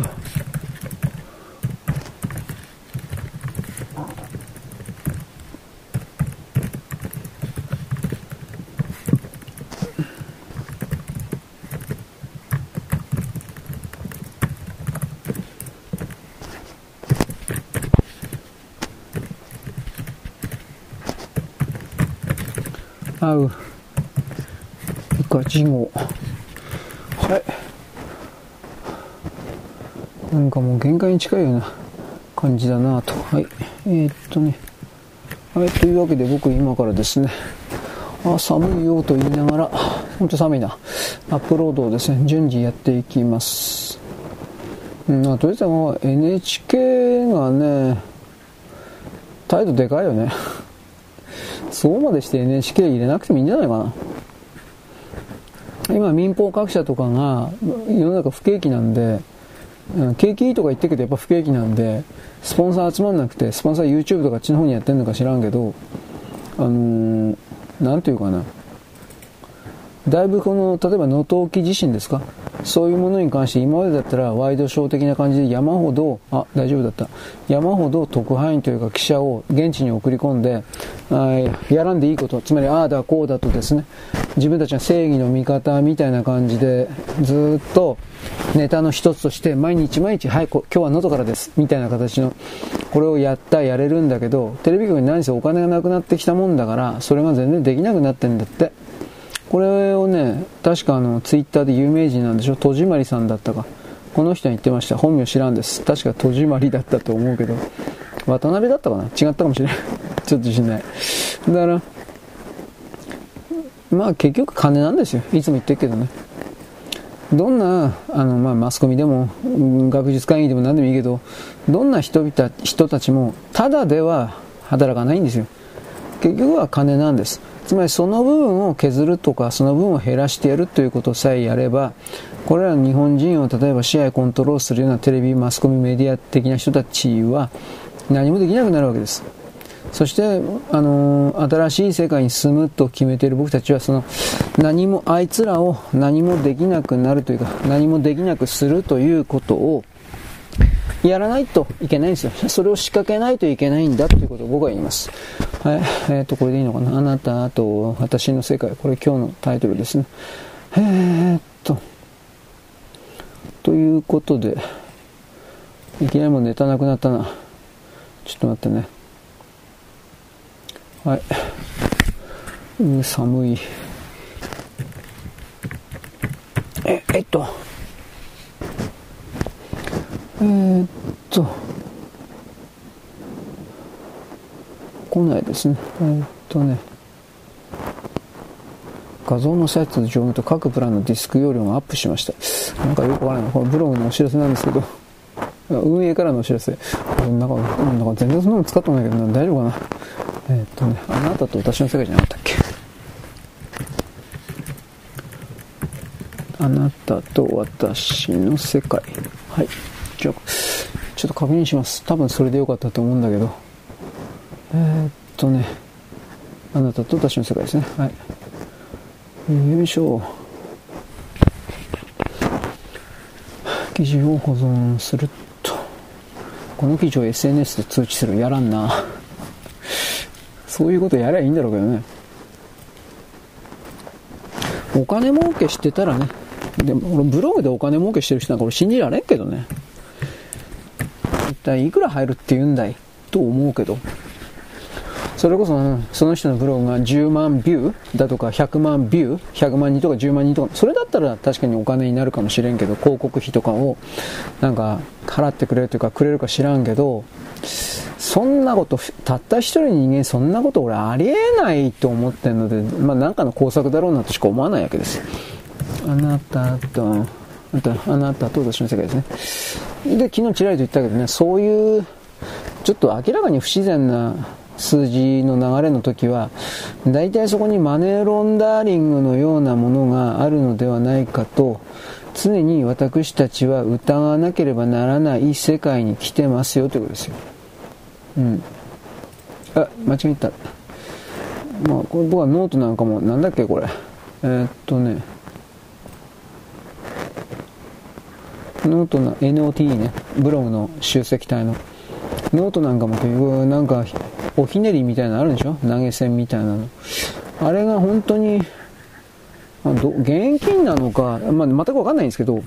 あう。ガチ号。はい。なんかもう限界に近いような感じだなと。はい。えー、っとね。はい。というわけで僕今からですね。あ、寒いよと言いながら、ほんと寒いな。アップロードをですね順次やっていきます。まあ、とりあえずもう エヌエイチケー がね態度でかいよねそうまでして エヌエイチケー 入れなくてもいいんじゃないかな。今民放各社とかが世の中不景気なんで、景気いいとか言ってるけどやっぱ不景気なんでスポンサー集まんなくて、スポンサー YouTube とかあっちの方にやってんのか知らんけど、あのー、なんていうかな、だいぶこの例えば能登沖地震ですか、そういうものに関して今までだったらワイドショー的な感じで山ほどあ大丈夫だった山ほど特派員というか記者を現地に送り込んで、やらんでいいこと、つまりああだこうだとですね、自分たちの正義の味方みたいな感じでずっとネタの一つとして毎日毎日はい今日は能登からですみたいな形のこれをやったやれるんだけど、テレビ局に何せお金がなくなってきたもんだからそれが全然できなくなってんだって。これをね、確かあのツイッターで有名人なんでしょ、戸締まりさんだったか、この人に言ってました。本名知らんです。確か戸締まりだったと思うけど渡辺だったかな、違ったかもしれないちょっと自信ない。だからまあ結局金なんですよ、いつも言ってるけどね。どんなあの、まあ、マスコミでも学術会議でも何でもいいけど、どんな人々た人たちもただでは働かないんですよ。結局は金なんです。つまりその部分を削るとかその部分を減らしてやるということさえやれば、これらの日本人を例えば支配コントロールするようなテレビマスコミメディア的な人たちは何もできなくなるわけです。そしてあの新しい世界に住むと決めている僕たちは、その何もあいつらを何もできなくなるというか何もできなくするということをやらないといけないんですよ。それを仕掛けないといけないんだということを僕は言います。はい、えーとこれでいいのかな、あなたと私の世界、これ今日のタイトルですね。えーっとということで、いきなりもうネタなくなったな、ちょっと待ってね。はい、うん、寒い。ええっとえー、っと来ないですね。えー、っとね画像のサイトで上限と各プランのディスク容量がアップしました。なんかよくわからない、これブログのお知らせなんですけど、運営からのお知らせ。なんか、なんか全然そんなの使ってないけど大丈夫かな。えー、っとねあなたと私の世界じゃなかったっけ、あなたと私の世界。はい、ちょっと確認します。多分それでよかったと思うんだけど、えー、っとねあなたと私の世界ですね。はい、よいしょ。記事を保存するとこの記事を エスエヌエス で通知する。やらんなそういうことやりゃいいんだろうけどね。お金儲けしてたらね、でもブログでお金儲けしてる人なんか俺信じられんけどね。一体いくら入るって言うんだいと思うけど、それこそ、うん、その人のブログがじゅうまんビューだとかひゃくまんビュー、ひゃくまん人とかじゅうまん人とか、それだったら確かにお金になるかもしれんけど、広告費とかをなんか払ってくれるというかくれるか知らんけど、そんなことたった一人人間そんなこと俺ありえないと思ってるので、まあなんかの工作だろうなとしか思わないわけです。あなたとあなたと私の世界ですね。で昨日ちらりと言ったけどね、そういうちょっと明らかに不自然な数字の流れの時はだいたいそこにマネーロンダーリングのようなものがあるのではないかと常に私たちは疑わなければならない世界に来てますよということですよ。うん、あ間違えた、まあ、これ僕はノートなんかもなんだっけこれえー、っとねノートの エヌオーティー ね、ブログの集積体のノートなんかも結局なんかおひねりみたいなのあるでしょ、投げ銭みたいなの、あれが本当にど現金なのか、まあ、全く分かんないんですけど、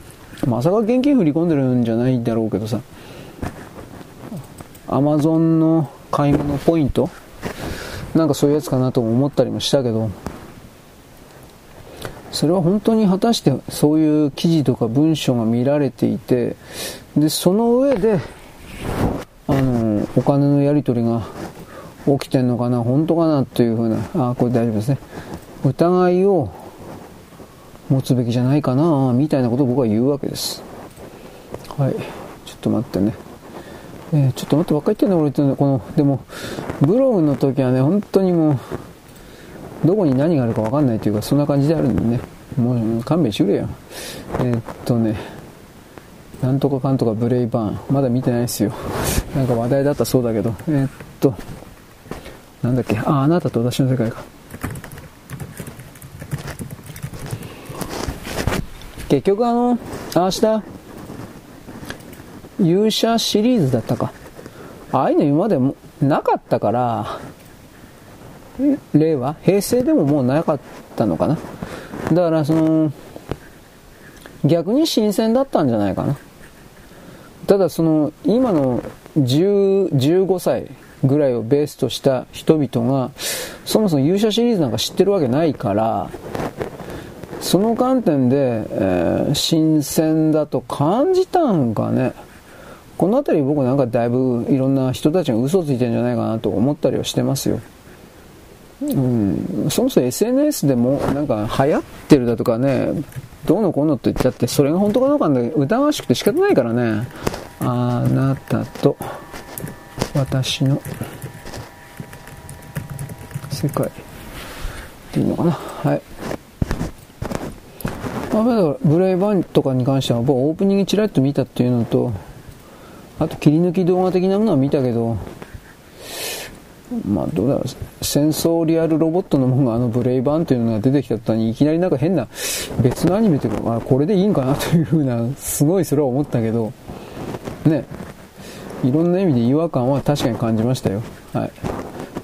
まさか現金振り込んでるんじゃないだろうけどさ、アマゾンの買い物ポイントなんかそういうやつかなと思ったりもしたけど、それは本当に果たしてそういう記事とか文章が見られていて、でその上であのお金のやり取りが起きてんのかな、本当かなっていうふうな、あこれ大丈夫ですね、疑いを持つべきじゃないかなみたいなことを僕は言うわけです。はい、ちょっと待ってね、えー、ちょっと待ってばっかり言ってんだ俺ってのこのでもブログの時はね本当にもうどこに何があるか分かんないというかそんな感じであるんでね、もう勘弁してくれよ。えー、っとねなんとかかんとかブレイバーンまだ見てないですよ。なんか話題だったそうだけど、えー、っとなんだっけ、ああなたと私の世界か。結局あの明日勇者シリーズだったか、ああいうの今までもなかったから令和平成でももうなかったのかな。だからその逆に新鮮だったんじゃないかな。ただその今のじゅう、じゅうごさいぐらいをベースとした人々がそもそも勇者シリーズなんか知ってるわけないから、その観点で、えー、新鮮だと感じたんかね。このあたり僕なんかだいぶいろんな人たちが嘘ついてるんじゃないかなと思ったりはしてますよ。うん、そもそも エスエヌエス でもなんか流行ってるだとかねどうのこうのと言っちゃってそれが本当かどうかなんだけど疑わしくて仕方ないからね。あなたと私の世界っていうのかな。はい、まあ、だからブレイバーンとかに関しては僕オープニングチラッと見たっていうのとあと切り抜き動画的なものは見たけど、まあどうだろう、戦争リアルロボットのものがあのブレイバーンというのが出てきた途端にいきなりなんか変な別のアニメというかこれでいいんかなというふうなすごいそれは思ったけどね、いろんな意味で違和感は確かに感じましたよ。はい、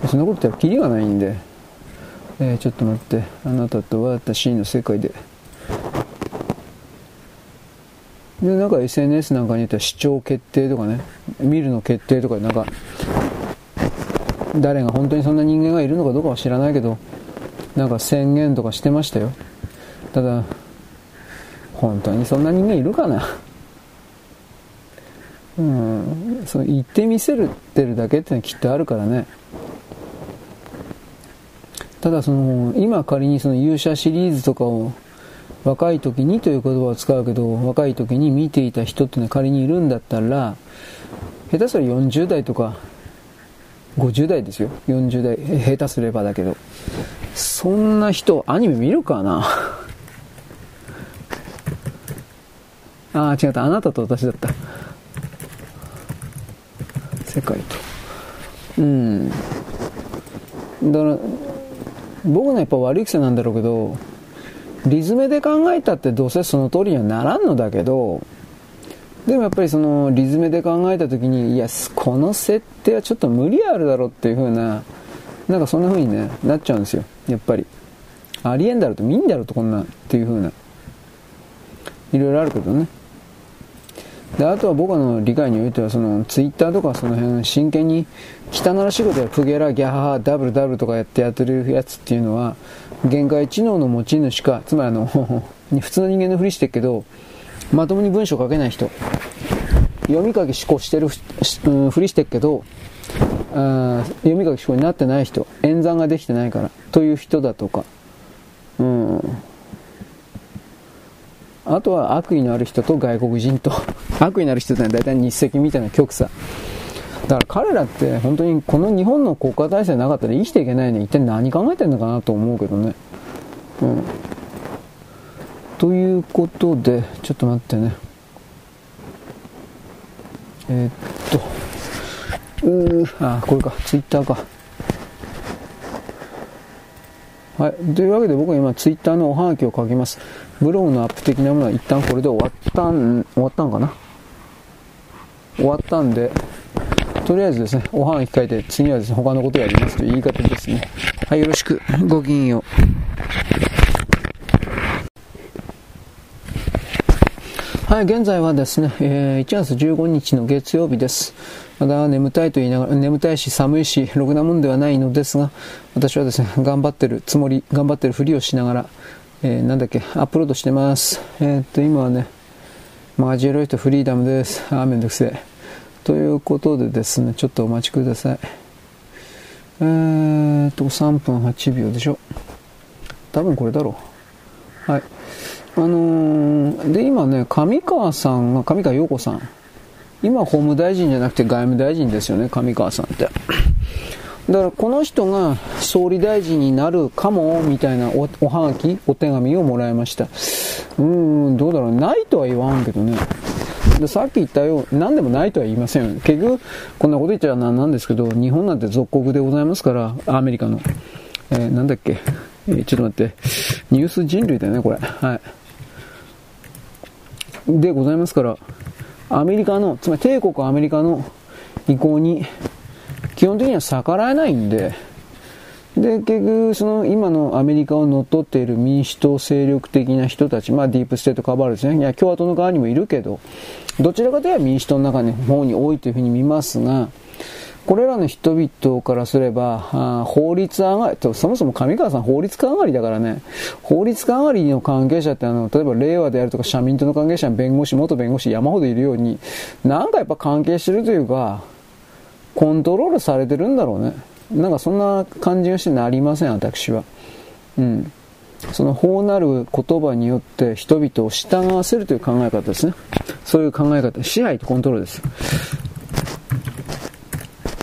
そんなこと言ったらキリがないんで、えー、ちょっと待って、あなたと私の世界ででなんか エスエヌエス なんかによっては視聴決定とかね見るの決定とかなんか誰が本当にそんな人間がいるのかどうかは知らないけどなんか宣言とかしてましたよ。ただ本当にそんな人間いるかな。うん、そう言ってみせるってるだけってのはきっとあるからね。ただその今仮にその勇者シリーズとかを若い時にという言葉を使うけど若い時に見ていた人ってのは仮にいるんだったら下手すらよんじゅうだいとかごじゅうだいですよ、よんじゅうだい下手すればだけどそんな人アニメ見るかな。ああ違った、あなたと私だった世界と。うんだから僕のやっぱ悪い癖なんだろうけど理詰めで考えたってどうせその通りにはならんのだけど、でもやっぱりその理詰めで考えた時にいやこの設定はちょっと無理あるだろうっていう風ななんかそんな風に、ね、なっちゃうんですよ。やっぱりありえんだろうと見んだろうとこんなっていう風ないろいろあるけどね。であとは僕の理解においてはそのツイッターとかその辺真剣に汚らしいことやプゲラギャハハダブルダブルとかやってやってるやつっていうのは限界知能の持ち主か、つまりあの普通の人間のふりしてるけどまともに文章書けない人、読み書き思考してるふりしてるけどあ読み書き思考になってない人、演算ができてないからという人だとか、うんあとは悪意のある人と外国人と悪意のある人ってのは大体日赤みたいな極左だから彼らって本当にこの日本の国家体制なかったら生きていけないのに一体何考えてるのかなと思うけどね。うんということでちょっと待ってね、えー、っとうーあーこれかツイッターか。はい、というわけで僕は今ツイッターのおはがきを書きます。ブログのアップ的なものは一旦これで終わったん終わったんかな終わったんでとりあえずですねおはがき書いて次はですね他のことをやりますという言い方ですね。はい、よろしくごきげんよう。はい、現在はですね、えー、いちがつじゅうごにちの月曜日です。まだ眠たいと言いながら、眠たいし寒いし、ろくなもんではないのですが、私はですね、頑張ってるつもり、頑張ってるふりをしながら、えー、なんだっけ、アップロードしてます。えー、っと、今はね、マジエロイトフリーダムです。あー、めんどくせえ。ということでですね、ちょっとお待ちください。えーっと、さんぷんはちびょうでしょ。多分これだろう。はい、あのー、で今ね、上川さんが、上川陽子さん、今法務大臣じゃなくて外務大臣ですよね、上川さんって。だからこの人が総理大臣になるかもみたいな お, おはがきお手紙をもらいました。うーん、どうだろう、ないとは言わんけどね。でさっき言ったよう、何でもないとは言いません。結局こんなこと言っちゃなんなんですけど、日本なんて属国でございますから、アメリカの、えー、なんだっけ、えー、ちょっと待って、ニュース人類だよねこれ、はい、でございますから、アメリカの、つまり帝国アメリカの意向に基本的には逆らえないんで、で結局その今のアメリカを乗っ取っている民主党勢力的な人たち、まあ、ディープステートカバーですね。いや、共和党の側にもいるけど、どちらかといえば民主党の中の方に多いというふうに見ますが、これらの人々からすれば、法律上がりと、そもそも上川さん法律上がりだからね、法律上がりの関係者ってあの例えば令和であるとか社民党の関係者、弁護士、元弁護士山ほどいるように、なんかやっぱ関係してるというかコントロールされてるんだろうね。なんかそんな感じがしてなりません、私は。うん。その法なる言葉によって人々を従わせるという考え方ですね。そういう考え方、支配とコントロールです。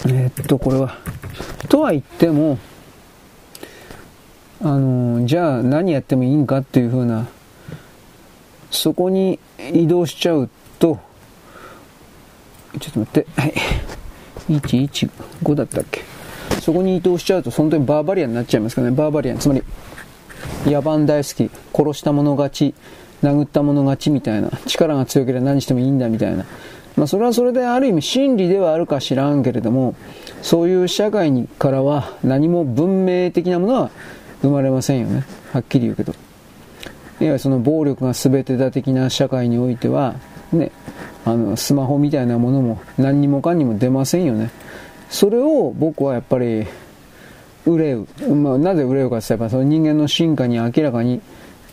えー、っとこれはとは言っても、あのー、じゃあ何やってもいいんかっていう風な、そこに移動しちゃうと、ちょっと待って、はい。いちいちごだったっけ、そこに移動しちゃうと本当にバーバリアンになっちゃいますからね。バーバリアン、つまり野蛮大好き、殺した者勝ち、殴った者勝ちみたいな、力が強ければ何してもいいんだみたいな、まあ、それはそれである意味真理ではあるか知らんけれども、そういう社会にからは何も文明的なものは生まれませんよね、はっきり言うけど。いや、その暴力が全てだ的な社会においてはね、あのスマホみたいなものも何にもかにも出ませんよね。それを僕はやっぱり憂う、まあ、なぜ憂うかといえば、その人間の進化に明らかに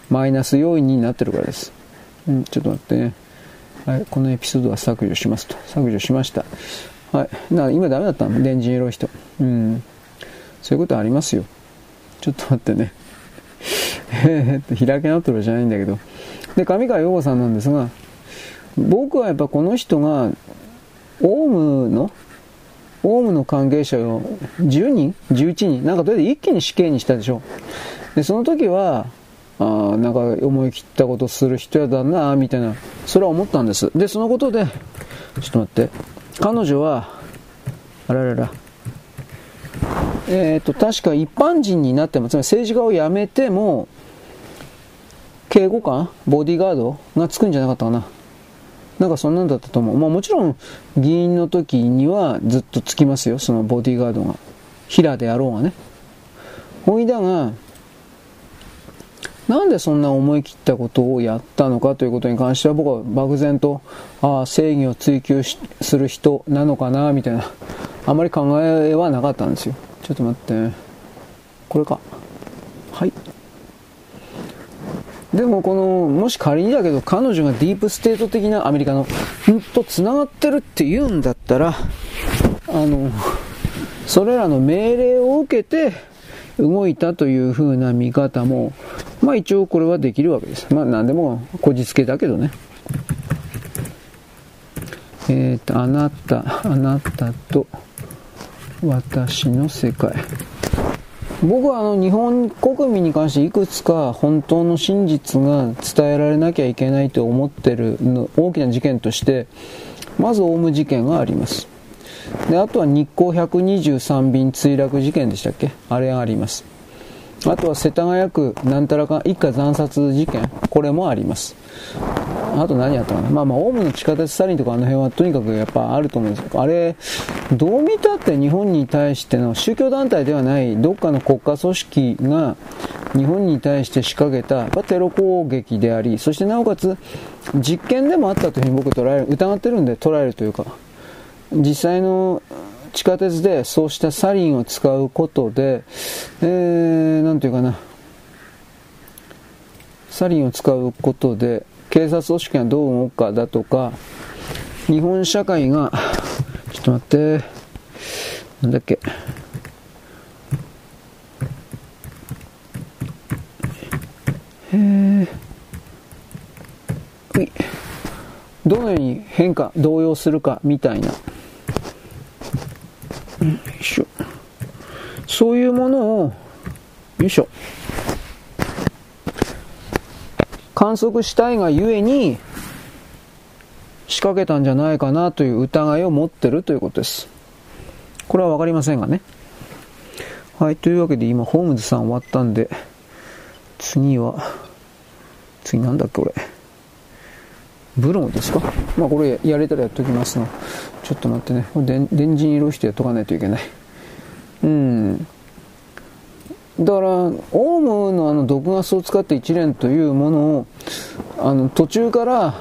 マイナス要因になってるからです、うん、ちょっと待ってね、はい、このエピソードは削除しますと、削除しました、はい、な今ダメだったの、電人色い人、うん、そういうことありますよ。ちょっと待ってね開け直ってるじゃないんだけど、で上川陽子さんなんですが、僕はやっぱこの人がオウムのオウムの関係者をじゅうにんじゅういちにんなんかとりあえず一気に死刑にしたでしょ。でその時はあなんか思い切ったことする人やだなみたいな、それは思ったんです。でそのことで、ちょっと待って、彼女はあらららえー、と確か一般人になっても、つまり政治家を辞めても警護官、ボディーガードがつくんじゃなかったかな、なんかそんなんだったと思う。まあ、もちろん議員の時にはずっとつきますよ、そのボディーガードが、平であろうがね。ほいだが、なんでそんな思い切ったことをやったのかということに関しては、僕は漠然と、ああ正義を追求しする人なのかなみたいな、あまり考えはなかったんですよ。ちょっと待って、これか、はい。でもこの、もし仮にだけど彼女がディープステート的なアメリカのんとつながってるっていうんだったら、あのそれらの命令を受けて動いたというふうな見方も、まあ一応これはできるわけです。まあ何でもこじつけだけどね。えっとあなたあなたと私の世界。僕はあの日本国民に関していくつか本当の真実が伝えられなきゃいけないと思っているの大きな事件として、まずオウム事件があります。であとは日航ひゃくにじゅうさんびん墜落事件でしたっけ、あれがあります。あとは世田谷区なんたらか一家惨殺事件、これもあります。あと何やったかな、まあまあオウムの地下鉄サリンとかあの辺はとにかくやっぱあると思うんですけど、あれどう見たって日本に対しての宗教団体ではないどっかの国家組織が日本に対して仕掛けたやっぱテロ攻撃であり、そしてなおかつ実験でもあったというふうに僕捉える、疑ってるんで捉えるというか、実際の地下鉄でそうしたサリンを使うことで、えー、なんていうかな、サリンを使うことで警察組織がどう動くかだとか、日本社会がちょっと待って、なんだっけ、ええー、どのように変化動揺するかみたいな、よいしょ、そういうものをよいしょ観測したいがゆえに仕掛けたんじゃないかなという疑いを持ってるということです。これは分かりませんがね。はい、というわけで今ホームズさん終わったんで、次は次なんだっけこれ、ブロンですか。まあこれやれたらやっときますな。ちょっと待ってね、これで電人色してやっとかないといけない。うんだからオウムのあの毒ガスを使って一連というものをあの途中から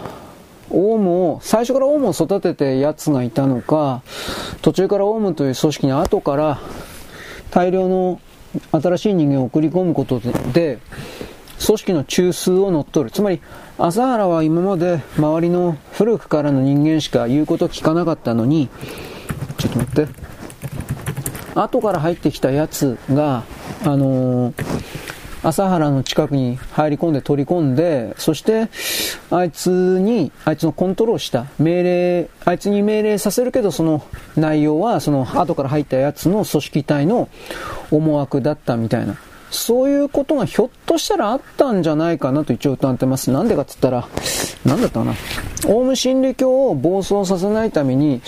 オウムを最初からオウムを育ててやつがいたのか、途中からオウムという組織に後から大量の新しい人間を送り込むことで組織の中枢を乗っ取る。つまり麻原は今まで周りの古くからの人間しか言うこと聞かなかったのに、ちょっと待って、後から入ってきたやつがあの麻原の近くに入り込んで取り込んで、そしてあいつにあいつのコントロールした命令、あいつに命令させるけど、その内容はその後から入ったやつの組織体の思惑だったみたいな、そういうことがひょっとしたらあったんじゃないかなと一応疑ってます。なんでかって言ったら、なんだったかな、オウム真理教を暴走させないために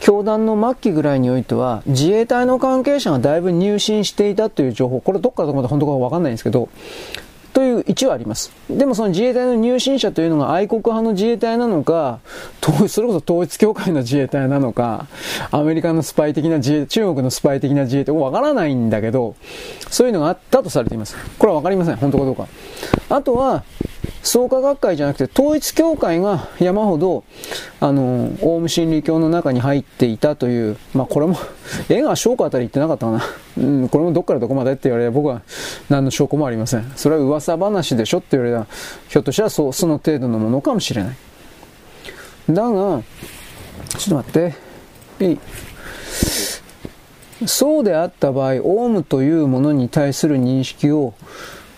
教団の末期ぐらいにおいては自衛隊の関係者がだいぶ入信していたという情報、これどっからどこまで本当かわかんないんですけど、という一応あります。でもその自衛隊の入信者というのが愛国派の自衛隊なのか、それこそ統一教会の自衛隊なのか、アメリカのスパイ的な自衛、中国のスパイ的な自衛隊、わからないんだけど、そういうのがあったとされています。これはわかりません。本当かどうか。あとは、創価学会じゃなくて統一教会が山ほどあのオウム真理教の中に入っていたという、まあこれも江川翔子あたり言ってなかったかな、うん、これもどっからどこまでって言われれば僕は何の証拠もありません。それは噂話でしょって言われればひょっとしたら そ, その程度のものかもしれない。だがちょっと待って、そうであった場合、オウムというものに対する認識を、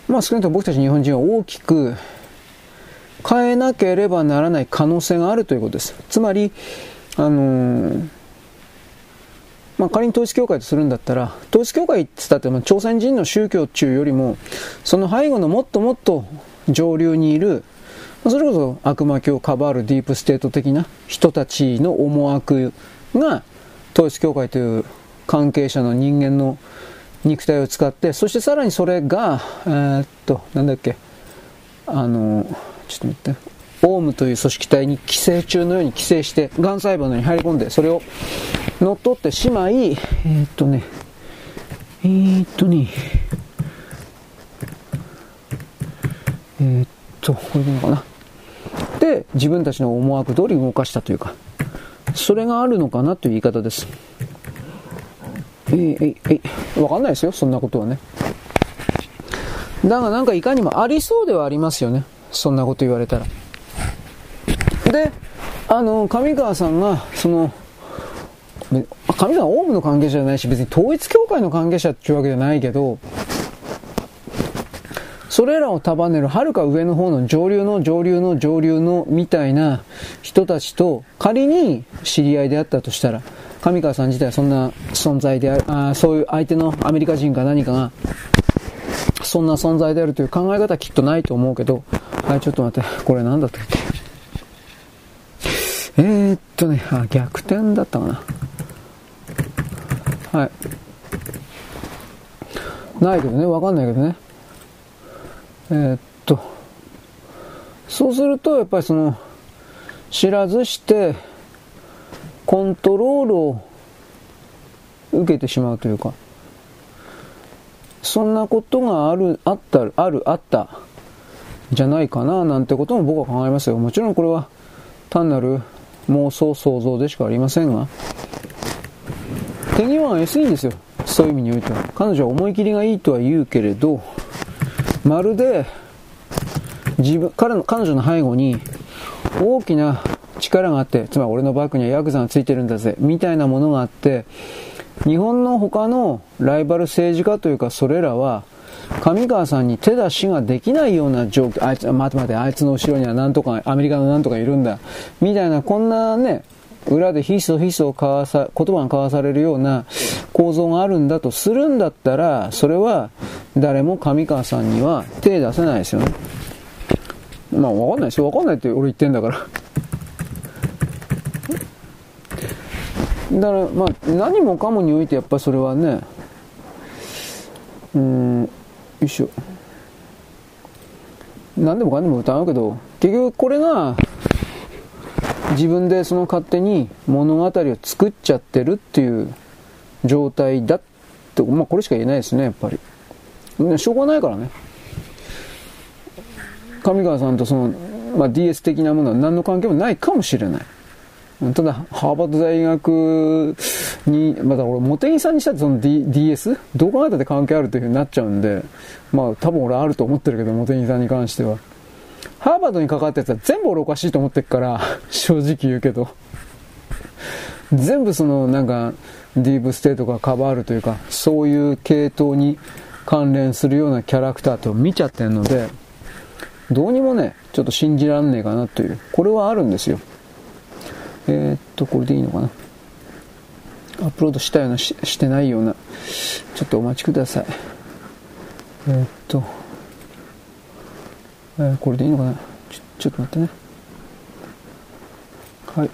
まあ少なくとも僕たち日本人は大きく変えなければならない可能性があるということです。つまり、あのーまあ、仮に統一教会とするんだったら、統一教会って言ったって、まあ、朝鮮人の宗教中よりも、その背後のもっともっと上流にいる、まあ、それこそ悪魔教をかばるディープステート的な人たちの思惑が、統一教会という関係者の人間の肉体を使って、そしてさらにそれが、えー、っと、なんだっけ、あのー、ちょっと待って、オウムという組織体に寄生虫のように寄生してがん細胞のように入り込んで、それを乗っ取ってしまい、えー、っとねえー、っとねえー、っとこれなのかな、で自分たちの思惑通り動かしたというか、それがあるのかなという言い方です。えー、えー、えー、わかんないですよ、そんなことはね。だがなんかいかにもありそうではありますよね、そんなこと言われたら。で、あの上川さんがその上川はオウムの関係者じゃないし、別に統一教会の関係者っていうわけじゃないけど、それらを束ねるはるか上の方の上流の上流の上流のみたいな人たちと仮に知り合いであったとしたら、上川さん自体はそんな存在である、あ、そういう相手のアメリカ人か何かがそんな存在であるという考え方はきっとないと思うけど、はい、ちょっと待って、これ何だったっけ、えー、っとね、あ、逆転だったかな、はい、ないけどね、わかんないけどね、えー、っとそうするとやっぱりその知らずしてコントロールを受けてしまうというか、そんなことがある、あった、ある、あったじゃないかななんてことも僕は考えますよ。もちろんこれは単なる妄想想像でしかありませんが、手際が安いんですよ、そういう意味においては。彼女は思い切りがいいとは言うけれど、まるで自分、彼の、彼女の背後に大きな力があって、つまり俺のバックにはヤクザがついてるんだぜみたいなものがあって、日本の他のライバル政治家というか、それらは上川さんに手出しができないような状況、あいつ、待て待て、あいつの後ろにはなんとか、アメリカのなんとかいるんだ、みたいな、こんなね、裏でひそひそ交わさ、言葉が交わされるような構造があるんだとするんだったら、それは誰も上川さんには手出せないですよね。まあ分かんないですよ、分かんないって俺言ってんだから。だからまあ何もかもにおいてやっぱそれはね、うーん、よいしょ。何でもかんでも疑うけど、結局これが、自分でその勝手に物語を作っちゃってるっていう状態だって、まあこれしか言えないですね、やっぱり。証拠ないからね。上川さんとその、まあ、ディーエス 的なものは何の関係もないかもしれない。ただ、ハーバード大学に、まだ俺、茂木さんにしたってその、D、ディーエス? どう考えたって関係あるというふうになっちゃうんで、まあ多分俺あると思ってるけど、茂木さんに関しては。ハーバードに関わったやつは全部俺おかしいと思ってるから、正直言うけど。全部そのなんか、ディープステートがカバールというか、そういう系統に関連するようなキャラクターと見ちゃってるので、どうにもね、ちょっと信じらんねえかなという。これはあるんですよ。えー、っと、これでいいのかな。アップロードしたような、し、してないような。ちょっとお待ちください。えー、っと。えー、これでいいのかな、ちょ、ちょっと待ってね。はい。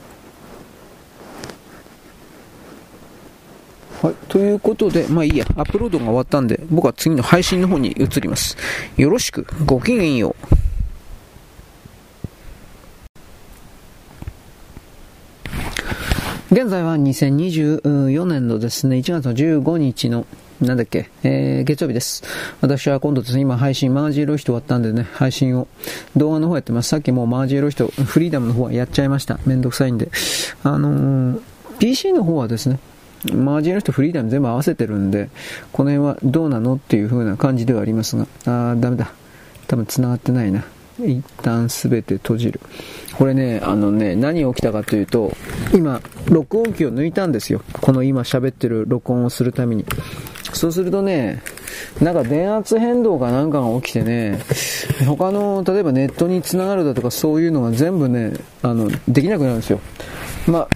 はい。ということで、まあいいや。アップロードが終わったんで、僕は次の配信の方に移ります。よろしく。ごきげんよう。現在はにせんにじゅうよねんのですね、いちがつのじゅうごにちのなんだっけ、えー、月曜日です。私は今度ですね、今配信、マージーロイヒト終わったんでね、配信を、動画の方やってます。さっきもうマージーロイヒト、フリーダムの方はやっちゃいました。めんどくさいんで。あのー、ピーシー の方はですね、マージーロイヒト、フリーダム全部合わせてるんで、この辺はどうなのっていう風な感じではありますが、あー、ダメだ。多分繋がってないな。一旦すべて閉じる。これね、あのね、何が起きたかというと、今、録音機を抜いたんですよ。この今喋ってる録音をするために。そうするとね、なんか電圧変動かなんかが起きてね、他の、例えばネットにつながるだとかそういうのが全部ね、あの、できなくなるんですよ。まあ、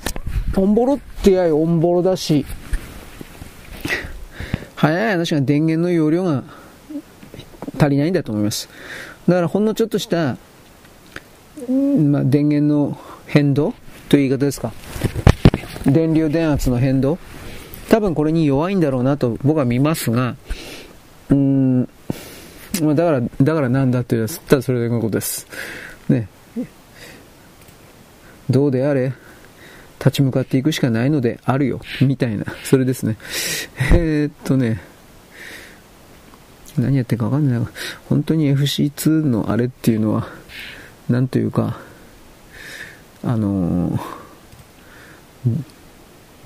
オンボロってやいオンボロだし、早い話が電源の容量が足りないんだと思います。だからほんのちょっとした、まあ、電源の変動という言い方ですか。電流電圧の変動。多分これに弱いんだろうなと僕は見ますが、うーん、まあ、だから、だからなんだっていうやつ、ただそれだけのことです。ね。どうであれ、立ち向かっていくしかないのであるよ、みたいな、それですね。えー、っとね、何やってるか分かんないな。本当に エフシーツー のあれっていうのは、なんというか、あのー、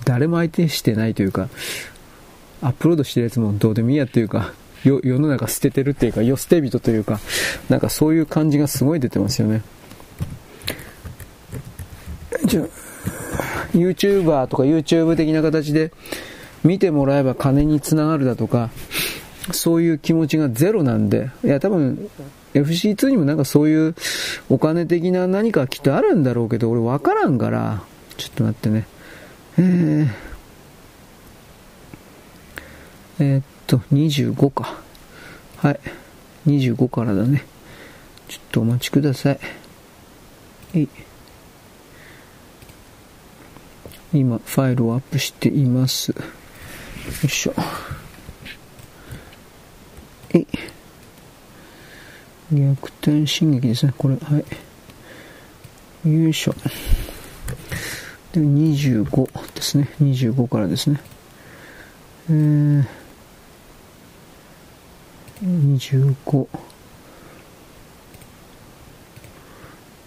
誰も相手してないというか、アップロードしてるやつもどうでもいいやというか、世の中捨ててるっていうか、世捨て人というか、なんかそういう感じがすごい出てますよね。YouTuber とか YouTube 的な形で、見てもらえば金につながるだとか、そういう気持ちがゼロなんで、いや多分 エフシーツー にもなんかそういうお金的な何かきっとあるんだろうけど、俺分からんから、ちょっと待ってね。えー、えー、っと、にじゅうごか。はい。にじゅうごからだね。ちょっとお待ちください。えい。今、ファイルをアップしています。よいしょ。えい。逆転進撃ですね、これ。はい。よいしょ。でにじゅうごですね。にじゅうごからですね。えー、にじゅうご。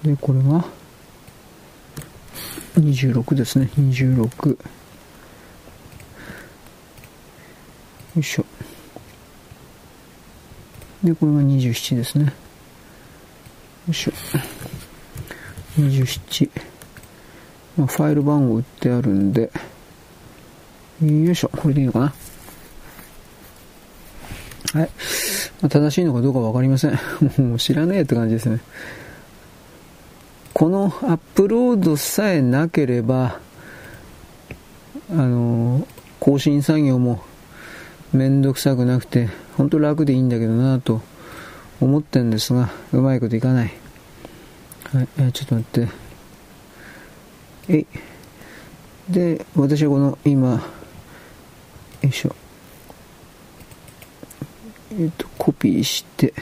で、これがにじゅうろくですね。にじゅうろく。よいしょ。で、これがにじゅうななですね。よいしょ。にじゅうなな。まあ、ファイル番号打ってあるんで、よいしょ、これでいいのかな。はい、まあ、正しいのかどうか分かりません。もう知らねえって感じですね。このアップロードさえなければ、あの更新作業もめんどくさくなくて本当楽でいいんだけどなと思ってんですが、うまいこといかない。はい、えちょっと待って。えい。で、私はこの今、よいしょ。えっと、コピーして、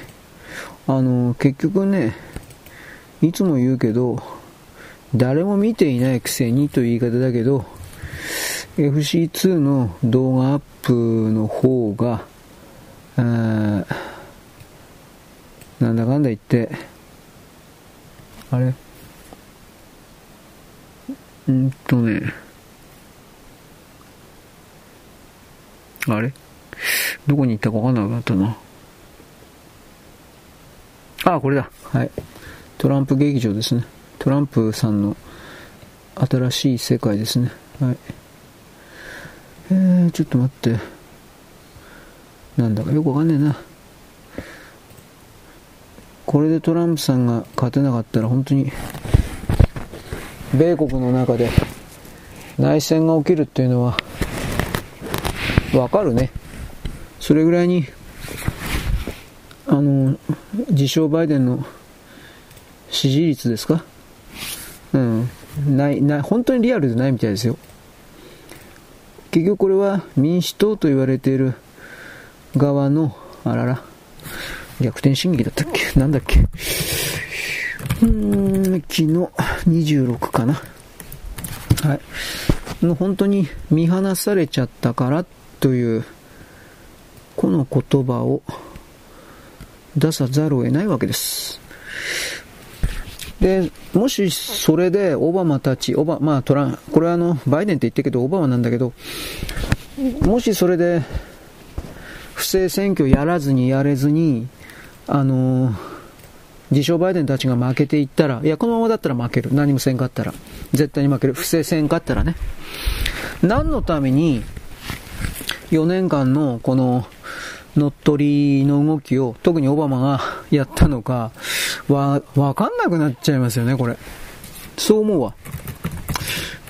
あの、結局ね、いつも言うけど、誰も見ていないくせにという言い方だけど、エフシーツー の動画アップの方が、あなんだかんだ言って、あれうんとね、あれどこに行ったか分かんなくなったな。ああ、これだ。はい。トランプ劇場ですね。トランプさんの新しい世界ですね。はい。えー、ちょっと待って。なんだかよくわかんねえな。これでトランプさんが勝てなかったら本当に米国の中で内戦が起きるっていうのはわかるね。それぐらいにあの自称バイデンの支持率ですか、うん、ないない本当にリアルでないみたいですよ。結局これは民主党と言われている側のあらら逆転進撃だったっけなんだっけうーん昨日にじゅうろくかな、はい、の本当に見放されちゃったからというこの言葉を出さざるを得ないわけです。でもしそれでオバマたちオバ、まあ、トランこれはあのバイデンって言ってるけどオバマなんだけど、もしそれで不正選挙やらずにやれずに、あのー、自称バイデンたちが負けていったら、いやこのままだったら負ける、何もせんかったら絶対に負ける、不正せんかったらね、何のためによねんかんのこの乗っ取りの動きを特にオバマがやったのかわ分かんなくなっちゃいますよねこれ。そう思うわ。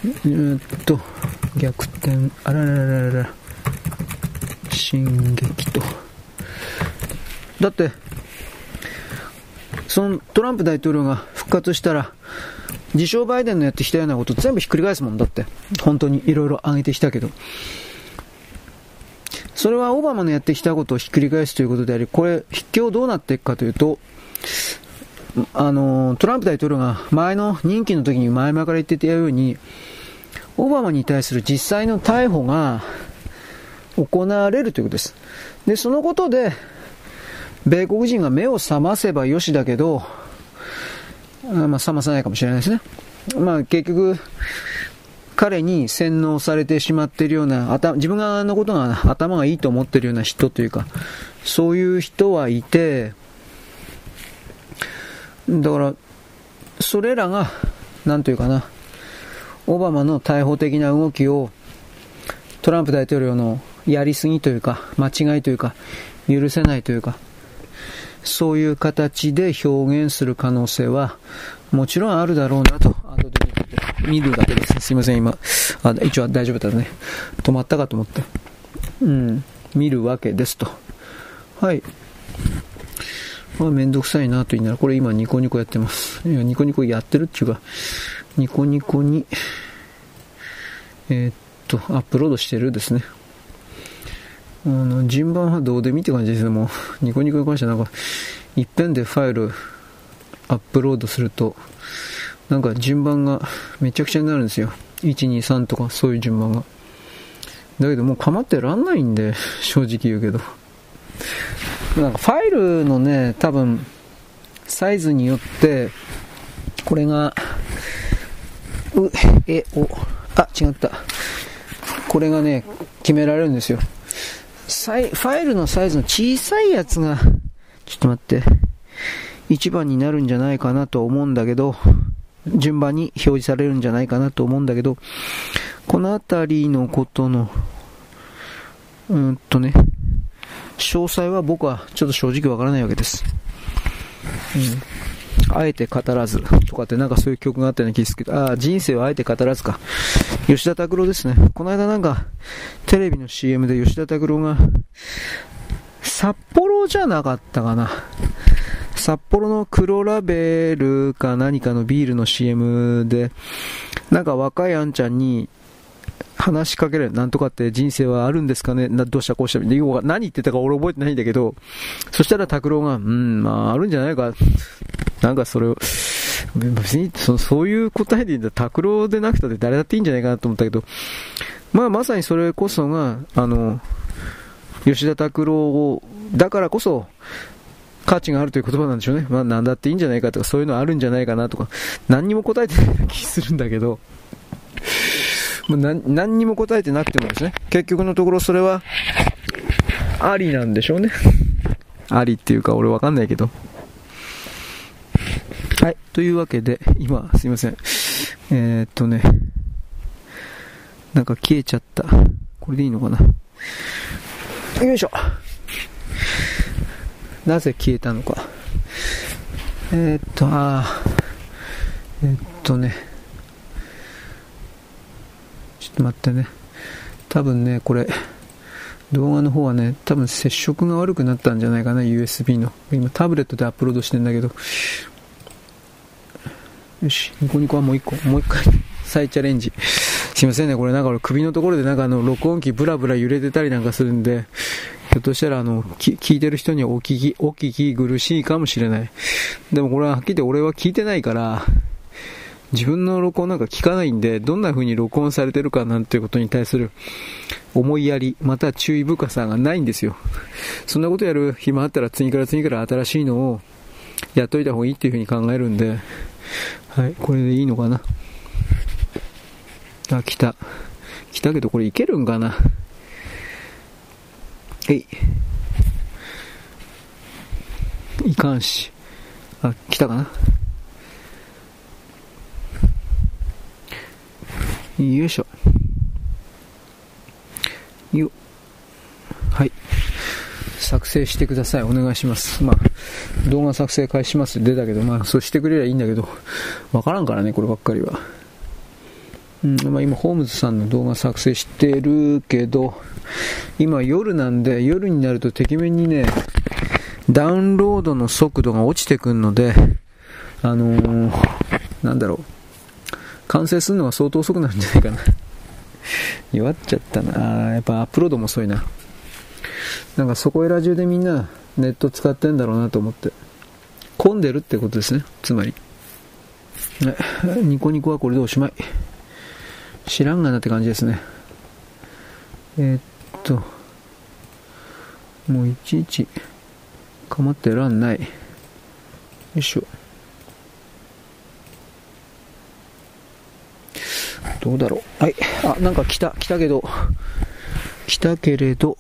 えー、っと逆転あらららららら進撃と。だってそのトランプ大統領が復活したら自称バイデンのやってきたようなこと全部ひっくり返すもんだって。本当にいろいろ挙げてきたけど、それはオバマのやってきたことをひっくり返すということであり、これ筆記どうなっていくかというと、あのトランプ大統領が前の任期の時に前々から言ってたようにオバマに対する実際の逮捕が行われるということです。で、そのことで米国人が目を覚ませばよしだけど、まあ、覚まさないかもしれないですね。まあ、結局彼に洗脳されてしまっているような、自分があのことが頭がいいと思っているような人というか、そういう人はいて、だからそれらがなんというかな、オバマの逮捕的な動きをトランプ大統領のやりすぎというか間違いというか許せないというか、そういう形で表現する可能性はもちろんあるだろうなと。あとで見るだけです。すいません、今あ一応大丈夫だね、止まったかと思って、うん、見るわけですと。はい、まあ、めんどくさいなと言いながら、これ今ニコニコやってます。いやニコニコやってるっていうかニコニコにえー、っとアップロードしてるですね。あの順番はどうでもいいって感じですね。もうニコニコに関してはなんかいっぺんでファイルアップロードするとなんか順番がめちゃくちゃになるんですよ。いちにさんとかそういう順番が。だけどもう構ってらんないんで、正直言うけど、なんかファイルのね多分サイズによってこれがうえおあ違った、これがね決められるんですよ。サイファイルのサイズの小さいやつがちょっと待っていちばんになるんじゃないかなと思うんだけど、順番に表示されるんじゃないかなと思うんだけど、このあたりのことのうーんとね詳細は僕はちょっと正直わからないわけです、うん、あえて語らずとかってなんかそういう曲があったような気ですけど、あ、人生はあえて語らずか、吉田拓郎ですね。この間なんかテレビの シーエム で吉田拓郎が札幌じゃなかったかな、札幌の黒ラベルか何かのビールの シーエム でなんか若いあんちゃんに話しかけられる、なんとかって人生はあるんですかね、などうしたこうしたみたいな、何言ってたか俺覚えてないんだけど、そしたら拓郎がうーんまああるんじゃないか、なんかそれを別に そ, そういう答えでいいんだ、拓郎でなくたって誰だっていいんじゃないかなと思ったけど、まあまさにそれこそがあの吉田拓郎をだからこそ価値があるという言葉なんでしょうね。まあ何だっていいんじゃないかとか、そういうのあるんじゃないかなとか、何にも答えてない気するんだけど、もう 何, 何にも答えてなくてもですね、結局のところそれはありなんでしょうね。ありっていうか俺わかんないけど。はい、というわけで今すいません、えー、っとねなんか消えちゃった、これでいいのかな、よいしょ、なぜ消えたのか、えー、っとあえー、っとねちょっと待ってね、多分ねこれ動画の方はね多分接触が悪くなったんじゃないかな、 ユーエスビー の今タブレットでアップロードしてるんだけど、よしニコニコはもう一個もう一回再チャレンジ、すいませんね、これなんか俺首のところでなんかあの録音機ブラブラ揺れてたりなんかするんで、ひょっとしたらあの聞いてる人にはお聞きお聞き苦しいかもしれない。でもこれははっきり言って俺は聞いてないから自分の録音なんか聞かないんで、どんな風に録音されてるかなんていうことに対する思いやりまた注意深さがないんですよ。そんなことやる暇あったら次から次から新しいのをやっといた方がいいっていう風に考えるんで、はいこれでいいのかな。あ来た来たけどこれいけるんかな。えいいかんし、あ来たかな、よいしょよ、はい、作成してくださいお願いします。まあ動画作成開始します出たけど、まあそうしてくれりゃいいんだけどわからんからねこればっかりは、うんまあ、今ホームズさんの動画作成してるけど今夜なんで、夜になるとてきめんにねダウンロードの速度が落ちてくるので、あのー、なんだろう、完成するのは相当遅くなるんじゃないかな。弱っちゃったな、やっぱアップロードも遅いな、なんかそこいら中でみんなネット使ってんだろうなと思って、混んでるってことですね、つまり。ニコニコはこれでおしまい、知らんがなって感じですね。えー、っともういちいち構ってらんない、よいしょ、どうだろう、はい、あなんか来た来たけど来たけれど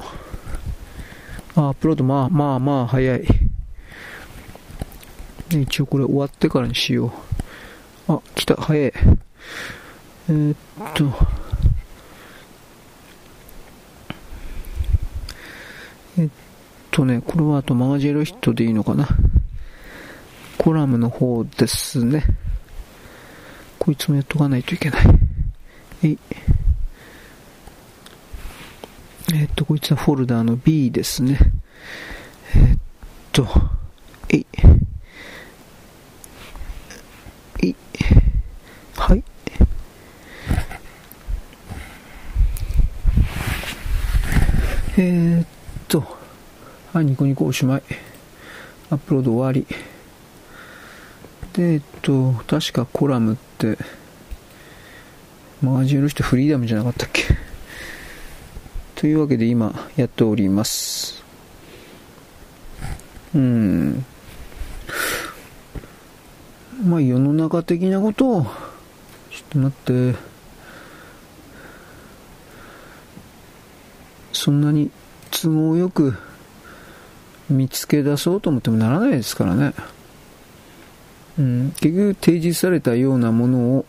あアップロードまあまあまあ早い、ね、一応これ終わってからにしよう、あ来た早い、えー、っとえっとねこれはあとマガジェルヒットでいいのかな、コラムの方ですね、こいつもやっとかないといけない、えいえっとこいつはフォルダーの ビー ですね、えっとえいえいはい、えっとはいニコニコおしまい、アップロード終わりで、えっと確かコラムってマージュの人フリーダムじゃなかったっけ、というわけで今やっております。うーんまあ世の中的なことをちょっと待って、そんなに都合よく見つけ出そうと思ってもならないですからね、うん、結局提示されたようなものを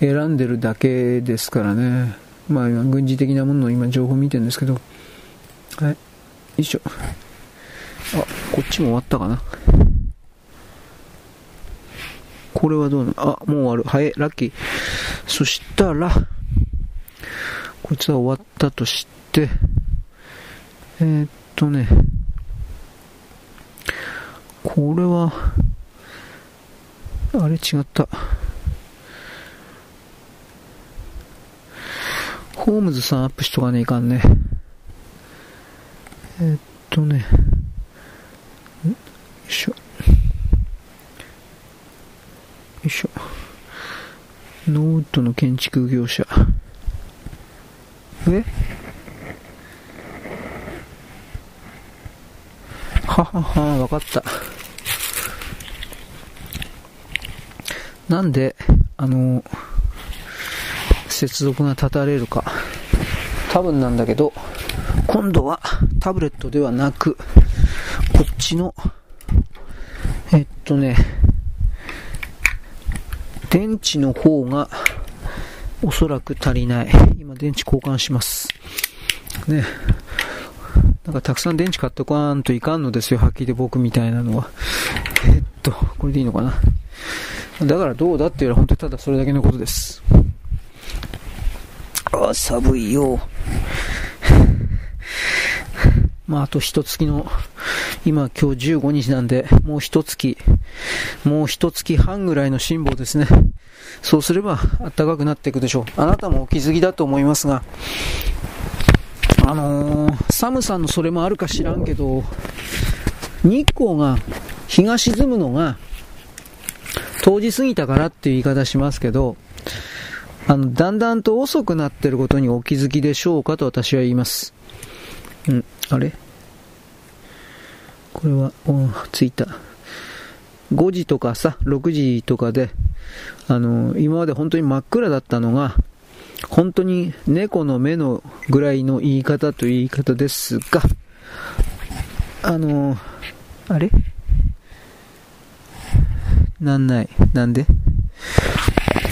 選んでるだけですからね。まあ、軍事的なものの今情報見てるんですけど、はい、よいしょ。あ、こっちも終わったかな。これはどうなの？あ、もう終わる。早い、ラッキー。そしたら、こいつは終わったとして、えー、っとね、これは、あれ違った。ホームズさんアップしとかねいかんね。えー、っとね、よいしょ。よいしょ。ノーウッドの建築業者。え？ははは、わかった。なんで、あの、接続が断たれるか。多分なんだけど、今度はタブレットではなく、こっちの、えっとね、電池の方がおそらく足りない。今電池交換します。ね。なんかたくさん電池買っておかんといかんのですよ。はっきりで僕みたいなのは。えっと、これでいいのかな。だからどうだっていうのは本当にただそれだけのことです。ああ、寒いよ。まあ、あと一月の、今今日じゅうごにちなんで、もう一月、もう一月半ぐらいの辛抱ですね。そうすれば暖かくなっていくでしょう。あなたもお気づきだと思いますが、あのー、寒さのそれもあるか知らんけど、日光が、日が沈むのが、とおじ過ぎたからっていう言い方しますけど、あの、だんだんと遅くなってることにお気づきでしょうかと私は言います。うん、あれ？これは、うん、ついた。ごじとかさ、ろくじとかで、あの、今まで本当に真っ暗だったのが、本当に猫の目のぐらいの言い方という言い方ですが、あの、あれ？なんない。なんで？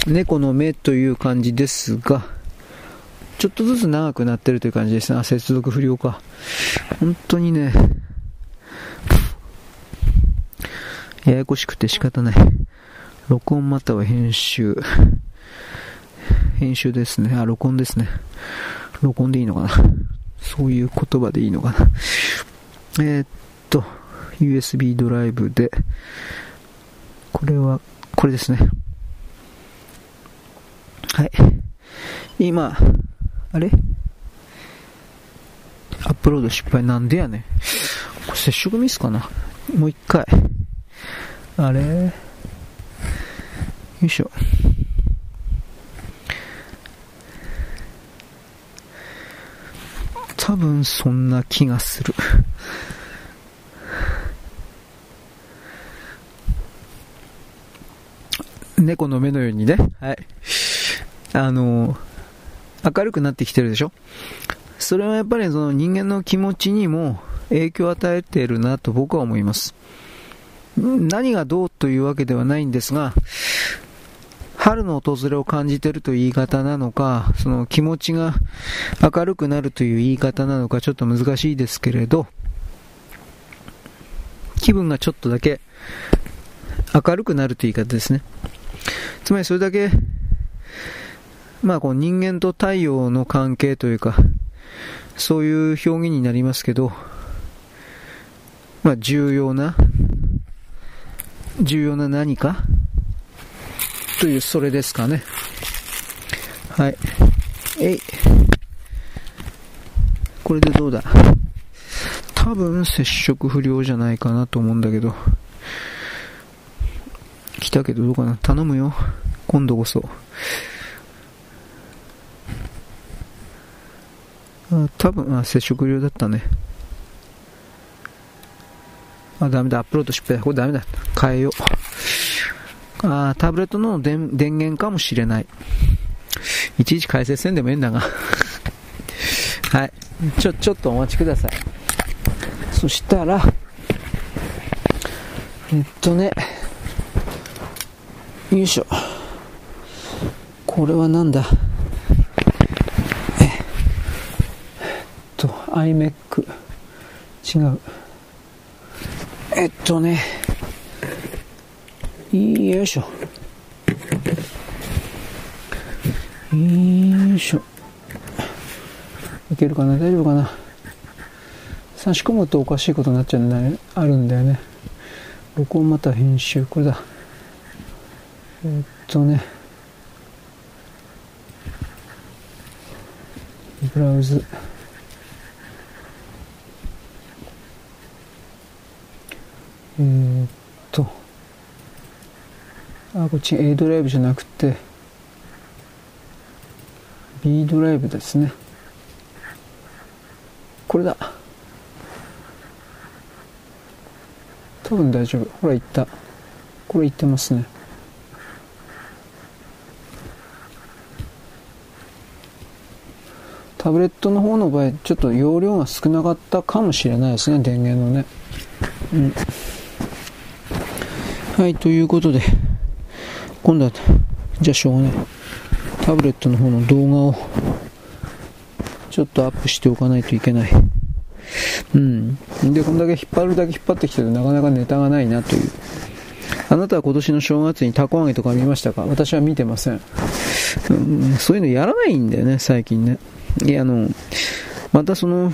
猫の目という感じですが、ちょっとずつ長くなってるという感じですね。あ、接続不良か。本当にね、ややこしくて仕方ない。録音または編集。編集ですね。あ、録音ですね。録音でいいのかな。そういう言葉でいいのかな。えー、っと、ユーエスビー ドライブで、これは、これですね。はい。今、あれ？アップロード失敗なんでやねん。これ接触ミスかな？もう一回。あれ？よいしょ。多分そんな気がする。猫の目のようにね、はい、あのー、明るくなってきてるでしょ。それはやっぱりその人間の気持ちにも影響を与えているなと僕は思います。何がどうというわけではないんですが、春の訪れを感じてるという言い方なのか、その気持ちが明るくなるという言い方なのか、ちょっと難しいですけれど、気分がちょっとだけ明るくなるという言い方ですね。つまりそれだけ、まあこう人間と太陽の関係というか、そういう表現になりますけど、まあ重要な、重要な何かという、それですかね。はい。えい。これでどうだ？多分接触不良じゃないかなと思うんだけど。来たけどどうかな。頼むよ。今度こそ。あ、多分、あ、接触量だったね。あ、ダメだ。アップロード失敗だ。これダメだ。変えよう。あ、タブレットの電、電源かもしれない。いちいち解説せんでもええんだが。はい。ちょ、ちょっとお待ちください。そしたら、えっとね、よいしょ。これはなんだ。えっと、iMac 違うえっとねよいしょよいしょいけるかな、大丈夫かな。差し込むとおかしいことになっちゃうんだよね、あるんだよね。録音また編集、これだ。えー、っとねブラウズえー、っとあこっち A ドライブじゃなくて B ドライブですね。これだ、多分大丈夫。ほらいった、これいってますね。タブレットの方の場合ちょっと容量が少なかったかもしれないですね、電源のね、うん、はい。ということで今度はじゃあしょうがない、タブレットの方の動画をちょっとアップしておかないといけない。うんでこんだけ引っ張るだけ引っ張ってきてるとなかなかネタがないなという。あなたは今年の正月に凧揚げとか見ましたか？私は見てません、うん、そういうのやらないんだよね最近ね。いやあのまたその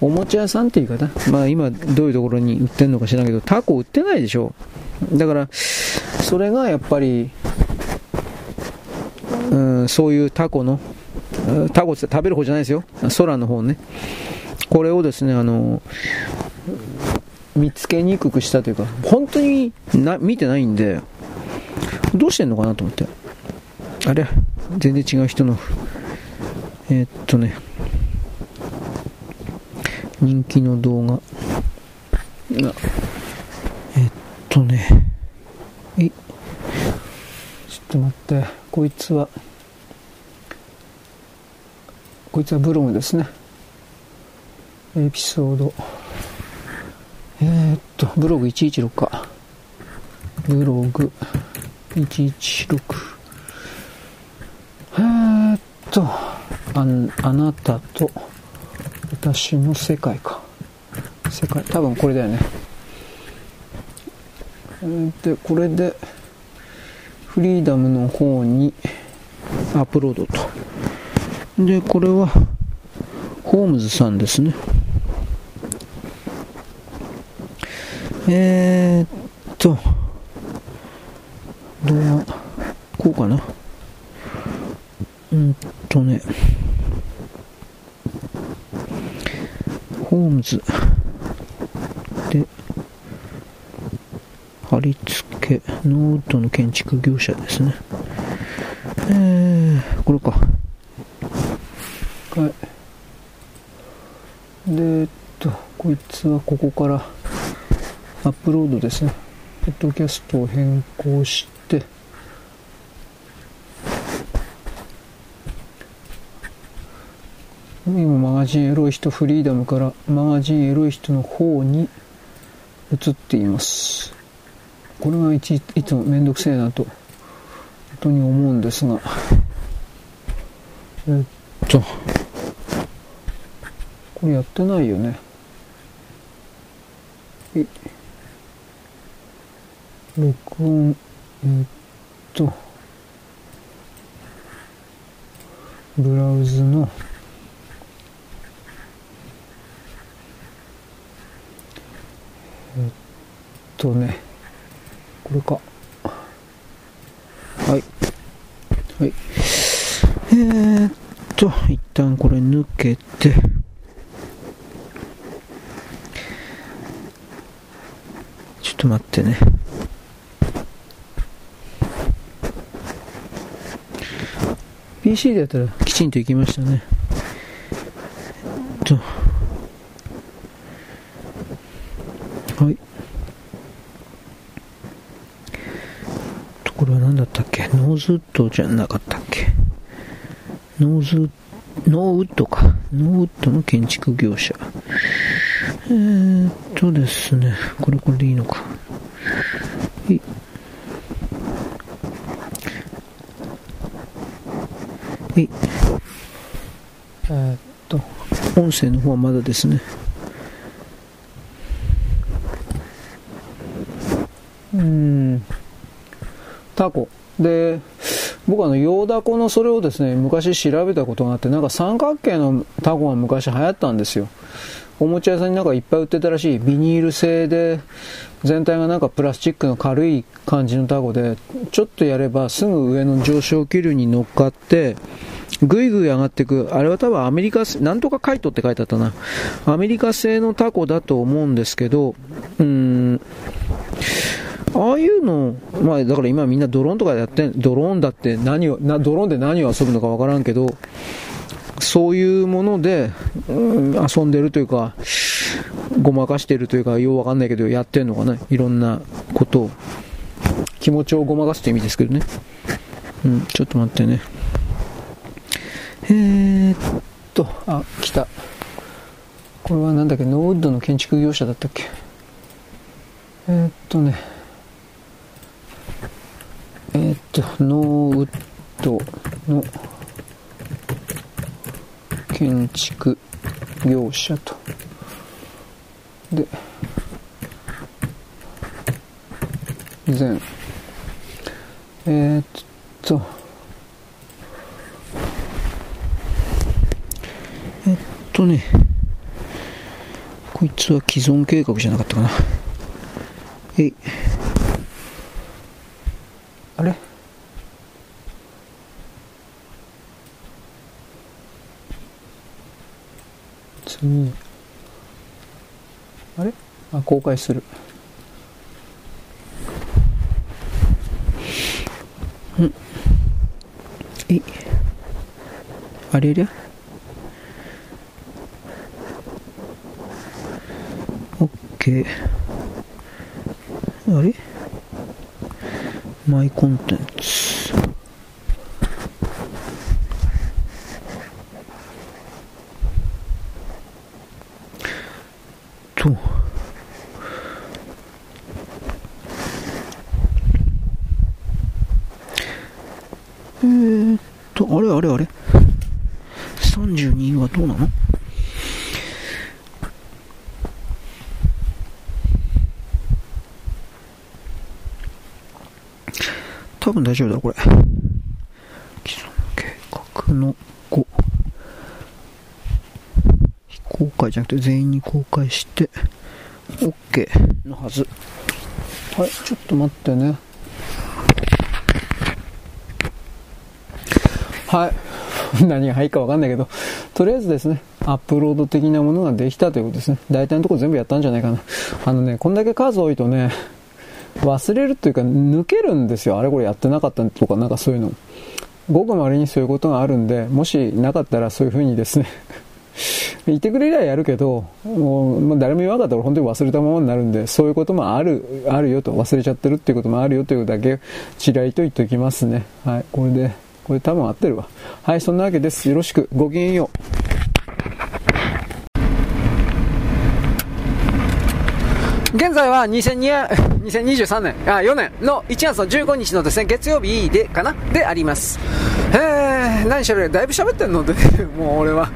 おもちゃ屋さんっていうかな、まあ今どういうところに売ってるのか知らんけどタコ売ってないでしょ。だからそれがやっぱり、うん、そういうタコのタコって食べる方じゃないですよ、空の方ね、これをですねあの見つけにくくしたというか、本当にな見てないんでどうしてんのかなと思って、あれ全然違う人のえー、っとね人気の動画、えー、っとねえいちょっと待って、こいつはこいつはブログですね。エピソードえー、っとブログいちいちろくか、ブログいちいちろくえー、っとあなたと私の世界か、世界多分これだよね。でこれでフリーダムの方にアップロードと。でこれはホームズさんですね。えー、っとどうこうかな、うんとねホームズで貼り付けノートの建築業者ですね。えー、これかはい。でえっとこいつはここからアップロードですね。ポッドキャストを変更して今マガジンエロい人フリーダムからマガジンエロい人の方に移っています。これがいついつもめんどくせえなと本当に思うんですが、えっとこれやってないよね。録音えー、っとブラウズのえー、っとねこれかはいはいえー、っと一旦これ抜けてちょっと待ってね。ピーシー でやったらきちんといきましたね。えっとはい。これは何だったっけ？ノーズウッドじゃなかったっけ？ノーズノーウッドか。ノーウッドの建築業者。えーっとですね、これこれでいいのか。いいえーっと音声の方はまだですね。うん。タコ。で、僕はあの、ヨーダコのそれをですね、昔調べたことがあって、なんか三角形のタコが昔流行ったんですよ。おもちゃ屋さんになんかいっぱい売ってたらしい。ビニール製で、全体がなんかプラスチックの軽い感じのタコで、ちょっとやればすぐ上の上昇気流に乗っかって、ぐいぐい上がっていく。あれは多分アメリカ、なんとかカイトって書いてあったな。アメリカ製のタコだと思うんですけど、うーん。ああいうの、まあだから今みんなドローンとかやってん、ドローンだって何を、なドローンで何を遊ぶのかわからんけど、そういうもので、うん、遊んでるというか、ごまかしてるというか、ようわかんないけど、やってんのかな。いろんなことを。気持ちをごまかすって意味ですけどね。うん、ちょっと待ってね。えーっと、あ、来た。これはなんだっけ、ノーウッドの建築業者だったっけ。えーっとね。えーっと、ノーウッドの建築業者と。で、前。えーっと、えっとね、こいつは既存計画じゃなかったかな。えい。あれ？次。あれ？あ、公開する。うん。えい。あれりゃ？あれ？マイコンテンツ。と。えーっと、あれあれあれ？ さんじゅうに はどうなの？多分大丈夫だこれ。既存計画のご、非公開じゃなくて全員に公開して OK のはず。はい、ちょっと待ってね。はい、何が入るか分かんないけど、とりあえずですね、アップロード的なものができたということですね。大体のところ全部やったんじゃないかな。あのね、こんだけ数多いとね、忘れるというか抜けるんですよ。あれこれやってなかったとか、なんかそういうのごくまれにそういうことがあるんで、もしなかったらそういう風にですね言ってくれりゃやるけど、もう誰も言わなかったら本当に忘れたままになるんで、そういうこともあるあるよと、忘れちゃってるっていうこともあるよというだけちらりと言っておきますね。はい、これでこれ多分合ってるわ。はい、そんなわけです。よろしく、ごきげんよう。現在はにせんにじゅうにせんにじゅうさんねん、あ、よねんのいちがつのじゅうごにちのですね、月曜日でかなであります。えー、何しゃべる？だいぶ喋ってんのって、もう俺は。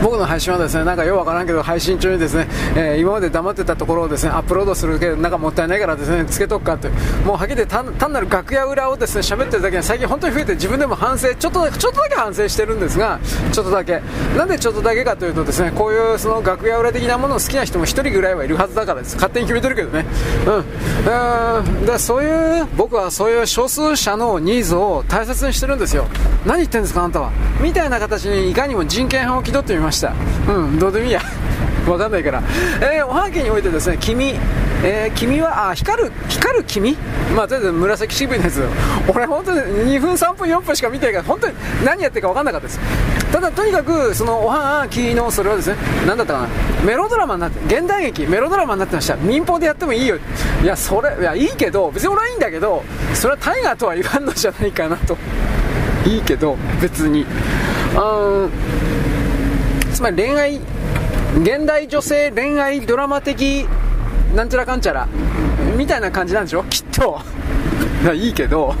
僕の配信はですね、なんかようわからんけど、配信中にですね、えー、今まで黙ってたところをですね、アップロードするけど、なんかもったいないからですね、つけとくかって。もうはっきり言って 単, 単なる楽屋裏をですね、喋ってるだけで、最近本当に増えて、自分でも反省、ちょっとだけ、ちょっとだけ反省してるんですが、ちょっとだけ。なんでちょっとだけかというとですね、こういうその楽屋裏的なものを好きな人も一人ぐらいはいるはずだからです。勝手に決めてるけどね。うん。で、そういう、僕はそういう少数者のニーズを大切にしてるんですよ。何言ってんですか、あんたは。みたいな形にいかにも人権派を気取ってみました。うん、どうでもいいや。わかんないから。えー、おはぎにおいてですね、君、えー、君は、あ、光る、光る君？まあ、とりあえず紫渋いのやつ。俺、本当ににふん、さんぷん、よんぷんしか見てないから、本当に何やってるかわかんなかったです。ただ、とにかく、その、おはぎの、それはですね、なんだったかな、メロドラマになって、現代劇、メロドラマになってました。民放でやってもいいよ。いや、それ、いや、いいけど、別に俺はいいんだけど、それは大河とは言わんのじゃないかなと。いいけど、別に。あつまり恋愛、現代女性恋愛ドラマ的なんちゃらかんちゃらみたいな感じなんでしょきっと。いいけど、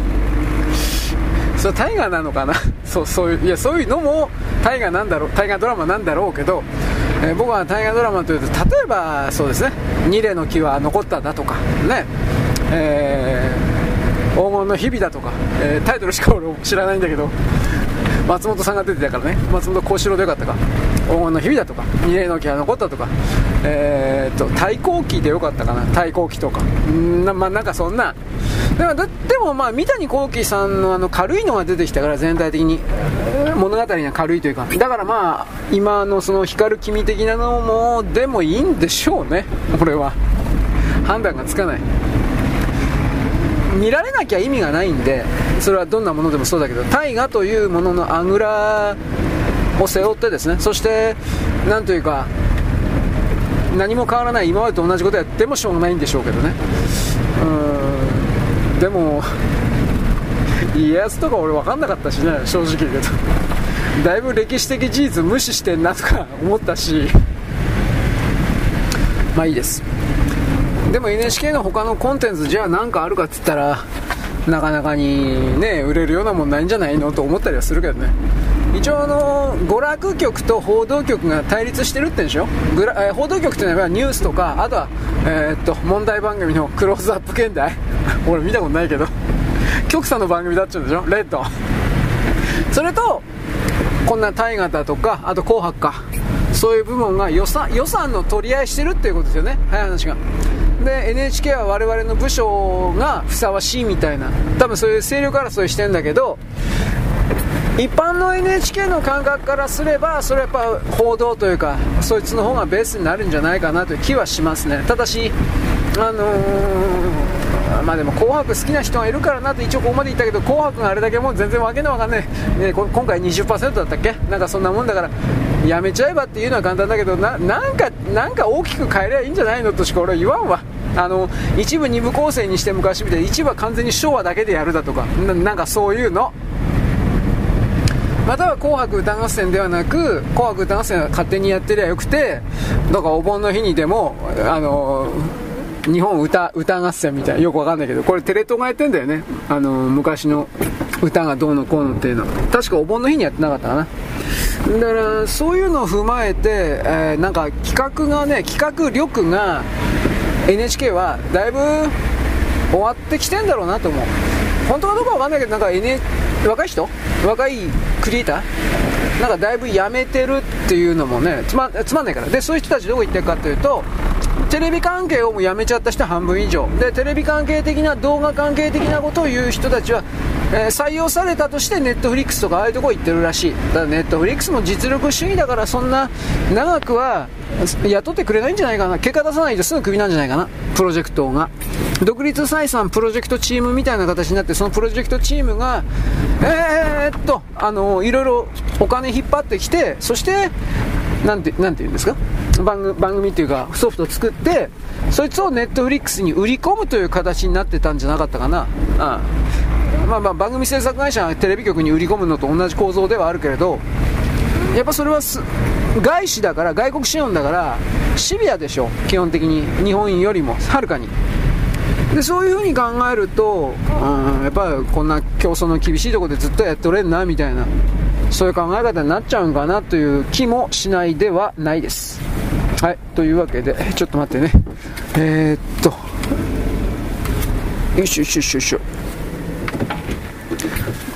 それはタイガーなのかな。そう、そういう、いや、そういうのもタイガーなんだろう、タイガードラマなんだろうけど、えー、僕は大河ドラマというと、例えばそうですね、二例の木は残っただとかね、えー、黄金の日々だとか、えー、タイトルしか俺知らないんだけど、松本さんが出てたからね、松本幸四郎でよかったか、黄金の日々だとか、二例の木は残ったとか、えー、と太閤記でよかったかな、太閤記とかんな、まあ、なんかそんなだだでもまあ三谷幸喜さんのあの軽いのが出てきたから、全体的に物語が軽いというか、だからまあ今のその光る君的なのもでもいいんでしょうね。俺は判断がつかない、見られなきゃ意味がないんで、それはどんなものでもそうだけど、大河というもののあぐらを背負ってですね、そしてなんというか何も変わらない今までと同じことやってもしょうがないんでしょうけどね。うーん、でも家康とか俺分かんなかったしね、正直言うとだいぶ歴史的事実無視してんなとか思ったしまあいいです。でも エヌエイチケー の他のコンテンツじゃあ何かあるかっつったら、なかなかにね売れるようなもんないんじゃないのと思ったりはするけどね。一応あの娯楽局と報道局が対立してるってんでしょ。グラ、えー、報道局っていうのはニュースとか、あとは、えー、っと問題番組のクローズアップ現代俺見たことないけど局さんの番組だっちゅうんでしょ、レッドそれとこんな大河だとか、あと紅白か、そういう部門が予算、予算の取り合いしてるっていうことですよね、早い話が。で エヌエイチケー は我々の部署がふさわしいみたいな、多分そういう勢力争いしてるんだけど、一般の エヌエイチケー の感覚からすればそれはやっぱ報道というかそいつの方がベースになるんじゃないかなという気はしますね。ただしあのー、まあでも紅白好きな人がいるからなって一応ここまで言ったけど、紅白があれだけもう全然わけのわかんない、ね、今回 にじゅっパーセント だったっけ、なんかそんなもんだからやめちゃえばっていうのは簡単だけど、 な, なんかなんか大きく変えればいいんじゃないのとしか俺は言わんわ。あの一部二部構成にして昔みたいに一部は完全に昭和だけでやるだとか な, なんかそういうの、または紅白歌合戦ではなく、紅白歌合戦は勝手にやってりゃよくて、だからお盆の日にでもあの日本 歌, 歌合戦みたいな、よくわかんないけど、これテレ東がやってんだよね、あの昔の歌がどうのこうのっていうの確かお盆の日にやってなかったかな。だからそういうのを踏まえて、えー、なんか企画がね、企画力が エヌエイチケー はだいぶ終わってきてんだろうなと思う。本当かどうかわかんないけど、なんか エヌエイチケー若い人、若いクリエイターなんかだいぶやめてるっていうのもね、つ ま, つまんないから。でそういう人たちどこ行ってるかというと、テレビ関係をもうやめちゃった人は半分以上で、テレビ関係的な動画関係的なことを言う人たちは、えー、採用されたとしてネットフリックスとかああいうとこ行ってるらしい。ただネットフリックスも実力主義だから、そんな長くは雇ってくれないんじゃないかな、結果出さないとすぐクビなんじゃないかな。プロジェクトが独立採算プロジェクトチームみたいな形になって、そのプロジェクトチームがえーっとあのいろいろお金引っ張ってきて、そしてなんて、なんて言うんですか、番組、番組っていうかソフトを作って、そいつをネットフリックスに売り込むという形になってたんじゃなかったかな。ああ、まあ、まあ番組制作会社がテレビ局に売り込むのと同じ構造ではあるけれど、やっぱそれはす外資だから、外国資本だからシビアでしょ、基本的に日本よりもはるかに。でそういう風に考えると、うん、やっぱりこんな競争の厳しいところでずっとやっとれんなみたいな、そういう考え方になっちゃうんかなという気もしないではないです。はい、というわけでちょっと待ってね、えー、っとよしよしよしよし。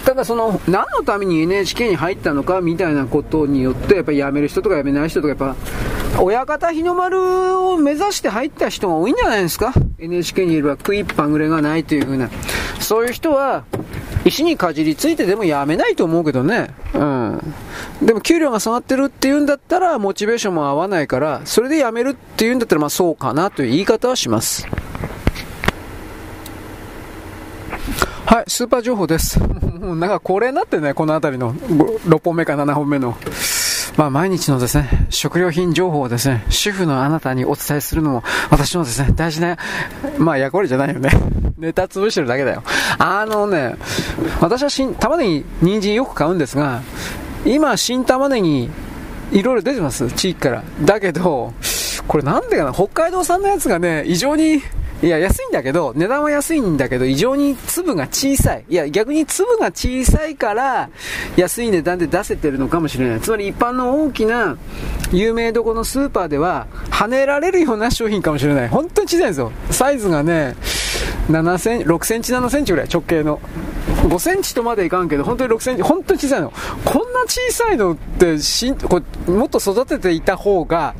ただその何のために エヌエイチケー に入ったのかみたいなことによって、やっぱり辞める人とか辞めない人とか、やっぱ親方日の丸を目指して入った人が多いんじゃないですか。 エヌエイチケー にいれば食いっぱぐれがないという風な、そういう人は石にかじりついてでもやめないと思うけどね。うん。でも給料が下がってるっていうんだったらモチベーションも合わないから、それでやめるっていうんだったらまあそうかなという言い方はします。はい、スーパー情報です。もうなんか恒例になってね、この辺りのろっぽんめかななほんめのまあ毎日のですね、食料品情報をですね、主婦のあなたにお伝えするのも私のですね、大事な、まあ役割じゃないよね。ネタ潰してるだけだよ。あのね、私は新玉ねぎ、人参よく買うんですが、今新玉ねぎ、いろいろ出てます、地域から。だけど、これなんでかな、北海道産のやつがね、異常にいや安いんだけど、値段は安いんだけど異常に粒が小さい、いや逆に粒が小さいから安い値段で出せてるのかもしれない。つまり一般の大きな有名どこのスーパーでは跳ねられるような商品かもしれない。本当に小さいんですよ。サイズがねななセンチろくセンチななセンチぐらい、直径のごセンチとまでいかんけど本当にろくセンチ、本当に小さいの。こんな小さいのってしこもっと育てていた方が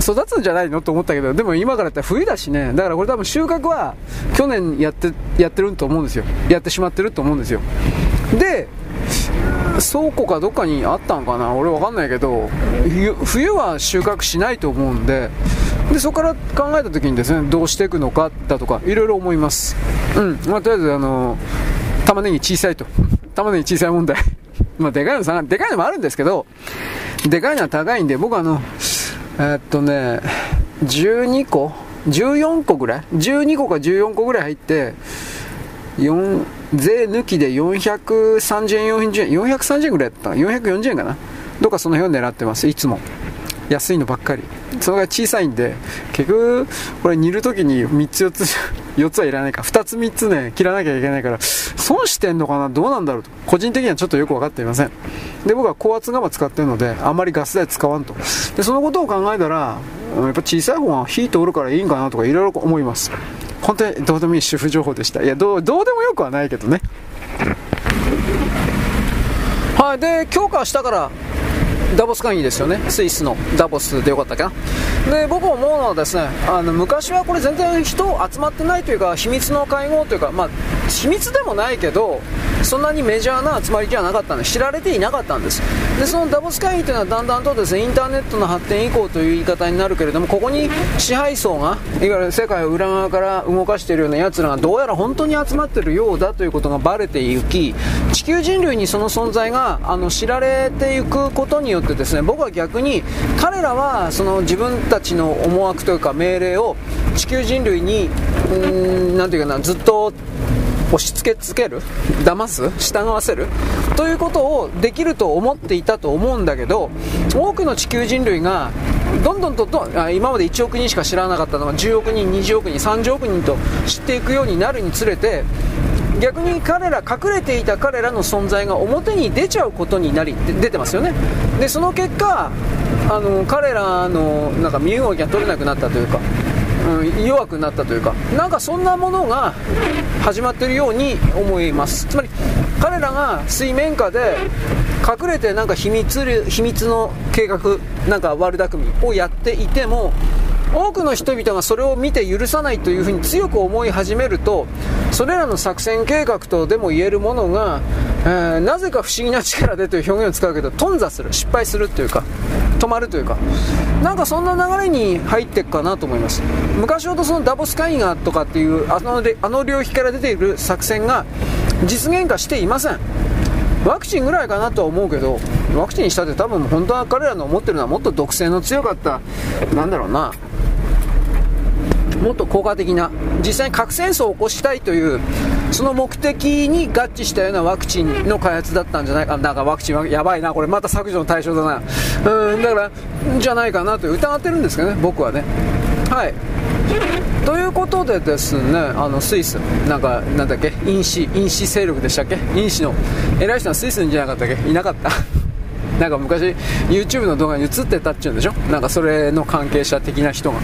育つんじゃないのと思ったけど、でも今からだったら冬だしね。だからこれ多分収穫は去年やってやってると思うんですよ。やってしまってると思うんですよ。で倉庫かどっかにあったのかな、俺わかんないけど、冬は収穫しないと思うんで、でそこから考えた時にですね、どうしていくのかだとかいろいろ思います。うん、まあとりあえずあの玉ねぎ小さいと、玉ねぎ小さい問題。まあでかいのさ、でかいのもあるんですけど、でかいのは高いんで、僕あの。えーっとね、じゅうにこじゅうよんこぐらいじゅうにこかじゅうよんこぐらい入ってよん税抜きでよんひゃくさんじゅうえんぐらいだったよんひゃくよんじゅうえんかな、どっかその辺を狙ってます。いつも安いのばっかり。それが小さいんで結局これ煮るときにみっつよっつよっつはいらないか、ふたつみっつね切らなきゃいけないから損してんのかな、どうなんだろうと個人的にはちょっとよく分かっていません。で僕は高圧釜使ってるのであまりガス代使わんと。でそのことを考えたらやっぱ小さい方が火通るからいいんかなとかいろいろ思います。本当にどうでもいい主婦情報でした。いやどう、どうでもよくはないけどね。はい。で今日か明日からダボス会議ですよね。スイスのダボスでよかったっけな。で僕思うのはですね、あの昔はこれ全然人集まってないというか秘密の会合というか、まあ秘密でもないけどそんなにメジャーな集まりじゃなかったんで知られていなかったんです。でそのダボス会議というのはだんだんとですねインターネットの発展以降という言い方になるけれども、ここに支配層がいわゆる世界を裏側から動かしているようなやつらがどうやら本当に集まっているようだということがバレていき、地球人類にその存在があの知られていくことによってってですね、僕は逆に彼らはその自分たちの思惑というか命令を地球人類にうーんなんていうかなずっと押し付けつける、騙す、従わせるということをできると思っていたと思うんだけど、多くの地球人類がどんどんとどん今までいちおく人しか知らなかったのがじゅうおくにん、にじゅうおくにん、さんじゅうおくにんと知っていくようになるにつれて、逆に彼ら隠れていた彼らの存在が表に出ちゃうことになり出てますよね。でその結果あの彼らのなんか身動きが取れなくなったというか、うん、弱くなったというか、なんかそんなものが始まっているように思います。つまり彼らが水面下で隠れてなんか 秘密、秘密の計画なんか悪巧みをやっていても、多くの人々がそれを見て許さないというふうに強く思い始めると、それらの作戦計画とでも言えるものが、えー、なぜか不思議な力でという表現を使うけど頓挫する、失敗するというか止まるというか、なんかそんな流れに入っていくかなと思います。昔ほどそのダボス会議がとかっていうあの、あの領域から出ている作戦が実現化していません。ワクチンぐらいかなとは思うけど、ワクチンにしたって多分本当は彼らの思ってるのはもっと毒性の強かったなんだろうな、もっと効果的な実際に核戦争を起こしたいというその目的に合致したようなワクチンの開発だったんじゃないかな。だからワクチンはやばいな、これまた削除の対象だな、うーんだからじゃないかなと疑ってるんですけどね、僕はね。はいということでですね、あのスイスなんかなんだっけ、因子因子勢力でしたっけ、因子の偉い人はスイスにじゃなかったっけ、いなかったなんか昔 YouTube の動画に映ってたっちゅうんでしょ、なんかそれの関係者的な人が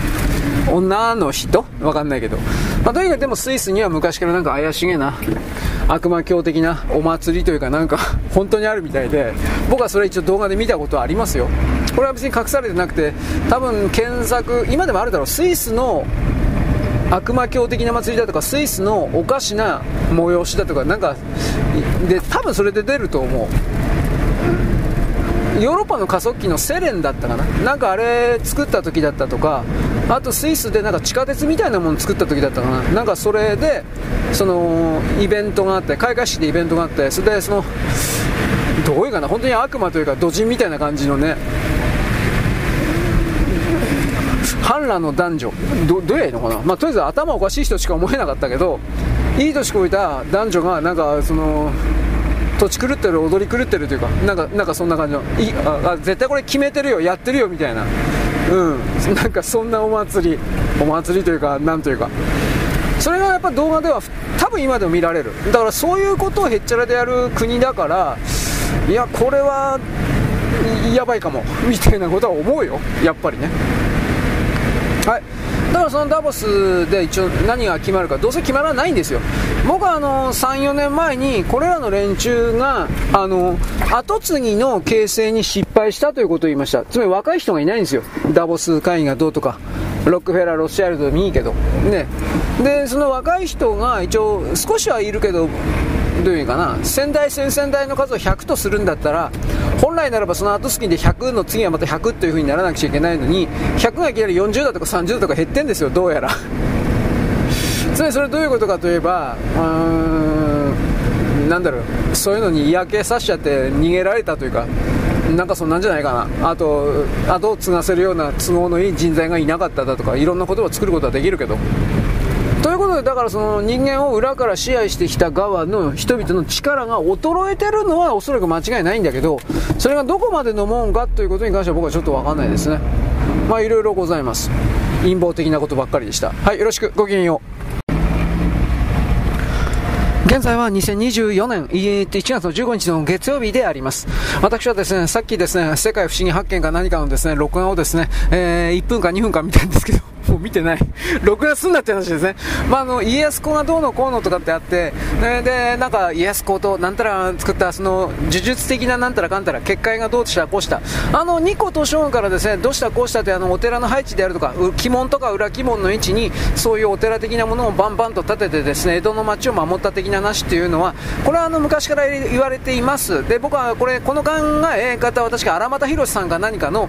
女の人わかんないけど、まあ、とにかくでもスイスには昔からなんか怪しげな悪魔教的なお祭りというかなんか本当にあるみたいで、僕はそれ一応動画で見たことはありますよ。これは別に隠されてなくて、多分検索今でもあるだろう、スイスの悪魔教的な祭りだとかスイスのおかしな催しだとかなんかで多分それで出ると思う。ヨーロッパの加速器のセレンだったかな、なんかあれ作った時だったとか、あとスイスでなんか地下鉄みたいなもの作った時だったかな、なんかそれでそのイベントがあって、開会式でイベントがあって、それでそのどういうかな、本当に悪魔というかドジンみたいな感じのね、反乱の男女 ど, どうやいいのかな、まあ、とりあえず頭おかしい人しか思えなかったけど、いい年こいた男女がなんかその土地狂ってる、踊り狂ってるというか、なんか、なんかそんな感じのいああ絶対これ決めてるよ、やってるよみたいな、うん、なんかそんなお祭りお祭りというかなんというかそれがやっぱ動画では多分今でも見られる。だからそういうことをへっちゃらでやる国だから、いやこれはやばいかもみたいなことは思うよ、やっぱりね。はい、だからそのダボスで一応何が決まるか、どうせ決まらないんですよ。僕はあのさん、よねんまえにこれらの連中があの後継ぎの形成に失敗したということを言いました。つまり若い人がいないんですよ。ダボス会議がどうとかロックフェラー、ロスチャイルドでもいいけど、ね、でその若い人が一応少しはいるけど、どういうかな、先代先々代の数をひゃくとするんだったら、本来ならばその後継ぎでひゃくの次はまたひゃくという風にならなくちゃいけないのに、ひゃくがいきなりよんじゅうだとかさんじゅうだとか減ってんですよ、どうやら。つまりそれどういうことかといえば、うーん、なんだろう、そういうのに嫌気さしちゃって逃げられたというか、なんかそんなんじゃないかな。あと後を継がせるような都合のいい人材がいなかっただとか、いろんな言葉を作ることはできるけど、ということで、だからその人間を裏から支配してきた側の人々の力が衰えてるのはおそらく間違いないんだけど、それがどこまでのもんかということに関しては僕はちょっと分かんないですね。まあいろいろございます。陰謀的なことばっかりでした。はい、よろしく、ごきげんよう。現在はにせんにじゅうよねんいちがつのじゅうごにちの月曜日であります。私はですね、さっきですね、世界不思議発見か何かのですね録画をですね、えー、いっぷんかにふんか見たんですけど、もう見てない録画すんなって話ですね。まあ、あの家康公がどうのこうのとかってあって、でなんか家康公となんたら作ったその呪術的ななんたらかんたら結界がどうしたこうした、あの二個と将軍からですね、どうしたこうしたって、あのお寺の配置であるとか、鬼門とか裏鬼門の位置にそういうお寺的なものをバンバンと建ててですね、江戸の町を守った的な話っていうのは、これはあの昔から言われています。で僕はこれ、この考え方は確か荒俣宏さんか何かの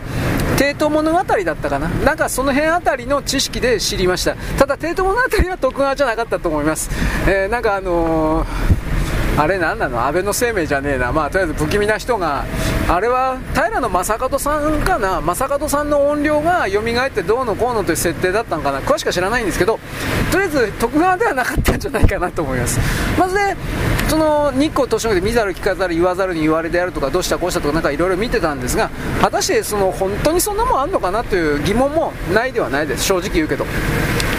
帝都物語だったかな、なんかその辺あたりの知識で知りました。ただ帝都物語は徳川じゃなかったと思います、えー、なんかあのー、あれなんなの、安倍の生命じゃねえな、まあとりあえず不気味な人が、あれは平の正門さんかな、正門さんの怨霊が蘇ってどうのこうのという設定だったのかな、詳しくは知らないんですけど、とりあえず徳川ではなかったんじゃないかなと思います。まずね、その日光東照宮で見ざる聞かざる言わざるに言われであるとか、どうしたこうしたとか、なんかいろいろ見てたんですが、果たしてその本当にそんなもんあんのかなという疑問もないではないです、正直言うけど。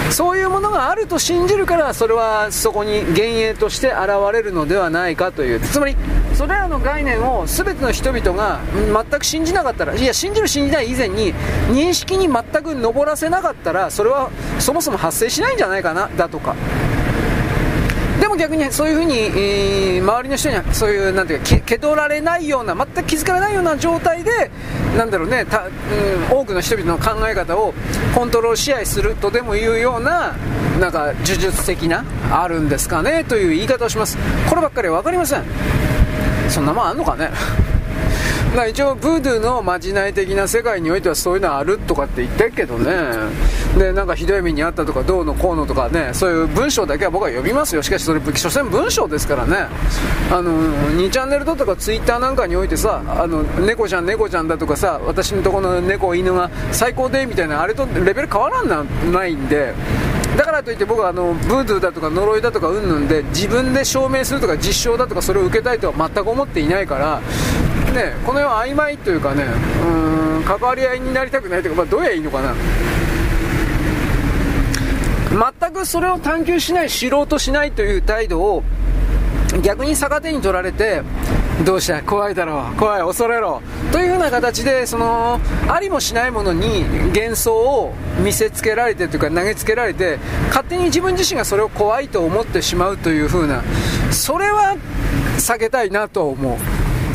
そういうものがあると信じるから、それはそこに幻影として現れるのではないかという、つまりそれらの概念を全ての人々が全く信じなかったら、いや信じる信じない以前に認識に全く上らせなかったら、それはそもそも発生しないんじゃないかなだとか。でも逆にそういうふうに、えー、周りの人にそういうなんていうか、蹴取られないような、全く気づかれないような状態で、なんだろうね、た、うん、多くの人々の考え方をコントロール支配するとでもいうような、なんか呪術的なあるんですかねという言い方をします。こればっかりは分かりません。そんなもんあんのかね。ま一応ブードゥのまじない的な世界においてはそういうのあるとかって言ってるけどね。でなんかひどい目にあったとかどうのこうのとかね、そういう文章だけは僕は呼びますよ。しかしそれ所詮文章ですからね。あのにチャンネルだとかツイッターなんかにおいてさ、あの猫ちゃん猫ちゃんだとかさ、私のとこの猫犬が最高でみたいな、あれとレベル変わらんなないんで、だからといって僕はあのブードゥだとか呪いだとかうんぬんで自分で証明するとか実証だとかそれを受けたいとは全く思っていないからね、この辺は曖昧というかね、うーん、関わり合いになりたくないというか、まあ、どうやいいのかな。全くそれを探求しない、知ろうとしないという態度を逆に逆手に取られて、どうした怖いだろう、怖い恐れろというふうな形で、そのありもしないものに幻想を見せつけられてというか投げつけられて、勝手に自分自身がそれを怖いと思ってしまうというふうな、それは避けたいなと思う。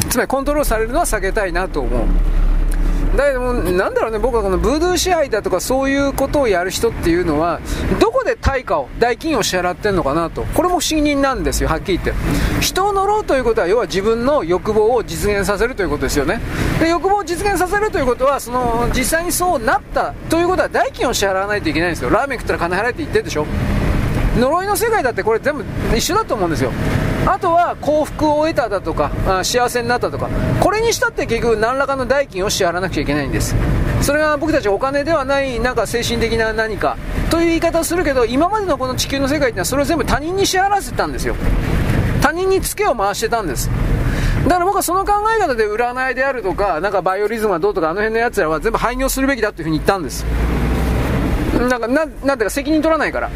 つまりコントロールされるのは避けたいなと思う。だけどもなんだろうね、僕はこのブードゥー支配だとかそういうことをやる人っていうのはどこで対価を代金を支払ってるのかなと、これも不思議なんですよ、はっきり言って。人を乗ろうということは要は自分の欲望を実現させるということですよね。で欲望を実現させるということは、その実際にそうなったということは代金を支払わないといけないんですよ。ラーメン食ったら金払えって言ってるでしょ。呪いの世界だってこれ全部一緒だと思うんですよ。あとは幸福を得ただとか、あ幸せになったとか、これにしたって結局何らかの代金を支払わなくちゃいけないんです。それが僕たちお金ではない、なんか精神的な何かという言い方をするけど、今までのこの地球の世界っていうのはそれを全部他人に支払わせたんですよ。他人にツケを回してたんです。だから僕はその考え方で占いであるとか、なんかバイオリズムはどうとか、あの辺のやつらは全部廃業するべきだというふうに言ったんです。なんか な, なんていうか責任取らないから。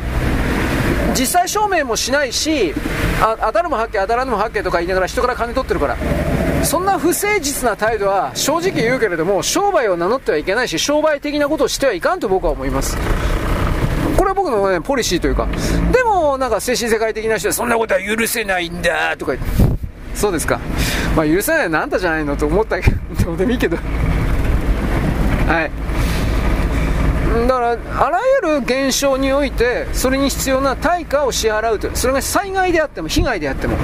実際証明もしないし、あ当たるもはっけ当たらぬもはっけとか言いながら人から金取ってるから、そんな不誠実な態度は正直言うけれども商売を名乗ってはいけないし、商売的なことをしてはいかんと僕は思います。これは僕の、ね、ポリシーというか。でもなんか精神世界的な人はそんなことは許せないんだとか言って、そうですか、まあ、許せないのはあんたじゃないのと思ったけどどうでもいいけどはいだからあらゆる現象においてそれに必要な対価を支払うという、それが災害であっても被害であっても。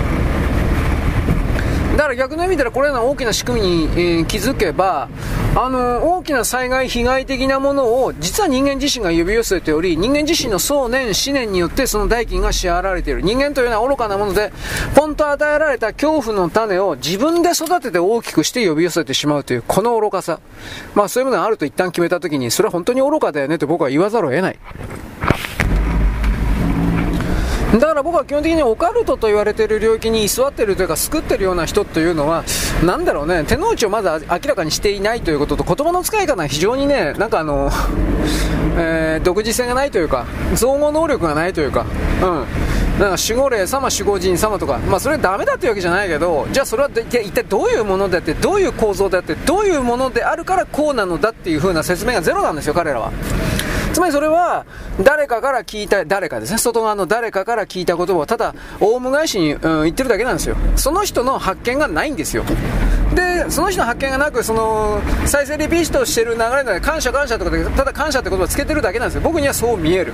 だから逆の意味ではこれらの大きな仕組みに、えー、気づけば、あの大きな災害被害的なものを実は人間自身が呼び寄せており、人間自身の想念思念によってその代金が支払われている。人間というのは愚かなもので、ポンと与えられた恐怖の種を自分で育てて大きくして呼び寄せてしまうというこの愚かさ、まあそういうものがあると一旦決めたときに、それは本当に愚かだよねと僕は言わざるを得ない。だから僕は基本的にオカルトと言われている領域に居座っているというか、救っているような人というのは、なんだろうね、手の内をまだ明らかにしていないということと、言葉の使い方が非常にね、なんかあの、えー、独自性がないというか、造語能力がないというか、うん、なんか守護霊様、守護神様とか、まあそれはダメだというわけじゃないけど、じゃあそれは一体どういうものであって、どういう構造であって、どういうものであるからこうなのだっていう風な説明がゼロなんですよ、彼らは。つまりそれは誰かから聞いた、誰かですね、外側の誰かから聞いた言葉をただオウム返しに、うん、言ってるだけなんですよ。その人の発見がないんですよ。でその人の発見がなく、その再生リピートしてる流れなので、感謝感謝とかでただ感謝って言葉をつけてるだけなんですよ。僕にはそう見える。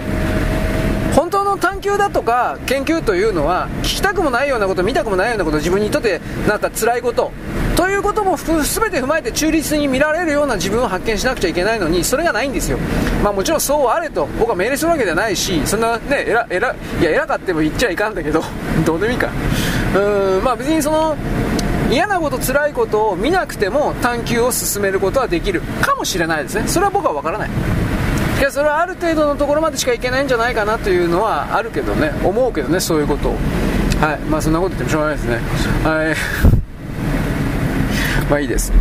本当の探求だとか研究というのは、聞きたくもないようなこと、見たくもないようなこと、自分にとってなった辛いことということも含全て踏まえて中立に見られるような自分を発見しなくちゃいけないのに、それがないんですよ。まあもちろんそうあれと僕は命令するわけじゃないし、そんなねえらえらいや偉かっても言っちゃいかんだけどどうでもいいか。うーん、まあ別にその嫌なこと辛いことを見なくても探求を進めることはできるかもしれないですね。それは僕は分からない。いやそれはある程度のところまでしかいけないんじゃないかなというのはあるけどね、思うけどね、そういうことを。はい、まあそんなこと言ってもしょうがないですね。はい。まあいいです。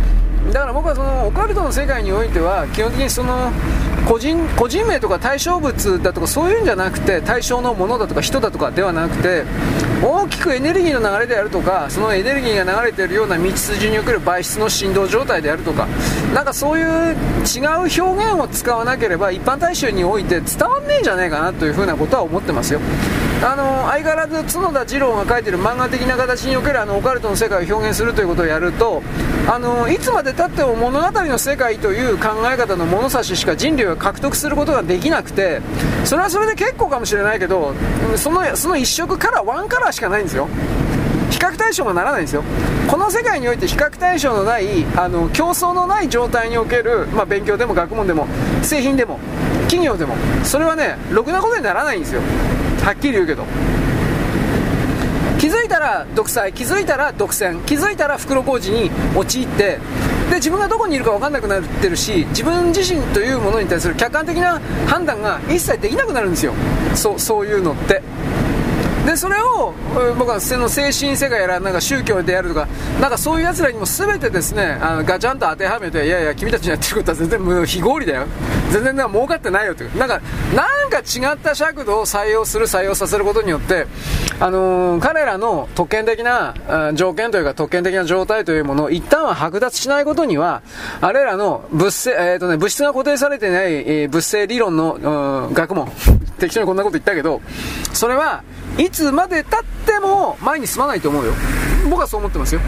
だから僕はそのオカルトの世界においては基本的にその個人、個人名とか対象物だとかそういうんじゃなくて、対象のものだとか人だとかではなくて、大きくエネルギーの流れであるとか、そのエネルギーが流れているような道筋における媒質の振動状態であるとか、なんかそういう違う表現を使わなければ一般大衆において伝わんねえんじゃないかなというふうなことは思ってますよ。あの相変わらず角田二郎が書いている漫画的な形におけるあのオカルトの世界を表現するということをやると、あのいつまでたっても物語の世界という考え方の物差ししか人類は獲得することができなくて、それはそれで結構かもしれないけど、その、その一色カラーワンカラーしかないんですよ。比較対象がならないんですよ。この世界において比較対象のないあの競争のない状態における、まあ、勉強でも学問でも製品でも企業でも、それはねろくなことにならないんですよ。はっきり言うけど、気づいたら独裁、気づいたら独占、気づいたら袋小路に陥って、で自分がどこにいるか分かんなくなってるし、自分自身というものに対する客観的な判断が一切できなくなるんですよ。 そ, そういうのってでそれを僕はその精神世界やらなんか宗教であるとか、なんかそういうやつらにも全てですね、あのガチャンと当てはめて、いやいや君たちのやってることは全然無非合理だよ、全然なんか儲かってないよって、なんかなんか違った尺度を採用する採用させることによって、あのー、彼らの特権的な条件というか特権的な状態というものを一旦は剥奪しないことには、あれらの物性、えーとね、物質が固定されていない、えー、物性理論の学問適当にこんなこと言ったけど、それはいつまで経っても前に進まないと思うよ。僕はそう思ってますよ。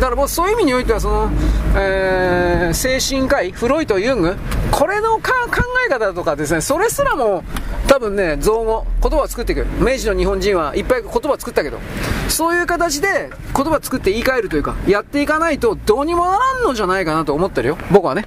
だからそういう意味においてはその、えー、精神科医フロイト・ユング、これのか考え方とかですね、それすらも多分ね造語言葉を作っていく、明治の日本人はいっぱい言葉を作ったけど、そういう形で言葉を作って言い換えるというかやっていかないとどうにもならんのじゃないかなと思ってるよ、僕はね。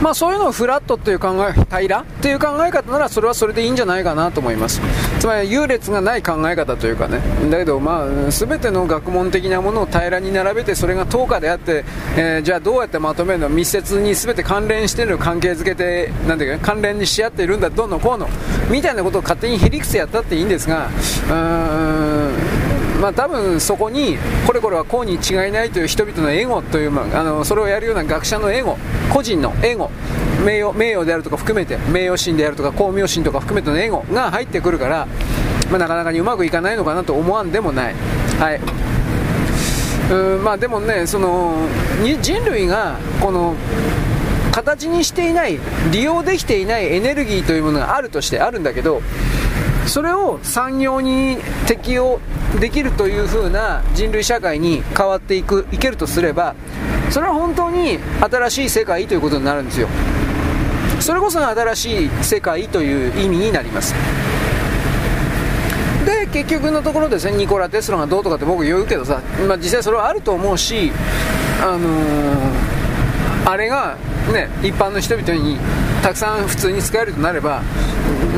まあそういうのをフラットっていう考え、平らっていう考え方ならそれはそれでいいんじゃないかなと思います。つまり優劣がない考え方というかね。だけどまあ全ての学問的なものを平らに並べて、それが等価であって、えー、じゃあどうやってまとめるの、密接に全て関連している、関係づけてなんていうか関連にし合っているんだ、どんどんこうのみたいなことを勝手にへりくつやったっていいんですが、うーん。まあ、多分そこにこれこれはこうに違いないという人々のエゴという、まあ、あのそれをやるような学者のエゴ、個人のエゴ名誉、名誉であるとか含めて、名誉心であるとか功名心とか含めてのエゴが入ってくるから、まあ、なかなかにうまくいかないのかなと思わんでもない。はい。うん、まあでもね、その人類がこの形にしていない、利用できていないエネルギーというものがあるとしてあるんだけど、それを産業に適用できるという風な人類社会に変わっていく、いけるとすれば、それは本当に新しい世界ということになるんですよ。それこそが新しい世界という意味になります。で、結局のところですね、ニコラ・テスラがどうとかって僕言うけどさ、まあ、実際それはあると思うし、あのー、あれがね、一般の人々にたくさん普通に使えるとなれば、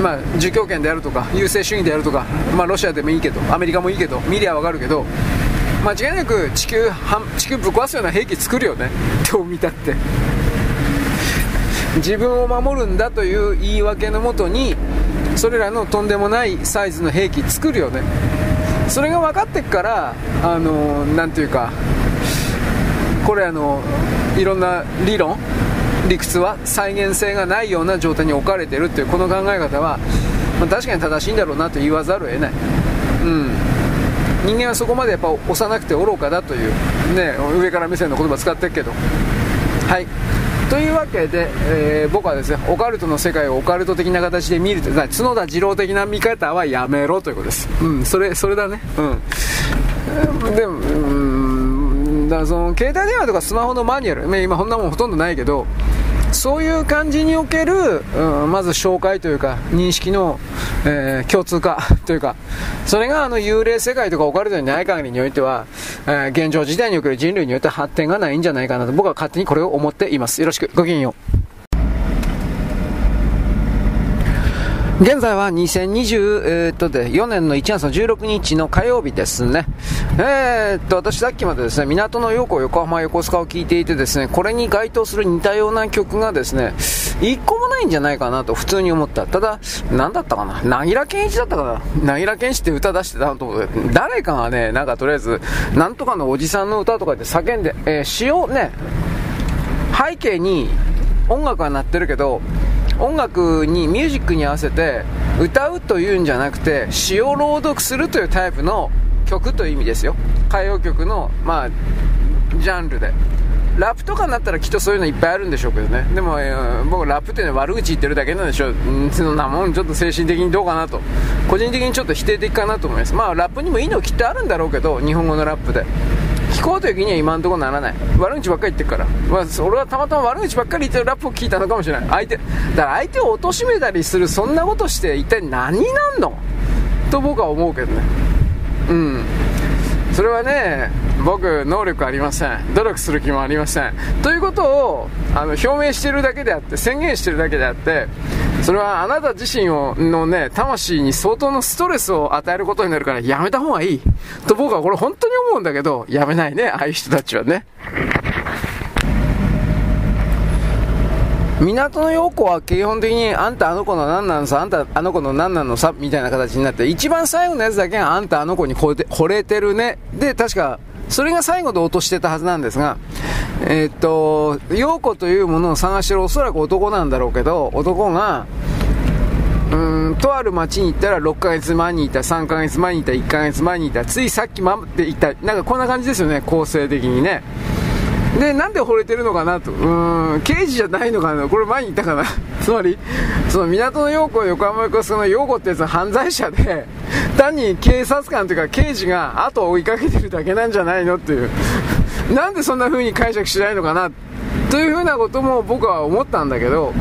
まあ、自供権であるとか優勢主義であるとか、まあ、ロシアでもいいけどアメリカもいいけど、見りゃ分かるけど、間違いなく地球、地球ぶっ壊すような兵器作るよね、どう見たって。自分を守るんだという言い訳のもとに、それらのとんでもないサイズの兵器作るよね。それが分かってっから、あのなんていうか、これあのいろんな理論理屈は再現性がないような状態に置かれているというこの考え方は、まあ、確かに正しいんだろうなと言わざるを得ない、うん、人間はそこまでやっぱ幼くて愚かだという、ね、上から目線の言葉使ってるけど、はい。というわけで、えー、僕はですね、オカルトの世界をオカルト的な形で見ると、角田二郎的な見方はやめろということです、うん、それ、それだね、うん、でも、うん、だからその携帯電話とかスマホのマニュアル、ね、今こんなもんほとんどないけど、そういう感じにおける、うん、まず紹介というか認識の、えー、共通化というか、それがあの幽霊世界とかオカルトにない限りにおいては、えー、現状時代における人類において発展がないんじゃないかなと、僕は勝手にこれを思っています。よろしく、ごきげんよう。現在はにせんにじゅうよねんのいちがつのじゅうろくにちの火曜日ですね。えー、っと私さっきまでですね、港の陽子横浜横須賀を聞いていてですね、これに該当する似たような曲がですね、一個もないんじゃないかなと普通に思った。ただ、なんだったかな、なぎら健一だったかな、なぎら健一って歌出してたのと思って、誰かがね、なんかとりあえずなんとかのおじさんの歌とかで叫んで、えー、詩をね、背景に音楽が鳴ってるけど、音楽にミュージックに合わせて歌うというんじゃなくて、詩を朗読するというタイプの曲という意味ですよ。歌謡曲の、まあ、ジャンルでラップとかになったらきっとそういうのいっぱいあるんでしょうけどね。でも、えー、僕ラップっていうのは悪口言ってるだけなんでしょう。そんなもんちょっと精神的にどうかなと、個人的にちょっと否定的かなと思います。まあラップにもいいのきっとあるんだろうけど、日本語のラップで聞こうという気には今のところならない。悪口ばっかり言ってるから、まあ、俺はたまたま悪口ばっかり言ってるラップを聞いたのかもしれない。相手だから相手を貶めたりする、そんなことして一体何になんのと僕は思うけどね。うん、それはね、僕能力ありません、努力する気もありませんということをあの表明しているだけであって、宣言しているだけであって、それはあなた自身をのね、魂に相当のストレスを与えることになるからやめた方がいいと僕はこれ本当に思うんだけど、やめないね、ああいう人たちはね。港の陽子は基本的にあんたあの子の何なのさ、あんたあの子の何なのさみたいな形になって、一番最後のやつだけがあんたあの子に惚れて、惚れてるねで、確かそれが最後で落としてたはずなんですが、えー、っと陽子というものを探してるおそらく男なんだろうけど、男がうーんとある町に行ったらろっかげつまえにいた、さんかげつまえにいた、いっかげつまえにいた、ついさっき待っていた、なんかこんな感じですよね、構成的にね。で、なんで惚れてるのかなと、うーん刑事じゃないのかな、これ前に言ったかなつまりその港の陽子、横浜横須賀の陽子ってやつは犯罪者で、単に警察官というか刑事が後を追いかけてるだけなんじゃないのっていうなんでそんな風に解釈しないのかなという風なことも僕は思ったんだけど、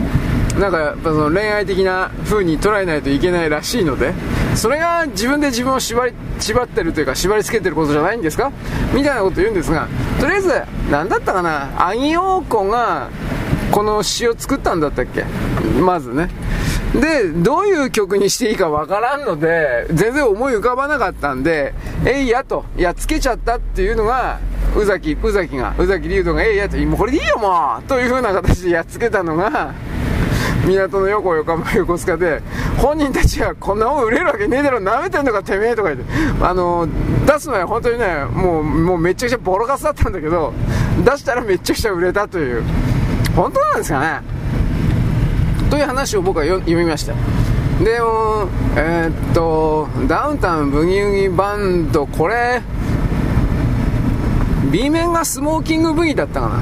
なんかやっぱその恋愛的な風に捉えないといけないらしいので、それが自分で自分を縛り、縛ってるというか縛りつけてることじゃないんですかみたいなこと言うんですが、とりあえず何だったかな、アギヨーコがこの詩を作ったんだったっけ、まずね。で、どういう曲にしていいかわからんので全然思い浮かばなかったんで、えいやと、やっつけちゃったっていうのが宇崎、宇崎が宇崎竜斗がえいやと、もうこれでいいよもうという風な形でやっつけたのが港の横横浜横須賀で、本人たちがこんなもん売れるわけねえだろ、舐めてんのかてめえとか言って、あの出すのは本当にね、もう、もうめちゃくちゃボロカスだったんだけど、出したらめちゃくちゃ売れたという。本当なんですかね。という話を僕は読みました。でも、えー、っとダウンタウンブギウギバンド、これ B 面がスモーキングブギだったか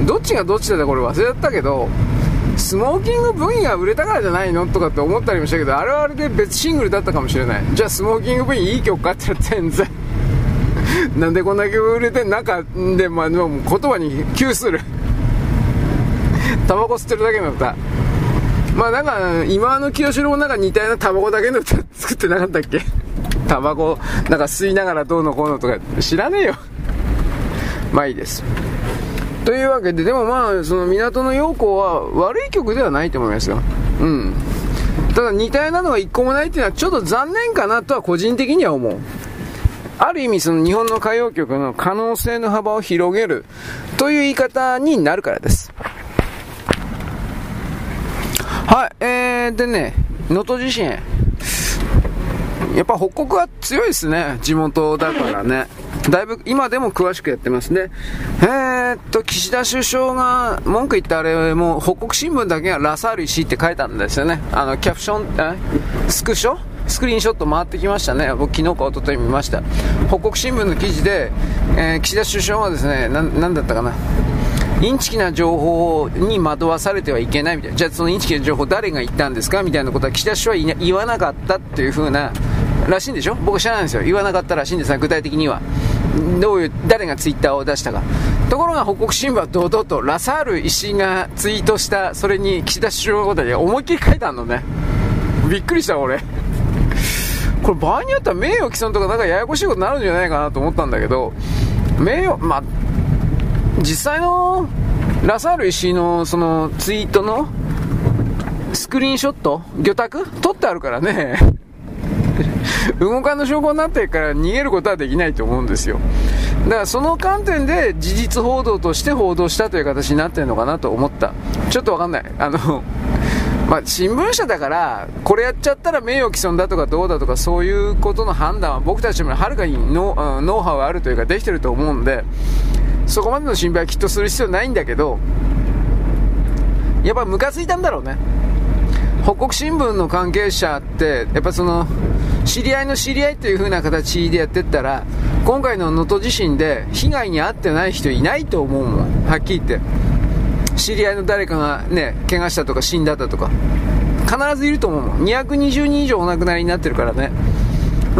な、どっちがどっちだったこれ忘れちゃったけど、スモーキングブギが売れたからじゃないのとかって思ったりもしたけど、あれはあれで別シングルだったかもしれない。じゃあスモーキングブギいい曲かって言ったら全然なんでこんだけ売れて、なんかで、まあ、もう言葉に窮するタバコ吸ってるだけの歌、まあなんか今の清志郎もなんか似たようなタバコだけの歌作ってなかったっけタバコなんか吸いながらどうのこうのとか知らねえよまあいいですというわけで、でもまあその港の陽子は悪い曲ではないと思いますよ。うん、ただ似たようなのが一個もないっていうのはちょっと残念かなとは個人的には思う。ある意味その日本の歌謡曲の可能性の幅を広げるという言い方になるからです。はい、えー、でね、能登地震、やっぱ北国は強いですね、地元だからね。だいぶ今でも詳しくやってますね。えーっと岸田首相が文句言ったあれも北国新聞だけがラサール石って書いたんですよね。あのキャプション、えスクショスクリーンショット回ってきましたね。僕昨日か一昨日見ました。北国新聞の記事で、えー、岸田首相はですね、な、なんだったかな、インチキな情報に惑わされてはいけないみたいな。じゃあそのインチキな情報誰が言ったんですかみたいなことは岸田首相は言わなかったっていう風ならしいんでしょ。僕知らないんですよ。言わなかったらしいんですが、具体的にはどういう誰がツイッターを出したか。ところが北国新聞は堂々とラサール石井がツイートした、それに岸田首相のことで思いっきり書いてあるのね。びっくりした俺これ場合によっては名誉毀損とかなんかややこしいことになるんじゃないかなと思ったんだけど、名誉、まあ実際のラサール石井のそのツイートのスクリーンショット、魚拓取ってあるからね動かぬ証拠になってるから逃げることはできないと思うんですよ。だからその観点で事実報道として報道したという形になってるのかなと思った。ちょっとわかんない、あのまあ、新聞社だからこれやっちゃったら名誉毀損だとかどうだとかそういうことの判断は僕たちよりもはるかにノ、ノウハウがあるというかできてると思うんで、そこまでの心配はきっとする必要ないんだけど、やっぱムカついたんだろうね。北国新聞の関係者ってやっぱその知り合いの知り合いという風な形でやってったら、今回の能登地震で被害に遭ってない人いないと思うもん、はっきり言って。知り合いの誰かがね、怪我したとか死んだだとか必ずいると思うもん。にひゃくにじゅうにん以上お亡くなりになってるからね。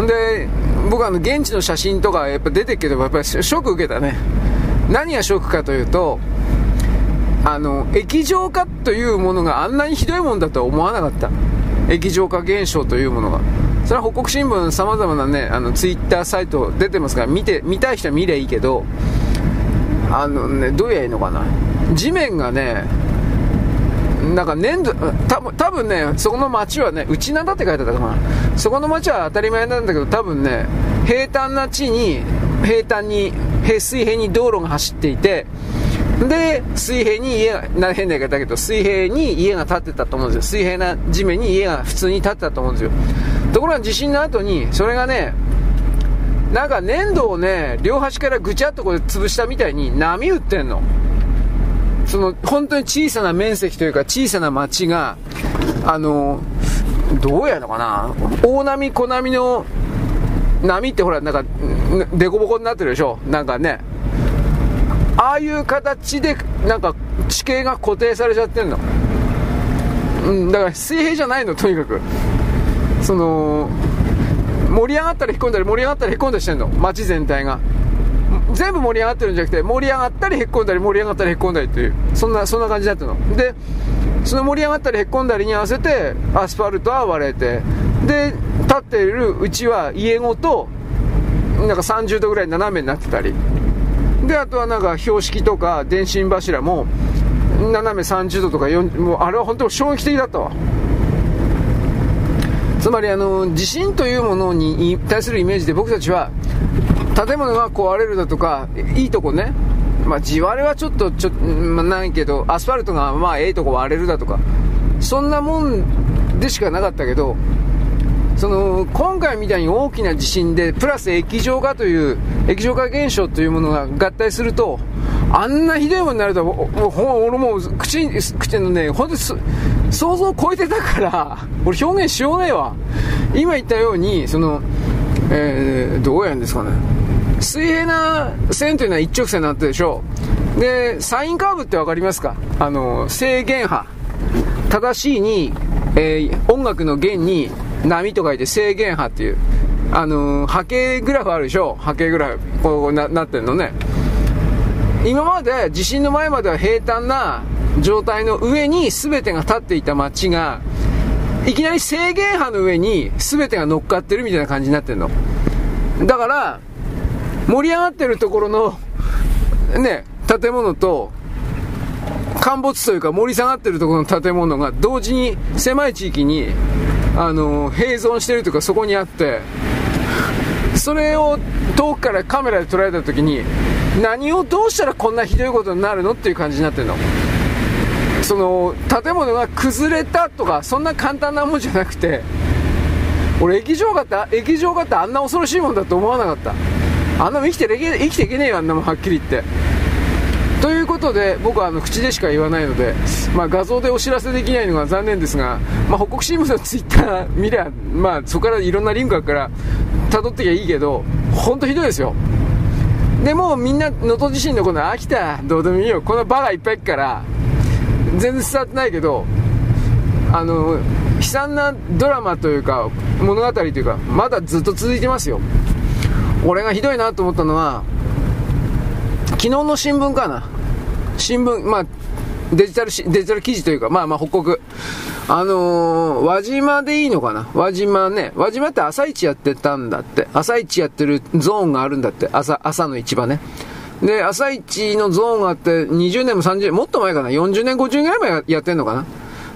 んで僕あの現地の写真とかやっぱ出てくればやっぱりショック受けたね。何がショックかというと、あの液状化というものがあんなにひどいもんだとは思わなかった。液状化現象というものが、それは北国新聞さまざまなね、あのツイッターサイト出てますから、見て見たい人は見りゃいいけど、あのね、どうやいいのかな、地面がね、なんか粘土、た多分ね、そこの町はね、内灘って書いてあったかな、そこの町は当たり前なんだけど、多分ね、平坦な地に、平坦に、平水平に道路が走っていて、で、水平に家が、変な言い方だけど、水平に家が建ってたと思うんですよ、水平な地面に家が普通に建ってたと思うんですよ。ところが地震の後に、それがね、なんか粘土をね、両端からぐちゃっとこう潰したみたいに波打ってんの。その本当に小さな面積というか小さな町が、あのどうやのかな、大波小波の波ってほらなんかデコボコになってるでしょ、なんかね、ああいう形でなんか地形が固定されちゃってるの、うん、だから水平じゃないの。とにかくその盛り上がったりへこんだり盛り上がったりへこんだりしてるの、町全体が全部盛り上がってるんじゃなくて、盛り上がったりへっこんだり盛り上がったりへっこんだりというそんなそんな感じだったので、その盛り上がったりへっこんだりに合わせてアスファルトは割れて、で立っているうちは家ごとなんかさんじゅうどぐらい斜めになってたりで、あとはなんか標識とか電信柱も斜めさんじゅうどとかよんじゅう、もうあれは本当に衝撃的だったわ。つまりあの地震というものに対するイメージで僕たちは建物が壊れるだとかいいとこね、まあ、地割れはちょっとちょ、まあ、ないけどアスファルトがまあええとこ割れるだとかそんなもんでしかなかったけど、その今回みたいに大きな地震でプラス液状化という液状化現象というものが合体すると、あんなひどいものになると、もう俺もう口口のね、本当に想像を超えてたから俺表現しようねえわ。今言ったようにその、えー、どうやるんですかね、水平な線というのは一直線になってるでしょ。でサインカーブって分かりますか、あの正弦波、正しいに、えー、音楽の弦に波と書いて正弦波っていう、あのー、波形グラフあるでしょ、波形グラフこう な, なってるのね。今まで地震の前までは平坦な状態の上に全てが立っていた街が、いきなり正弦波の上に全てが乗っかってるみたいな感じになってるの。だから盛り上がってるところのね建物と、陥没というか盛り下がってるところの建物が同時に狭い地域にあの併存してるというか、そこにあって、それを遠くからカメラで捉えた時に、何をどうしたらこんなひどいことになるのっていう感じになってるの。その建物が崩れたとかそんな簡単なもんじゃなくて、俺液状化って液状化ってあんな恐ろしいもんだと思わなかった。あんなもん生きて生きていけねえよ、あんなもんはっきり言って。ということで僕はあの口でしか言わないので、まあ、画像でお知らせできないのが残念ですが、まあ、北国新聞のツイッター見りゃ、まあ、そこからいろんなリンクあるから辿ってきゃいいけど、本当ひどいですよ。でもみんな能登地震のこの秋田どうでもいいよ、このバカいっぱいいくから全然伝わってないけど、あの悲惨なドラマというか物語というかまだずっと続いてますよ。俺がひどいなと思ったのは昨日の新聞かな、新聞、まあ、デジタルし、デジタル記事というか、まあまあ北国、あのー、輪島でいいのかな、輪島ね、輪島って朝市やってたんだって、朝市やってるゾーンがあるんだって、朝、朝の市場ね。で朝市のゾーンがあって、にじゅうねんもさんじゅうねんもっと前かな、よんじゅうねんごじゅうねん前やってんのかな。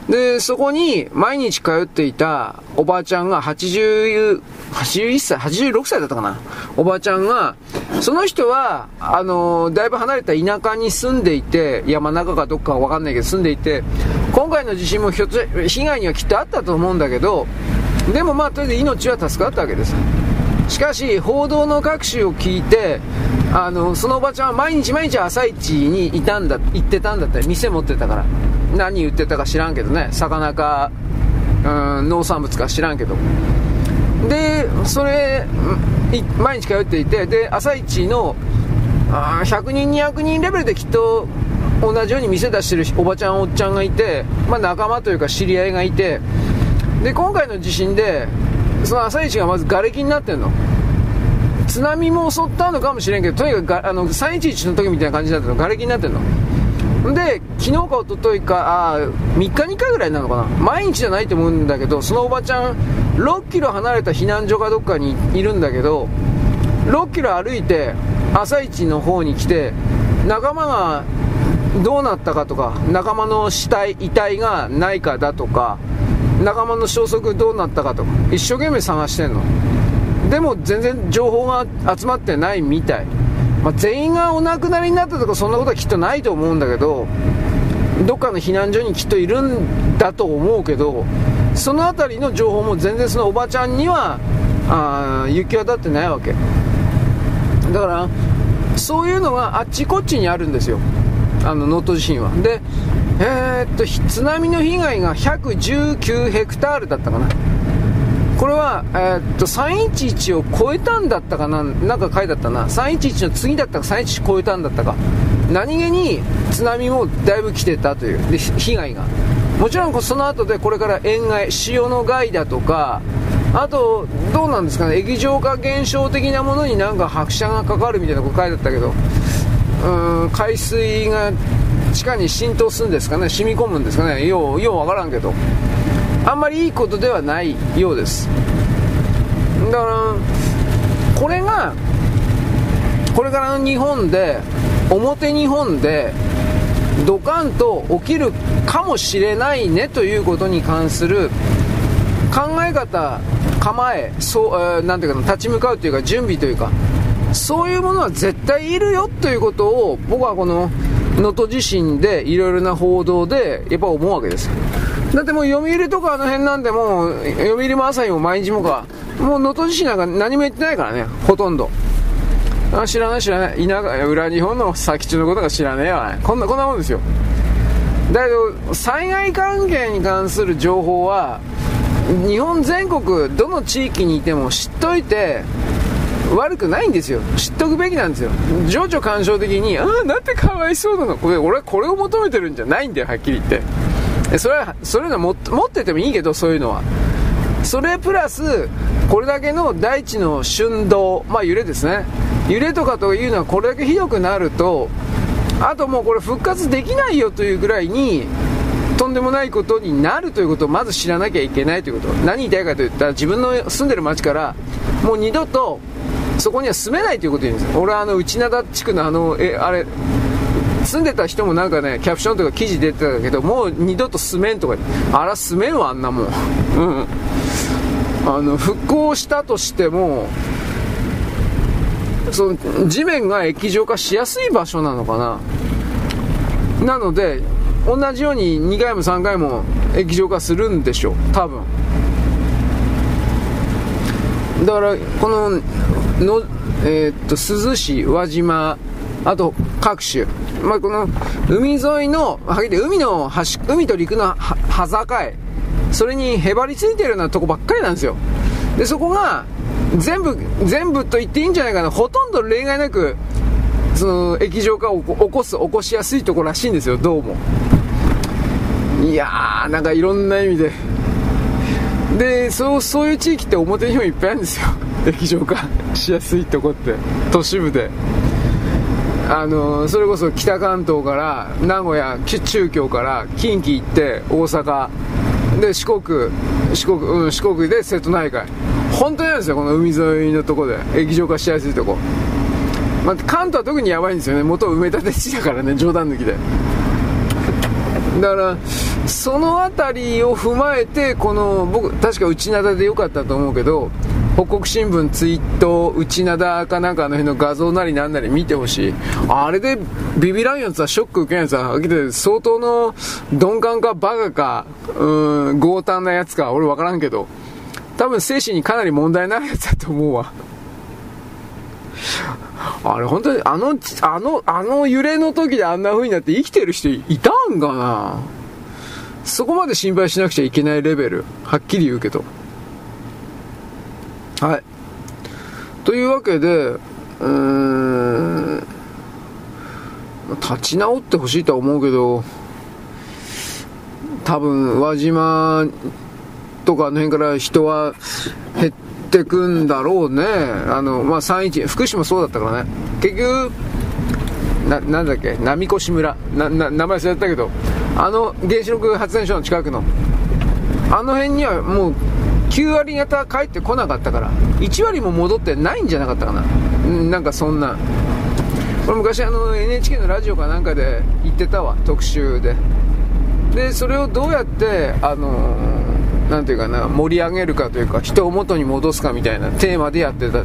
でそこに毎日通っていたおばあちゃんがはちじゅう、はちじゅういっさいはちじゅうろくさいだったかな、おばあちゃんが、その人はあのだいぶ離れた田舎に住んでいて、山中かどっかわかんないけど住んでいて、今回の地震もひょっと被害にはきっとあったと思うんだけど、でもまあとりあえず命は助かったわけです。しかし報道の各種を聞いて、あのそのおばちゃんは毎日毎日朝市にいたんだ行ってたんだって、店持ってたから、何売ってたか知らんけどね、魚か、うん、農産物か知らんけど、でそれ毎日通っていて、で朝市のあひゃくにんにひゃくにんレベルできっと同じように店出してるおばちゃんおっちゃんがいて、まあ、仲間というか知り合いがいて、で今回の地震でその朝市がまず瓦礫になってんの。津波も襲ったのかもしれんけど、とにかくあのさんいちいちの時みたいな感じだったの、瓦礫になってんので、昨日か一昨日か、あみっかにいっかいぐらいなのかな、毎日じゃないと思うんだけど、そのおばちゃんろっキロ離れた避難所かどっかにいるんだけど、ろっキロ歩いて朝市の方に来て、仲間がどうなったかとか、仲間の死体遺体がないかだとか、仲間の消息どうなったかとか一生懸命探してんの。でも全然情報が集まってないみたい。まあ、全員がお亡くなりになったとかそんなことはきっとないと思うんだけど、どっかの避難所にきっといるんだと思うけど、そのあたりの情報も全然そのおばちゃんにはあ行き渡ってないわけだから、そういうのがあっちこっちにあるんですよ、あの能登地震は。で、えー、っと津波の被害がひゃくじゅうきゅうヘクタールだったかな、これは、えー、っとさんいちいちを超えたんだったかな、なんか書いてあったな、さんいちいちの次だったかさんいちいち超えたんだったか、何気に津波もだいぶ来てたという。で被害がもちろんその後で、これから塩害、潮の害だとか、あとどうなんですかね、液状化現象的なものになんか拍車がかかるみたいなこと書いてあったけど、うーん、海水が地下に浸透するんですかね、染み込むんですかね、ようようわからんけど、あんまりいいことではないようです。だからこれがこれからの日本で、表日本でドカンと起きるかもしれないねということに関する考え方、構え、そう、なんていうかな、立ち向かうというか準備というか、そういうものは絶対いるよということを、僕はこの能登地震でいろいろな報道でやっぱ思うわけです。だってもう読売とかあの辺なんで、もう読売も朝日も毎日もか、もう能登地震なんか何も言ってないからね、ほとんど。あ知らない知らない田舎裏日本の先中のことが知らねえわ、ね、こんなこんなもんですよ。だけど災害関係に関する情報は日本全国どの地域にいても知っといて悪くないんですよ。知っとくべきなんですよ。情緒干渉的にああなんてかわいそうなの、これ俺これを求めてるんじゃないんだよ、はっきり言って。それはそれの持っててもいいけど、そういうのはそれプラスこれだけの大地の振動、まあ揺れですね、揺れとかというのはこれだけひどくなると、あともうこれ復活できないよというぐらいにとんでもないことになるということをまず知らなきゃいけないということ。何言いたいかといったら自分の住んでる町からもう二度とそこには住めないということを言うんです。俺はあの内灘地区のあのえあれ住んでた人もなんかねキャプションとか記事出てたけど、もう二度と住めんとか、あら住めんわあんなもん、うん、あの復興したとしてもその地面が液状化しやすい場所なのかな。なので同じようににかいもさんかいも液状化するんでしょう多分。だからこのの、えー、っと珠洲市、輪島、あと各種、まあ、この海沿いのはげて 海, の端海と陸のはざかい、それにへばりついてるようなとこばっかりなんですよ。でそこが全部全部と言っていいんじゃないかな、ほとんど例外なくその液状化を起こす起こしやすいところらしいんですよ、どうも。いやーなんかいろんな意味でで そう、そういう地域って表にもいっぱいあるんですよ、液状化しやすいとこって。都市部であのそれこそ北関東から名古屋、中京から近畿行って大阪で四国四国、うん、四国で瀬戸内海、本当にあるんですよ、この海沿いのとこで液状化しやすいとこ。まあ、関東は特にやばいんですよね、元埋め立て地だからね、冗談抜きで。だからその辺りを踏まえて、この僕確か内灘で良かったと思うけど、北国新聞ツイート内灘かなんかあの辺の画像なりなんなり見てほしい。あれでビビらんやつはショック受けんやつは相当の鈍感かバカかうーん強胆なやつか俺分からんけど、多分精神にかなり問題ないやつだと思うわ。あれ本当にあのあのあの揺れの時であんな風になって生きてる人いたんかな。そこまで心配しなくちゃいけないレベル、はっきり言うけど。はい、というわけでうーん立ち直ってほしいとは思うけど、多分輪島とかあの辺から人は減ってくんだろうね。あの、まあ、さんいち福島そうだったからね、結局 な, なんだっけ波越村なな名前忘れたけど、あの原子力発電所の近くのあの辺にはもうきゅう割方帰ってこなかったからいち割も戻ってないんじゃなかったかな、なんかそんな。俺昔あの エヌエイチケー のラジオかなんかで言ってたわ、特集で。でそれをどうやってあのなんていうかな盛り上げるかというか人を元に戻すかみたいなテーマでやってた。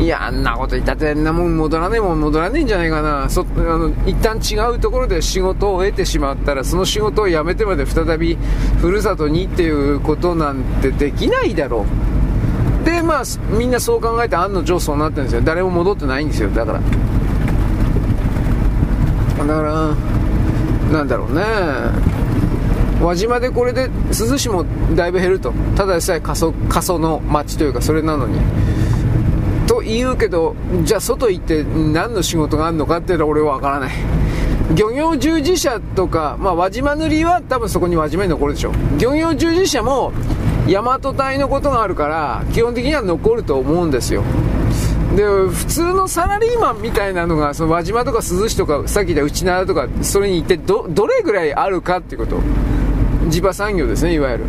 いやあんなこと言ったってあんなもん戻らねえもん戻らねえんじゃないかな。そあの一旦違うところで仕事を得てしまったらその仕事を辞めてまで再びふるさとにっていうことなんてできないだろう。でまあみんなそう考えて案の定そうなってるんですよ。誰も戻ってないんですよ。だからだからなんだろうね。輪島でこれで珠洲市もだいぶ減ると、ただでさえ過疎の町というかそれなのにと言うけど、じゃあ外行って何の仕事があるのかって言ったら俺は分からない。漁業従事者とか、まあ、輪島塗りは多分そこに輪島に残るでしょ。漁業従事者も大和隊のことがあるから基本的には残ると思うんですよ。で普通のサラリーマンみたいなのがその輪島とか珠洲市とかさっき言った内灘とかそれに行って ど, どれぐらいあるかっていうこと、地場産業ですねいわゆる。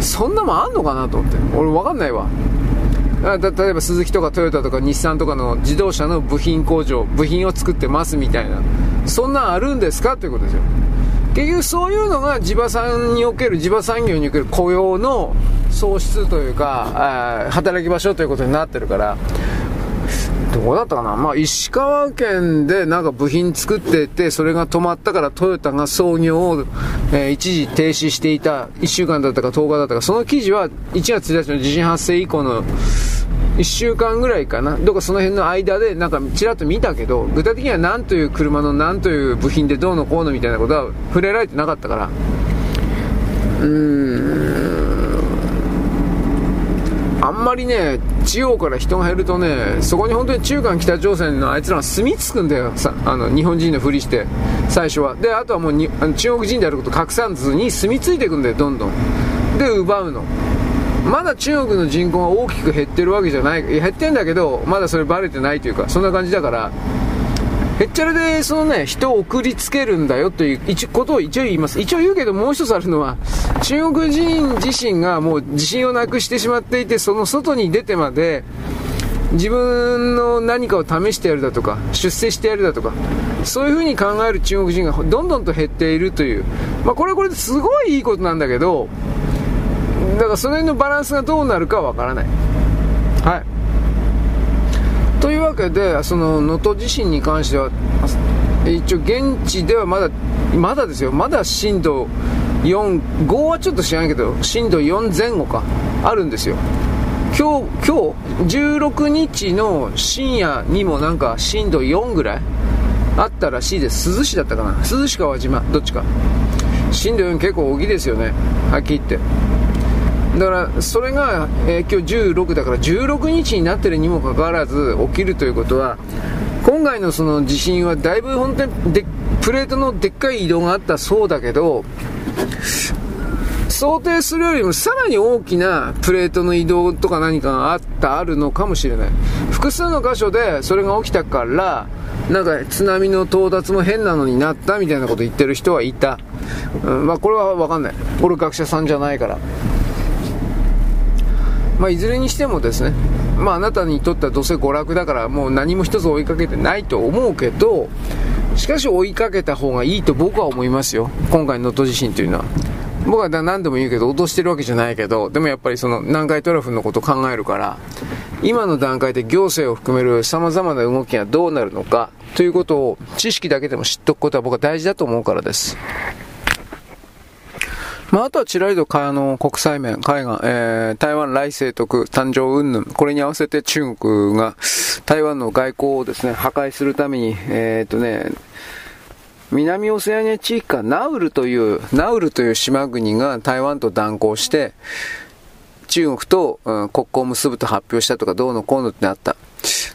そんなもんあんのかなと思って俺分かんないわ。だ例えばスズキとかトヨタとか日産とかの自動車の部品工場部品を作ってますみたいな、そんなんあるんですかということですよ。結局そういうのが地場産における地場産業における雇用の創出というか働き場所ということになってるから、どこだったかな、まあ、石川県でなんか部品作っててそれが止まったからトヨタが操業を、えー、一時停止していたいっしゅうかんだったかとおかだったか、その記事はいちがつついたちの地震発生以降のいっしゅうかんぐらいかな、どこその辺の間でなんかちらっと見たけど、具体的には何という車の何という部品でどうのこうのみたいなことは触れられてなかったから、うーん、あんまりね、地方から人が減るとね、そこに本当に中韓北朝鮮のあいつらが住み着くんだよ、さあの日本人のふりして最初は。であとはもうにあの中国人であること隠さずに住み着いていくんだよ、どんどん。で奪うの。まだ中国の人口が大きく減ってるわけじゃない、減ってんだけどまだそれバレてないというか、そんな感じだから、へっちゃらでそのね人を送りつけるんだよということを一応言います。一応言うけど、もう一つあるのは、中国人自身がもう自信をなくしてしまっていて、その外に出てまで自分の何かを試してやるだとか、出世してやるだとか、そういう風に考える中国人がどんどんと減っているという、まあこれはこれですごいいいことなんだけど、だからその辺のバランスがどうなるかわからない。はい、というわけで、その能登地震に関しては一応現地ではまだまだですよ、まだ震度よん、ごはちょっと知らないけど震度よんまえ後かあるんですよ。今日今日じゅうろくにちの深夜にもなんか震度よんぐらいあったらしいです。珠洲市だったかな、珠洲市か輪島どっちか。震度よん結構大きいですよね、はっきり言って。だからそれが、えー、今日じゅうろくだからじゅうろくにちになってるにもかかわらず起きるということは、今回のその地震はだいぶ本当にでプレートのでっかい移動があったそうだけど、想定するよりもさらに大きなプレートの移動とか何かがあったあるのかもしれない。複数の箇所でそれが起きたから、なんか津波の到達も変なのになったみたいなこと言ってる人はいた、うん、まあこれは分かんない、これ学者さんじゃないから。まあ、いずれにしてもですね、まあ、あなたにとってはどうせ娯楽だからもう何も一つ追いかけてないと思うけど、しかし追いかけた方がいいと僕は思いますよ、今回の能登地震というのは。僕は何度も言うけど脅してるわけじゃないけど、でもやっぱりその南海トラフのことを考えるから、今の段階で行政を含める様々な動きがどうなるのかということを知識だけでも知っておくことは僕は大事だと思うからです。まあ、あとはちらりとあの国際面、海岸、えー、台湾来世徳誕生云々、これに合わせて中国が台湾の外交をですね破壊するために、えーっとね、南オセアニア地域かナウルというナウルという島国が台湾と断交して中国と、うん、国交を結ぶと発表したとかどうのこうのってなった。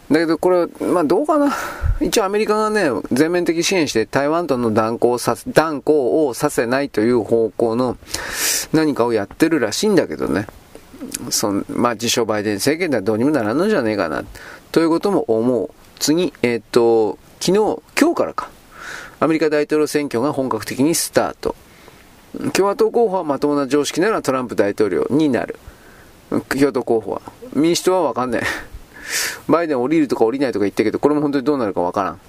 だけどこれ、まあ、どうかな、一応アメリカがね全面的支援して台湾との断交をさせ、断交をさせないという方向の何かをやってるらしいんだけどね、その、まあ、自称バイデン政権ではどうにもならんのじゃねえかなということも思う。次、えー、っと昨日今日からかアメリカ大統領選挙が本格的にスタート。共和党候補はまともな常識ならトランプ大統領になる、共和党候補は。民主党は分かんない、バイデン降りるとか降りないとか言ったけど、これも本当にどうなるかわからん。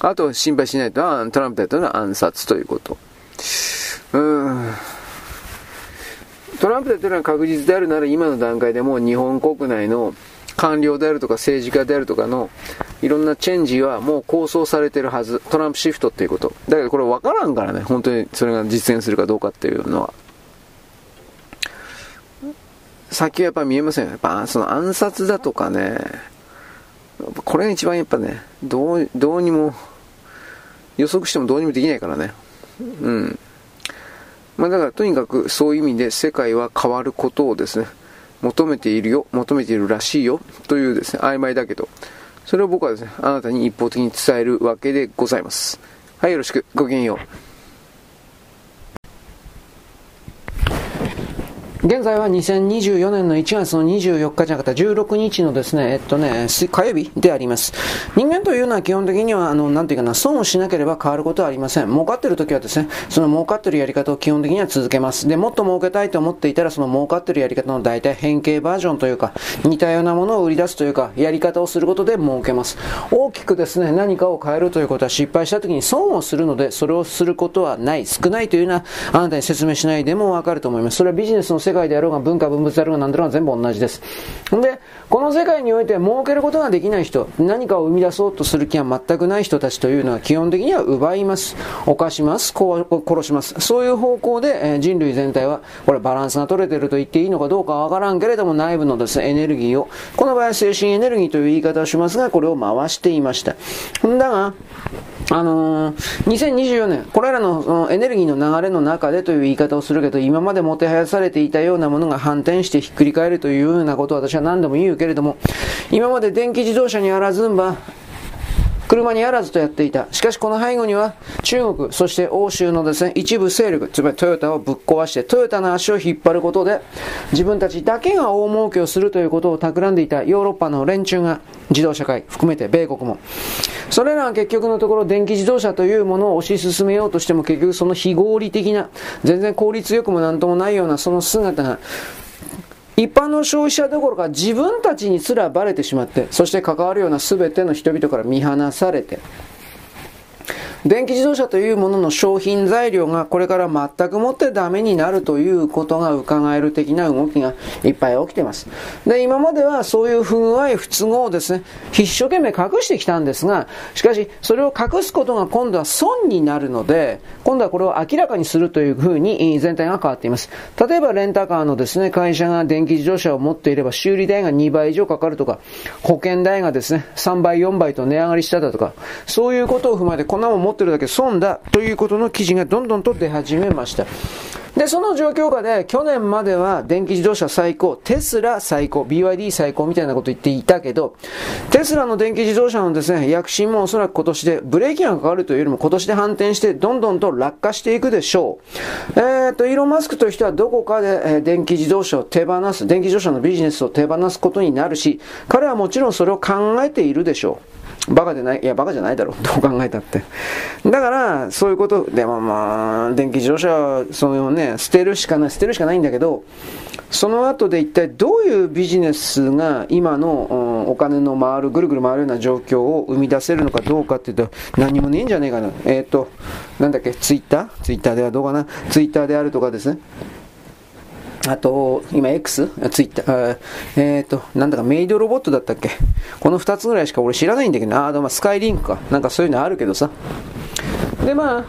あと心配しないとはトランプ大統領の暗殺ということ。うーん、トランプ大統領が確実であるなら今の段階でもう日本国内の官僚であるとか政治家であるとかのいろんなチェンジはもう構想されてるはず、トランプシフトっていうことだけど、これわからんからね、本当にそれが実現するかどうかっていうのは先はやっぱ見えませんよ。やっぱその暗殺だとかね、これが一番やっぱね、どう、どうにも予測してもどうにもできないからね。うん。まあだからとにかくそういう意味で世界は変わることをですね求めているよ、求めているらしいよというですね曖昧だけど、それを僕はですねあなたに一方的に伝えるわけでございます。はい、よろしく、ごきげんよう。現在はにせんにじゅうよねんのいちがつのにじゅうよっかじゃなかったじゅうろくにちのですね、えっとね、火曜日であります。人間というのは基本的には、あの、なんていうかな、損をしなければ変わることはありません。儲かってる時はですね、その儲かってるやり方を基本的には続けます。で、もっと儲けたいと思っていたら、その儲かってるやり方の大体変形バージョンというか、似たようなものを売り出すというか、やり方をすることで儲けます。大きくですね、何かを変えるということは失敗した時に損をするので、それをすることはない、少ないというのは、あなたに説明しないでもわかると思います。それはビジネスの世界界であろうが文化文物であろうが何だろうが全部同じです。で、この世界において儲けることができない人、何かを生み出そうとする気が全くない人たちというのは基本的には奪います、犯します、殺します。そういう方向で人類全体はこれバランスが取れていると言っていいのかどうかわからんけれども、内部のですねエネルギーを、この場合精神エネルギーという言い方をしますが、これを回していました。だがあのー、にせんにじゅうよねん、これらのエネルギーの流れの中でという言い方をするけど、今までもてはやされていたようなものが反転してひっくり返るというようなことを私は何度も言うけれども、今まで電気自動車にあらずんば車にあらずとやっていた。しかしこの背後には中国、そして欧州のですね一部勢力、つまりトヨタをぶっ壊してトヨタの足を引っ張ることで自分たちだけが大儲けをするということを企んでいたヨーロッパの連中が、自動車界含めて米国も、それらは結局のところ電気自動車というものを推し進めようとしても、結局その非合理的な、全然効率よくもなんともないようなその姿が一般の消費者どころか自分たちにすらバレてしまって、そして関わるような全ての人々から見放されて、電気自動車というものの商品材料がこれから全くもってダメになるということが伺える的な動きがいっぱい起きています。で、今まではそういう不具合、不都合をですね一生懸命隠してきたんですが、しかしそれを隠すことが今度は損になるので、今度はこれを明らかにするというふうに全体が変わっています。例えばレンタカーのですね会社が電気自動車を持っていれば修理代がにばい以上かかるとか、保険代がですねさんばいよんばいと値上がりしただとか、そういうことを踏まえてこんなもん持ってるだけ損だということの記事がどんどんと出始めました。で、その状況下で去年までは電気自動車最高、テスラ最高、 ビーワイディー 最高みたいなこと言っていたけど、テスラの電気自動車のですね躍進もおそらく今年でブレーキがかかるというよりも今年で反転してどんどんと落下していくでしょう。えーとイーロン・マスクという人はどこかで電気自動車を手放す、電気自動車のビジネスを手放すことになるし、彼はもちろんそれを考えているでしょう。バカでない、いやバカじゃないだろう、どう考えたって。だからそういうことで、まあまあ電気自動車はそういうね捨てるしかない、捨てるしかないんだけど、その後で一体どういうビジネスが今のお金の回る、ぐるぐる回るような状況を生み出せるのかどうかっていうと、何もねえんじゃねえかな。えっとなんだっけ、ツイッター、ツイッターではどうかな、ツイッターであるとかですね、あと、今 X? ツイッター、えっと、なんだかメイドロボットだったっけ、この二つぐらいしか俺知らないんだけど、あー、まあ、スカイリンクか。なんかそういうのあるけどさ。で、まあ、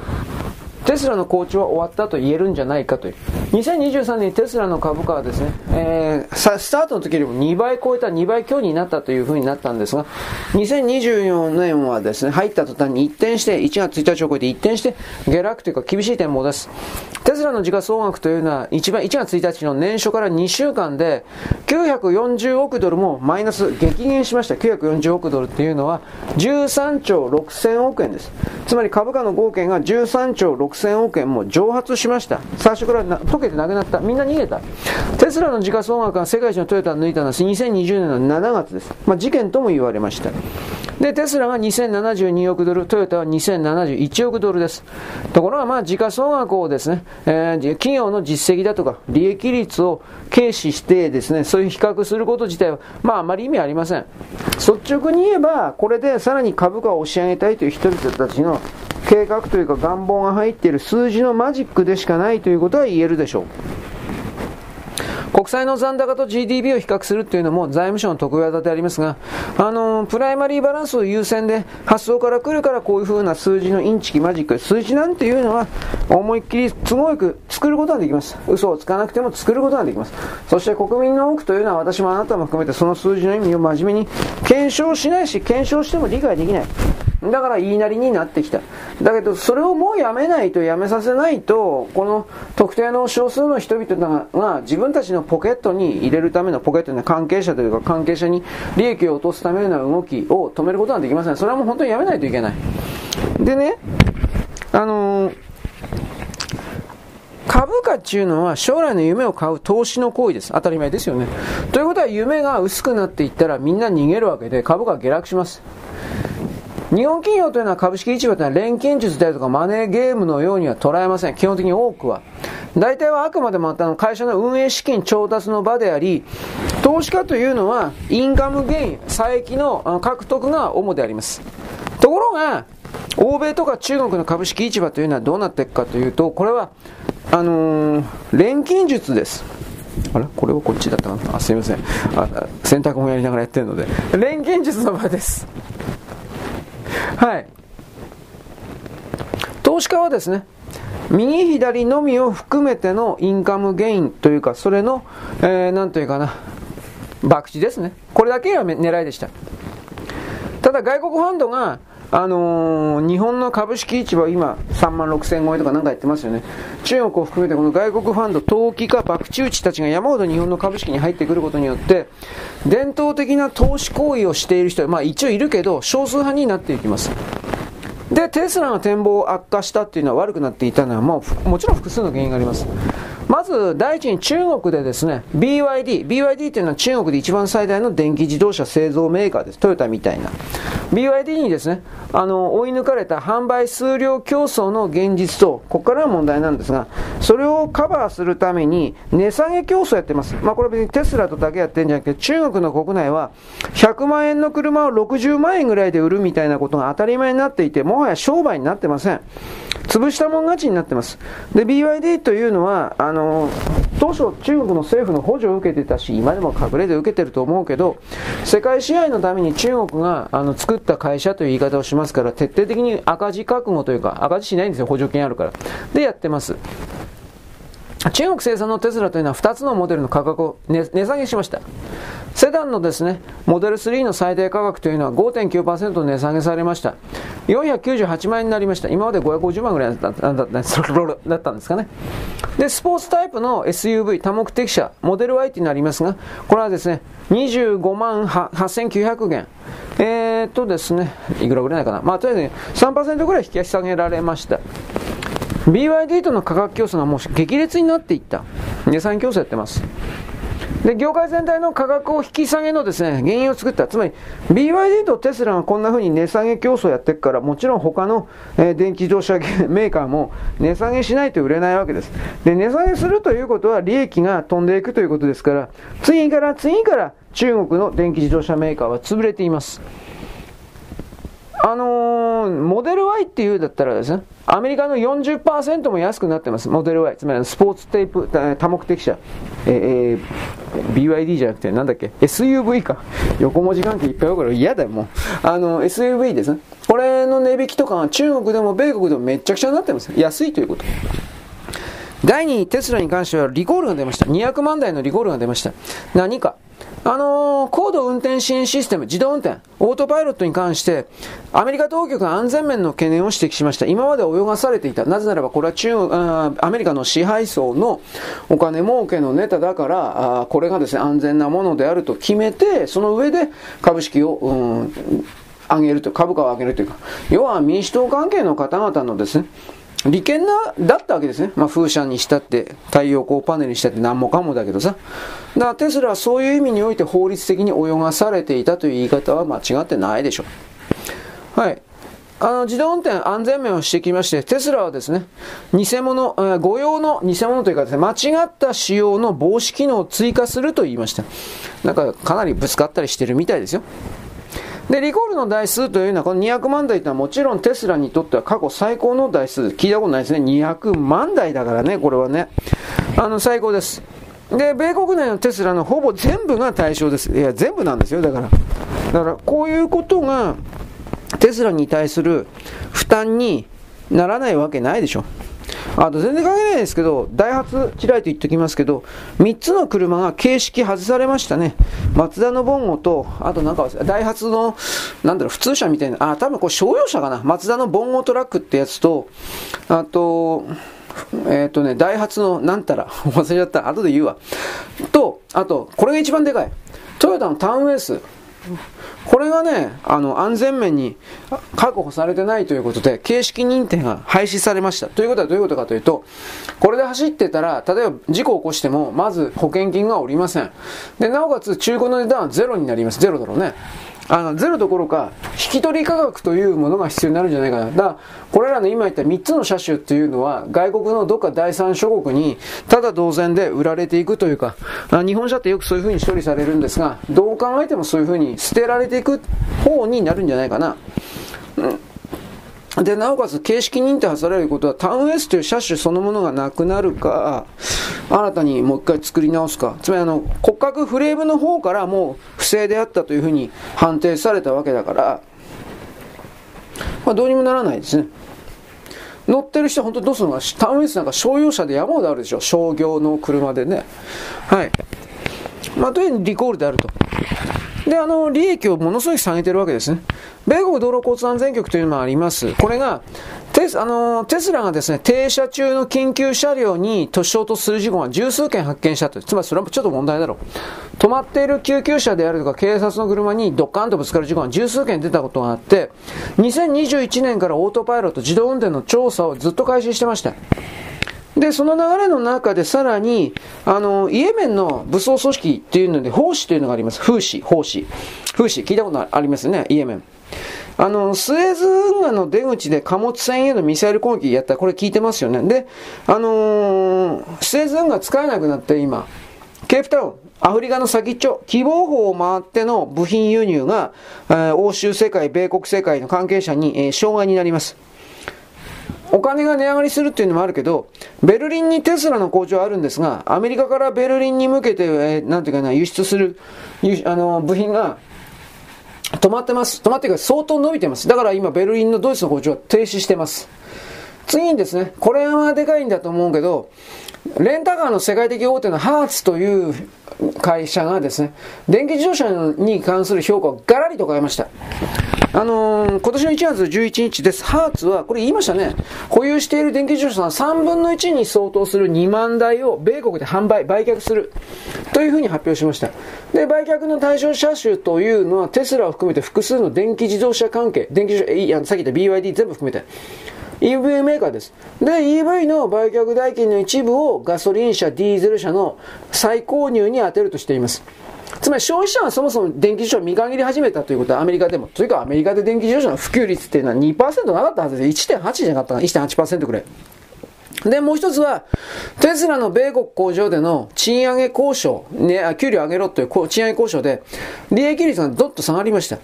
テスラの好調は終わったと言えるんじゃないかという。にせんにじゅうさんねんテスラの株価はですね、えー、スタートの時よりもにばい超えた、にばい強になったという風になったんですが、にせんにじゅうよねんはですね、入った途端に一転して、いちがつついたちを超えて一転して、下落というか厳しい展望です。テスラの時価総額というのは、一番いちがつついたちの年初からにしゅうかんで、きゅうひゃくよんじゅうおくドルもマイナス激減しました。きゅうひゃくよんじゅうおくドルっていうのは、じゅうさんちょうろくせんおくえんです。つまり株価の合計がじゅうさんちょうろくせんおくえんも蒸発しました。最初からな溶けてなくなった。みんな逃げた。テスラの時価総額が世界一のトヨタを抜いたのはにせんにじゅうねんのしちがつです。まあ事件とも言われました。で、テスラがにせんななじゅうにおくドル、トヨタはにせんななじゅういちおくドルです。ところがまあ時価総額をですね、えー、企業の実績だとか利益率を軽視してですね、そういう比較すること自体はまああまり意味ありません。率直に言えばこれでさらに株価を押し上げたいという人々たちの計画というか願望が入っている数字のマジックでしかないということは言えるでしょう。国債の残高と ジーディーピー を比較するというのも財務省の得意技でありますが、あのプライマリーバランスを優先で発想から来るから、こういう風な数字のインチキマジック、数字なんていうのは思いっきり都合よく作ることができます。嘘をつかなくても作ることができます。そして国民の多くというのは、私もあなたも含めてその数字の意味を真面目に検証しないし、検証しても理解できない。だから言いなりになってきた。だけどそれをもうやめないと、やめさせないと、この特定の少数の人々が自分たちのポケットに入れるための、ポケットの関係者というか関係者に利益を落とすための動きを止めることはできません。それはもう本当にやめないといけない。でね、あのー株価っていうのは将来の夢を買う投資の行為です。当たり前ですよね。ということは夢が薄くなっていったらみんな逃げるわけで、株価は下落します。日本企業というのは、株式市場というのは錬金術であるとかマネーゲームのようには捉えません。基本的に多くは大体はあくまでも会社の運営資金調達の場であり、投資家というのはインカムゲイン、差益の獲得が主であります。ところが欧米とか中国の株式市場というのはどうなっていくかというと、これはあのー、錬金術です。あれこれはこっちだったかな、あすいません、あ洗濯もやりながらやってるので錬金術の場です。はい、投資家はですね、右左のみを含めてのインカムゲインというか、それの、えー、なんというかな、博打ですね。これだけが狙いでした。ただ外国ファンドが、あのー、日本の株式市場今さんまんろくせんごえんとかなんか言ってますよね。中国を含めてこの外国ファンド、投機家、博打打ちたちが山ほど日本の株式に入ってくることによって、伝統的な投資行為をしている人は、まあ、一応いるけど少数派になっていきます。で、テスラが展望を悪化したっていうのは、悪くなっていたのは、もう、もちろん複数の原因があります。まず、第一に中国でですね、ビーワイディー。ビーワイディー っていうのは中国で一番最大の電気自動車製造メーカーです。トヨタみたいな。ビーワイディー にですね、あの、追い抜かれた販売数量競争の現実と、ここからは問題なんですが、それをカバーするために、値下げ競争やってます。まあ、これ別にテスラとだけやってるんじゃなくて、中国の国内は、ひゃくまんえんの車をろくじゅうまんえんぐらいで売るみたいなことが当たり前になっていて、もはや商売になってません。潰したもん勝ちになってます。で、 ビーワイディー というのはあの当初中国の政府の補助を受けてたし、今でも隠れて受けてると思うけど、世界支配のために中国があの作った会社という言い方をしますから、徹底的に赤字覚悟というか、赤字しないんですよ、補助金あるからでやってます。中国生産のテスラというのはふたつのモデルの価格を値下げしました。セダンのですね、モデルスリーの最低価格というのは ごてんきゅうパーセント 値下げされました。よんひゃくきゅうじゅうはちまんえんになりました。今までごひゃくごじゅうまんぐらいだったんですかね。で、スポーツタイプの エスユーブイ、多目的車、モデル ワイ となりますが、これはですね、にじゅうごまんはっせんきゅうひゃくえん。えーっとですね、いくらぐらいかな。まあ、とりあえず さんパーセント ぐらい引き下げられました。ビーワイディー との価格競争がもう激烈になっていった。値下げ競争やってます。で、業界全体の価格を引き下げのですね、原因を作った。つまり、ビーワイディー とテスラがこんな風に値下げ競争やっていくから、もちろん他の、えー、電気自動車メーカーも値下げしないと売れないわけです。で、値下げするということは利益が飛んでいくということですから、次から次から中国の電気自動車メーカーは潰れています。あのー、モデル Y っていうだったらですね、アメリカの よんじゅっパーセント も安くなってます。モデル Y、 つまりスポーツテープ、多目的車、えー、ビーワイディー じゃなくてなんだっけ エスユーブイ か、横文字関係いっぱいあるから嫌だよもう。あの エスユーブイ ですね。これの値引きとかは中国でも米国でもめっちゃくちゃになってます。安いということ。だいににテスラに関してはリコールが出ました。にひゃくまんだいのリコールが出ました。何か、あのー、高度運転支援システム、自動運転、オートパイロットに関して、アメリカ当局が安全面の懸念を指摘しました。今まで泳がされていた。なぜならば、これは中国、アメリカの支配層のお金儲けのネタだから、あこれがですね、安全なものであると決めて、その上で株式を、うん、上げると、株価を上げるというか、要は民主党関係の方々のですね、利権な、だったわけですね。まあ、風車にしたって、太陽光パネルにしたって何もかもだけどさ。だからテスラはそういう意味において法律的に泳がされていたという言い方は間違ってないでしょう。はい。あの、自動運転安全面をしてきまして、テスラはですね、偽物、えー、誤用の偽物というかですね、間違った仕様の防止機能を追加すると言いました。なんか、かなりぶつかったりしてるみたいですよ。で、リコールの台数というのは、このにひゃくまんだいというのはもちろんテスラにとっては過去最高の台数。聞いたことないですね。にひゃくまんだいだからね、これはね。あの、最高です。で、米国内のテスラのほぼ全部が対象です。いや、全部なんですよ、だから。だから、こういうことが、テスラに対する負担にならないわけないでしょ。あと、全然関係ないですけど、ダイハツちらりと言っておきますけど、みっつの車が形式外されましたね。マツダのボンゴと、あとなんかダイハツのなんだろう、普通車みたいな、あ、多分これ商用車かな、マツダのボンゴトラックってやつと、あとえっとねダイハツのなんたら忘れちゃった、後で言うわ。と、あとこれが一番でかいトヨタのタウンエース、これがね、あの、安全面に確保されてないということで、形式認定が廃止されました。ということはどういうことかというと、これで走ってたら、例えば事故を起こしても、まず保険金がおりません。で、なおかつ中古の値段はゼロになります。ゼロだろうね。あの、ゼロどころか、引き取り価格というものが必要になるんじゃないかな。だから、これらの今言ったみっつの車種というのは、外国のどっか第三諸国に、ただ同然で売られていくというか、日本車ってよくそういうふうに処理されるんですが、どう考えてもそういうふうに捨てられていく方になるんじゃないかな。うん、で、なおかつ形式認定されることはタウン S という車種そのものがなくなるか、新たにもう一回作り直すか、つまりあの骨格フレームの方からもう不正であったというふうに判定されたわけだから、まあ、どうにもならないですね。乗ってる人は本当にどうするのか、タウン S なんか商用車で山ほどあるでしょ、商業の車でね。はい。まあ、というふうにリコールであると。で、あの、利益をものすごく下げてるわけですね。米国道路交通安全局というのもあります。これが、テス、あの、テスラがですね、停車中の緊急車両に突衝突する事故が十数件発見したと。つまりそれはちょっと問題だろう。止まっている救急車であるとか警察の車にドッカンとぶつかる事故が十数件出たことがあって、にせんにじゅういちねんからオートパイロット自動運転の調査をずっと開始してました。で、その流れの中でさらに、あの、イエメンの武装組織っていうので、フーシというのがあります。フーシ、フーシ。フーシ、聞いたことありますね、イエメン。あの、スエズ運河の出口で貨物船へのミサイル攻撃やった、これ聞いてますよね。で、あのー、スエズ運河使えなくなって今、ケープタウン、アフリカの先っちょ、希望法を回っての部品輸入が、えー、欧州世界、米国世界の関係者に、えー、障害になります。お金が値上がりするっていうのもあるけど、ベルリンにテスラの工場あるんですが、アメリカからベルリンに向けて、えー、なんていうかな、輸出する、あの、部品が止まってます。止まってるから相当伸びてます。だから今、ベルリンのドイツの工場は停止してます。次にですね、これはでかいんだと思うけど、レンタカーの世界的大手のハーツという会社がですね、電気自動車に関する評価をガラリと変えました。あのー、今年のいちがつじゅういちにちです。ハーツは、これ言いましたね。保有している電気自動車のさんぶんのいちに相当するにまんだいを米国で販売、売却するというふうに発表しました。で、売却の対象車種というのはテスラを含めて複数の電気自動車関係、電気自動車、いや、さっき言った ビーワイディー 全部含めて イーブイ メーカーです。で、イーブイ の売却代金の一部をガソリン車、ディーゼル車の再購入に充てるとしています。つまり消費者はそもそも電気自動車を見限り始めたということはアメリカでも、というかアメリカで電気自動車の普及率っていうのは にパーセント なかったはずです。 いってんはち じゃなかったかな、 いってんはちパーセント くらいで、もう一つはテスラの米国工場での賃上げ交渉、ね、給料上げろという賃上げ交渉で利益率がどっと下がりました。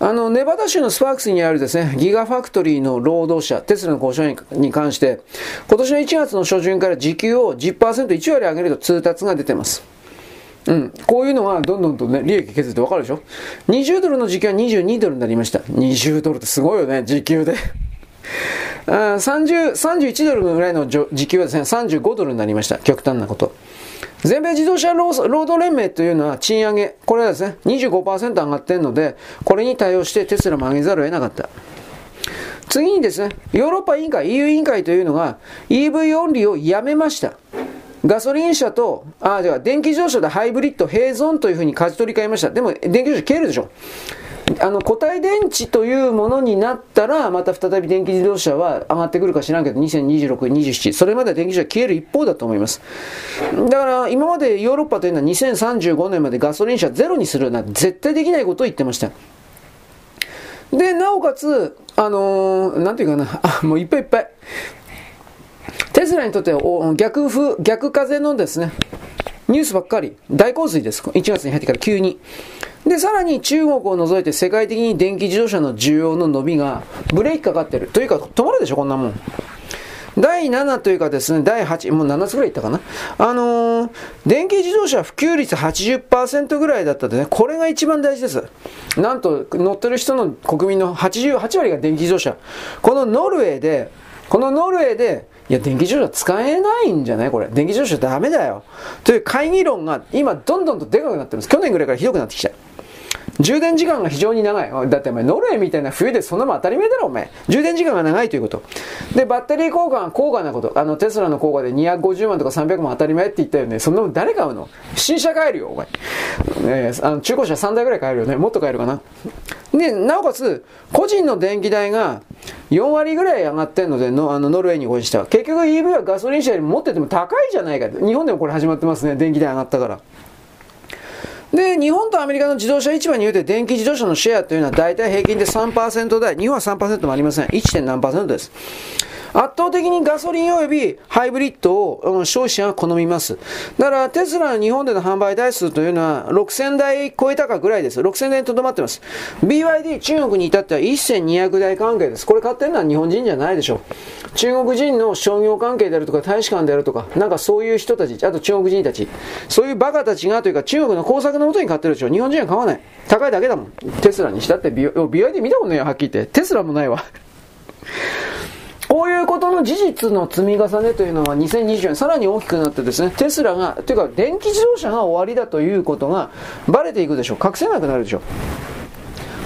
あの、ネバダ州のスパークスにあるですね、ギガファクトリーの労働者、テスラの交渉に関して今年のいちがつのしょじゅんから時給を じゅっパーセントいち 割上げると通達が出てます。うん、こういうのがどんどんとね、利益削ってわかるでしょ。にじゅうドルの時給はにじゅうにドルになりました。にじゅうドルってすごいよね、時給で。あ、さんじゅう、さんじゅういちドルぐらいの時給はですね、さんじゅうごドルになりました。極端なこと。全米自動車労働連盟というのは賃上げ、これはですね にじゅうごパーセント 上がっているので、これに対応してテスラも上げざるを得なかった。次にですね、ヨーロッパ委員会 イーユー 委員会というのが イーブイ オンリーをやめました。ガソリン車と、あ、じゃあ電気自動車でハイブリッド、併存というふうに舵取り替えました。でも、電気自動車消えるでしょ。あの、固体電池というものになったら、また再び電気自動車は上がってくるか知らんけど、にせんにじゅうろく、にじゅうなな、それまでは電気自動車消える一方だと思います。だから、今までヨーロッパというのはにせんさんじゅうごねんまでガソリン車ゼロにするなんて絶対できないことを言ってました。で、なおかつ、あのー、なんていうかな、あ、もういっぱいいっぱい。テスラにとっては逆風、逆風のですね、ニュースばっかり。大洪水です。いちがつに入ってから急に。で、さらに中国を除いて世界的に電気自動車の需要の伸びがブレーキかかってる。というか、止まるでしょ、こんなもん。だいななというかですね、だいはち、もうななつぐらいいったかな。あのー、電気自動車普及率 はちじゅっパーセント ぐらいだったんでね、これが一番大事です。なんと、乗ってる人の国民のはちじゅうはちわりが電気自動車。このノルウェーで、このノルウェーで、いや、電気自動車使えないんじゃないこれ。電気自動車ダメだよ。という会議論が今どんどんとでかくなってます。去年ぐらいからひどくなってきちゃう。充電時間が非常に長い。だってお前、ノルウェーみたいな冬でそんなもん当たり前だろ、お前。充電時間が長いということ。で、バッテリー交換は高価なこと。あの、テスラの高価でにひゃくごじゅうまんとかさんびゃくまん当たり前って言ったよね。そんなもん誰買うの？新車買えるよ、お前。えー、あの中古車さんだいぐらい買えるよね。もっと買えるかな。で、なおかつ、個人の電気代がよんわりぐらい上がってるので、のあのノルウェーに応じては。結局 イーブイ はガソリン車より持ってても高いじゃないか。日本でもこれ始まってますね。電気代上がったから。で、日本とアメリカの自動車市場において電気自動車のシェアというのは大体平均で さんパーセント 台、日本は さんパーセント もありません。いち. 何パーセントです。圧倒的にガソリンおよびハイブリッドを消費者が好みます。だからテスラの日本での販売台数というのはろくせんだい超えたかぐらいです。ろくせんだいにとどまってます。ビーワイディー 中国に至ってはせんにひゃくだい関係です。これ買ってるのは日本人じゃないでしょう。中国人の商業関係であるとか大使館であるとか、なんかそういう人たち、あと中国人たち、そういうバカたちがというか中国の工作のもとに買ってるでしょ。日本人は買わない。高いだけだもん。テスラにしたって ビーワイディー 見たことないよ、はっきり言って。テスラもないわ。こういうことの事実の積み重ねというのはにせんにじゅうねんさらに大きくなってですね、テスラが、というか電気自動車が終わりだということがバレていくでしょう。隠せなくなるでしょう。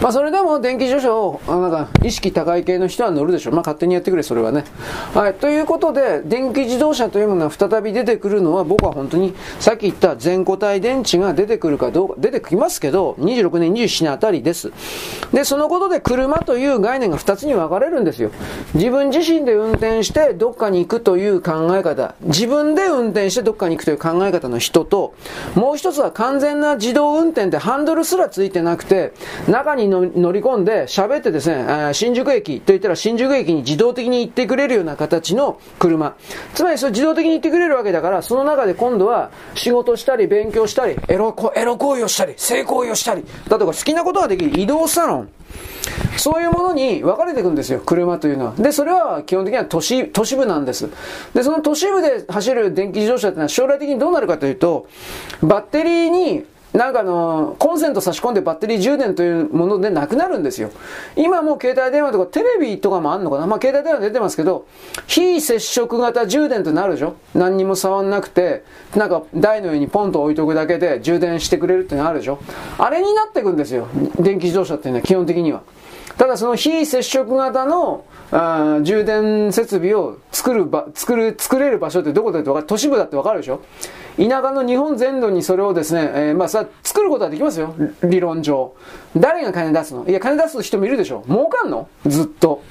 まあそれでも電気自動車をなんか意識高い系の人は乗るでしょう。まあ勝手にやってくれ、それはね。はい、ということで電気自動車というものは再び出てくるのは、僕は本当にさっき言った全固体電池が出てくるかどうか、出てきますけど、にじゅうろくねんにじゅうななねんあたりです。で、そのことで車という概念がふたつに分かれるんですよ。自分自身で運転してどっかに行くという考え方、自分で運転してどっかに行くという考え方の人と、もう一つは完全な自動運転でハンドルすらついてなくて、中に乗り込んで喋ってですね、新宿駅といったら新宿駅に自動的に行ってくれるような形の車。つまりそれ自動的に行ってくれるわけだから、その中で今度は仕事したり勉強したり、エロ、エロ行為をしたり、性行為をしたり、だとか好きなことができる移動サロン。そういうものに分かれていくんですよ、車というのは。で、それは基本的には都市、都市部なんです。で、その都市部で走る電気自動車というのは将来的にどうなるかというと、バッテリーになんかあの、コンセント差し込んでバッテリー充電というものでなくなるんですよ。今もう携帯電話とかテレビとかもあんのかな、まあ携帯電話出てますけど、非接触型充電となるでしょ。何にも触んなくて、なんか台の上にポンと置いとくだけで充電してくれるってのあるでしょ。あれになっていくんですよ、電気自動車っていうのは基本的には。ただその非接触型のあ充電設備を作るば、作る、作れる場所ってどこだって分かる。都市部だって分かるでしょ。田舎の日本全土にそれをですね、えー、まあさ、作ることはできますよ。理論上。誰が金出すの？いや、金出す人もいるでしょ。儲かんの？ずっと。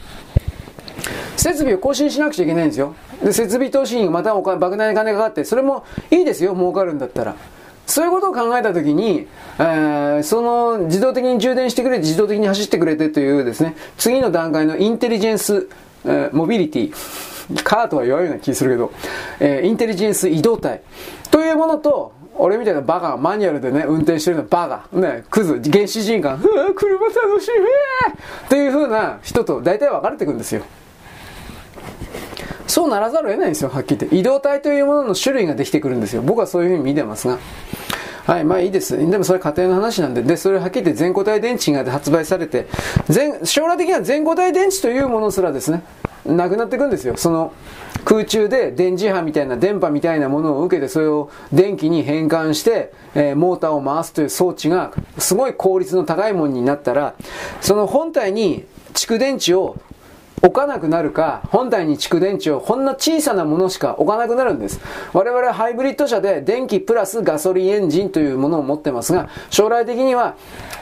設備を更新しなくちゃいけないんですよ。で、設備投資にまたお金、莫大な金がかかって、それもいいですよ。儲かるんだったら。そういうことを考えたときに、えー、その自動的に充電してくれて自動的に走ってくれてというですね、次の段階のインテリジェンス、えー、モビリティ、カーとは言われるような気するけど、えー、インテリジェンス移動体というものと、俺みたいなバカ、マニュアルでね、運転してるのバカ、ね、クズ、原始人感、うわ、車楽しい、えー、っていう風な人と大体分かれてくんですよ。そうならざるを得ないんですよ、はっきり言って。移動体というものの種類ができてくるんですよ。僕はそういう風に見てますが。はい、まあいいです。でもそれ家庭の話なんで、で、それはっきり言って全固体電池が発売されて、全、将来的には全固体電池というものすらですね、なくなっていくんですよ。その空中で電磁波みたいな、電波みたいなものを受けて、それを電気に変換して、えー、モーターを回すという装置が、すごい効率の高いものになったら、その本体に蓄電池を置かなくなるか、本体に蓄電池をほんの小さなものしか置かなくなるんです。我々はハイブリッド車で電気プラスガソリンエンジンというものを持ってますが、将来的には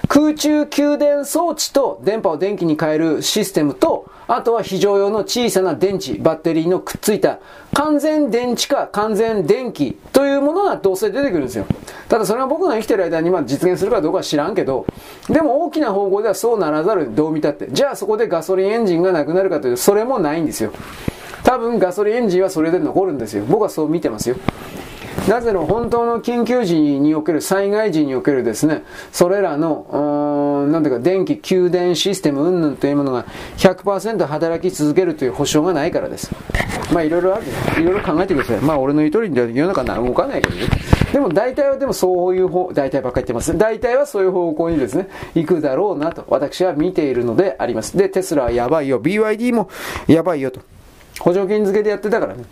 空中給電装置と電波を電気に変えるシステムと、あとは非常用の小さな電池、バッテリーのくっついた完全電池か完全電気というものがどうせ出てくるんですよ。ただそれは僕が生きてる間にまあ実現するかどうかは知らんけど、でも大きな方向ではそうならざる、どう見たって。じゃあそこでガソリンエンジンがなくなるかというと、それもないんですよ。多分ガソリンエンジンはそれで残るんですよ。僕はそう見てますよ。なぜの本当の緊急時における、災害時におけるですね、それらのなんていうか電気給電システム云々というものが ひゃくパーセント 働き続けるという保証がないからです。まあいろいろある、いろいろ考えてください。まあ俺の言う通りに世の中は動かないけどね。でも大体はでもそういう方、大体ばっかり言ってます。大体はそういう方向にですね、行くだろうなと私は見ているのであります。で、テスラはやばいよ、 ビーワイディー もやばいよと、補助金付けでやってたからね、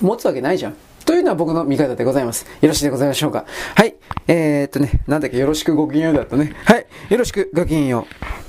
持つわけないじゃんというのは僕の見方でございます。よろしいでございましょうか。はい。えー、っとね、なんだっけ、よろしくごきげんようだったね。はい。よろしくごきげんよう。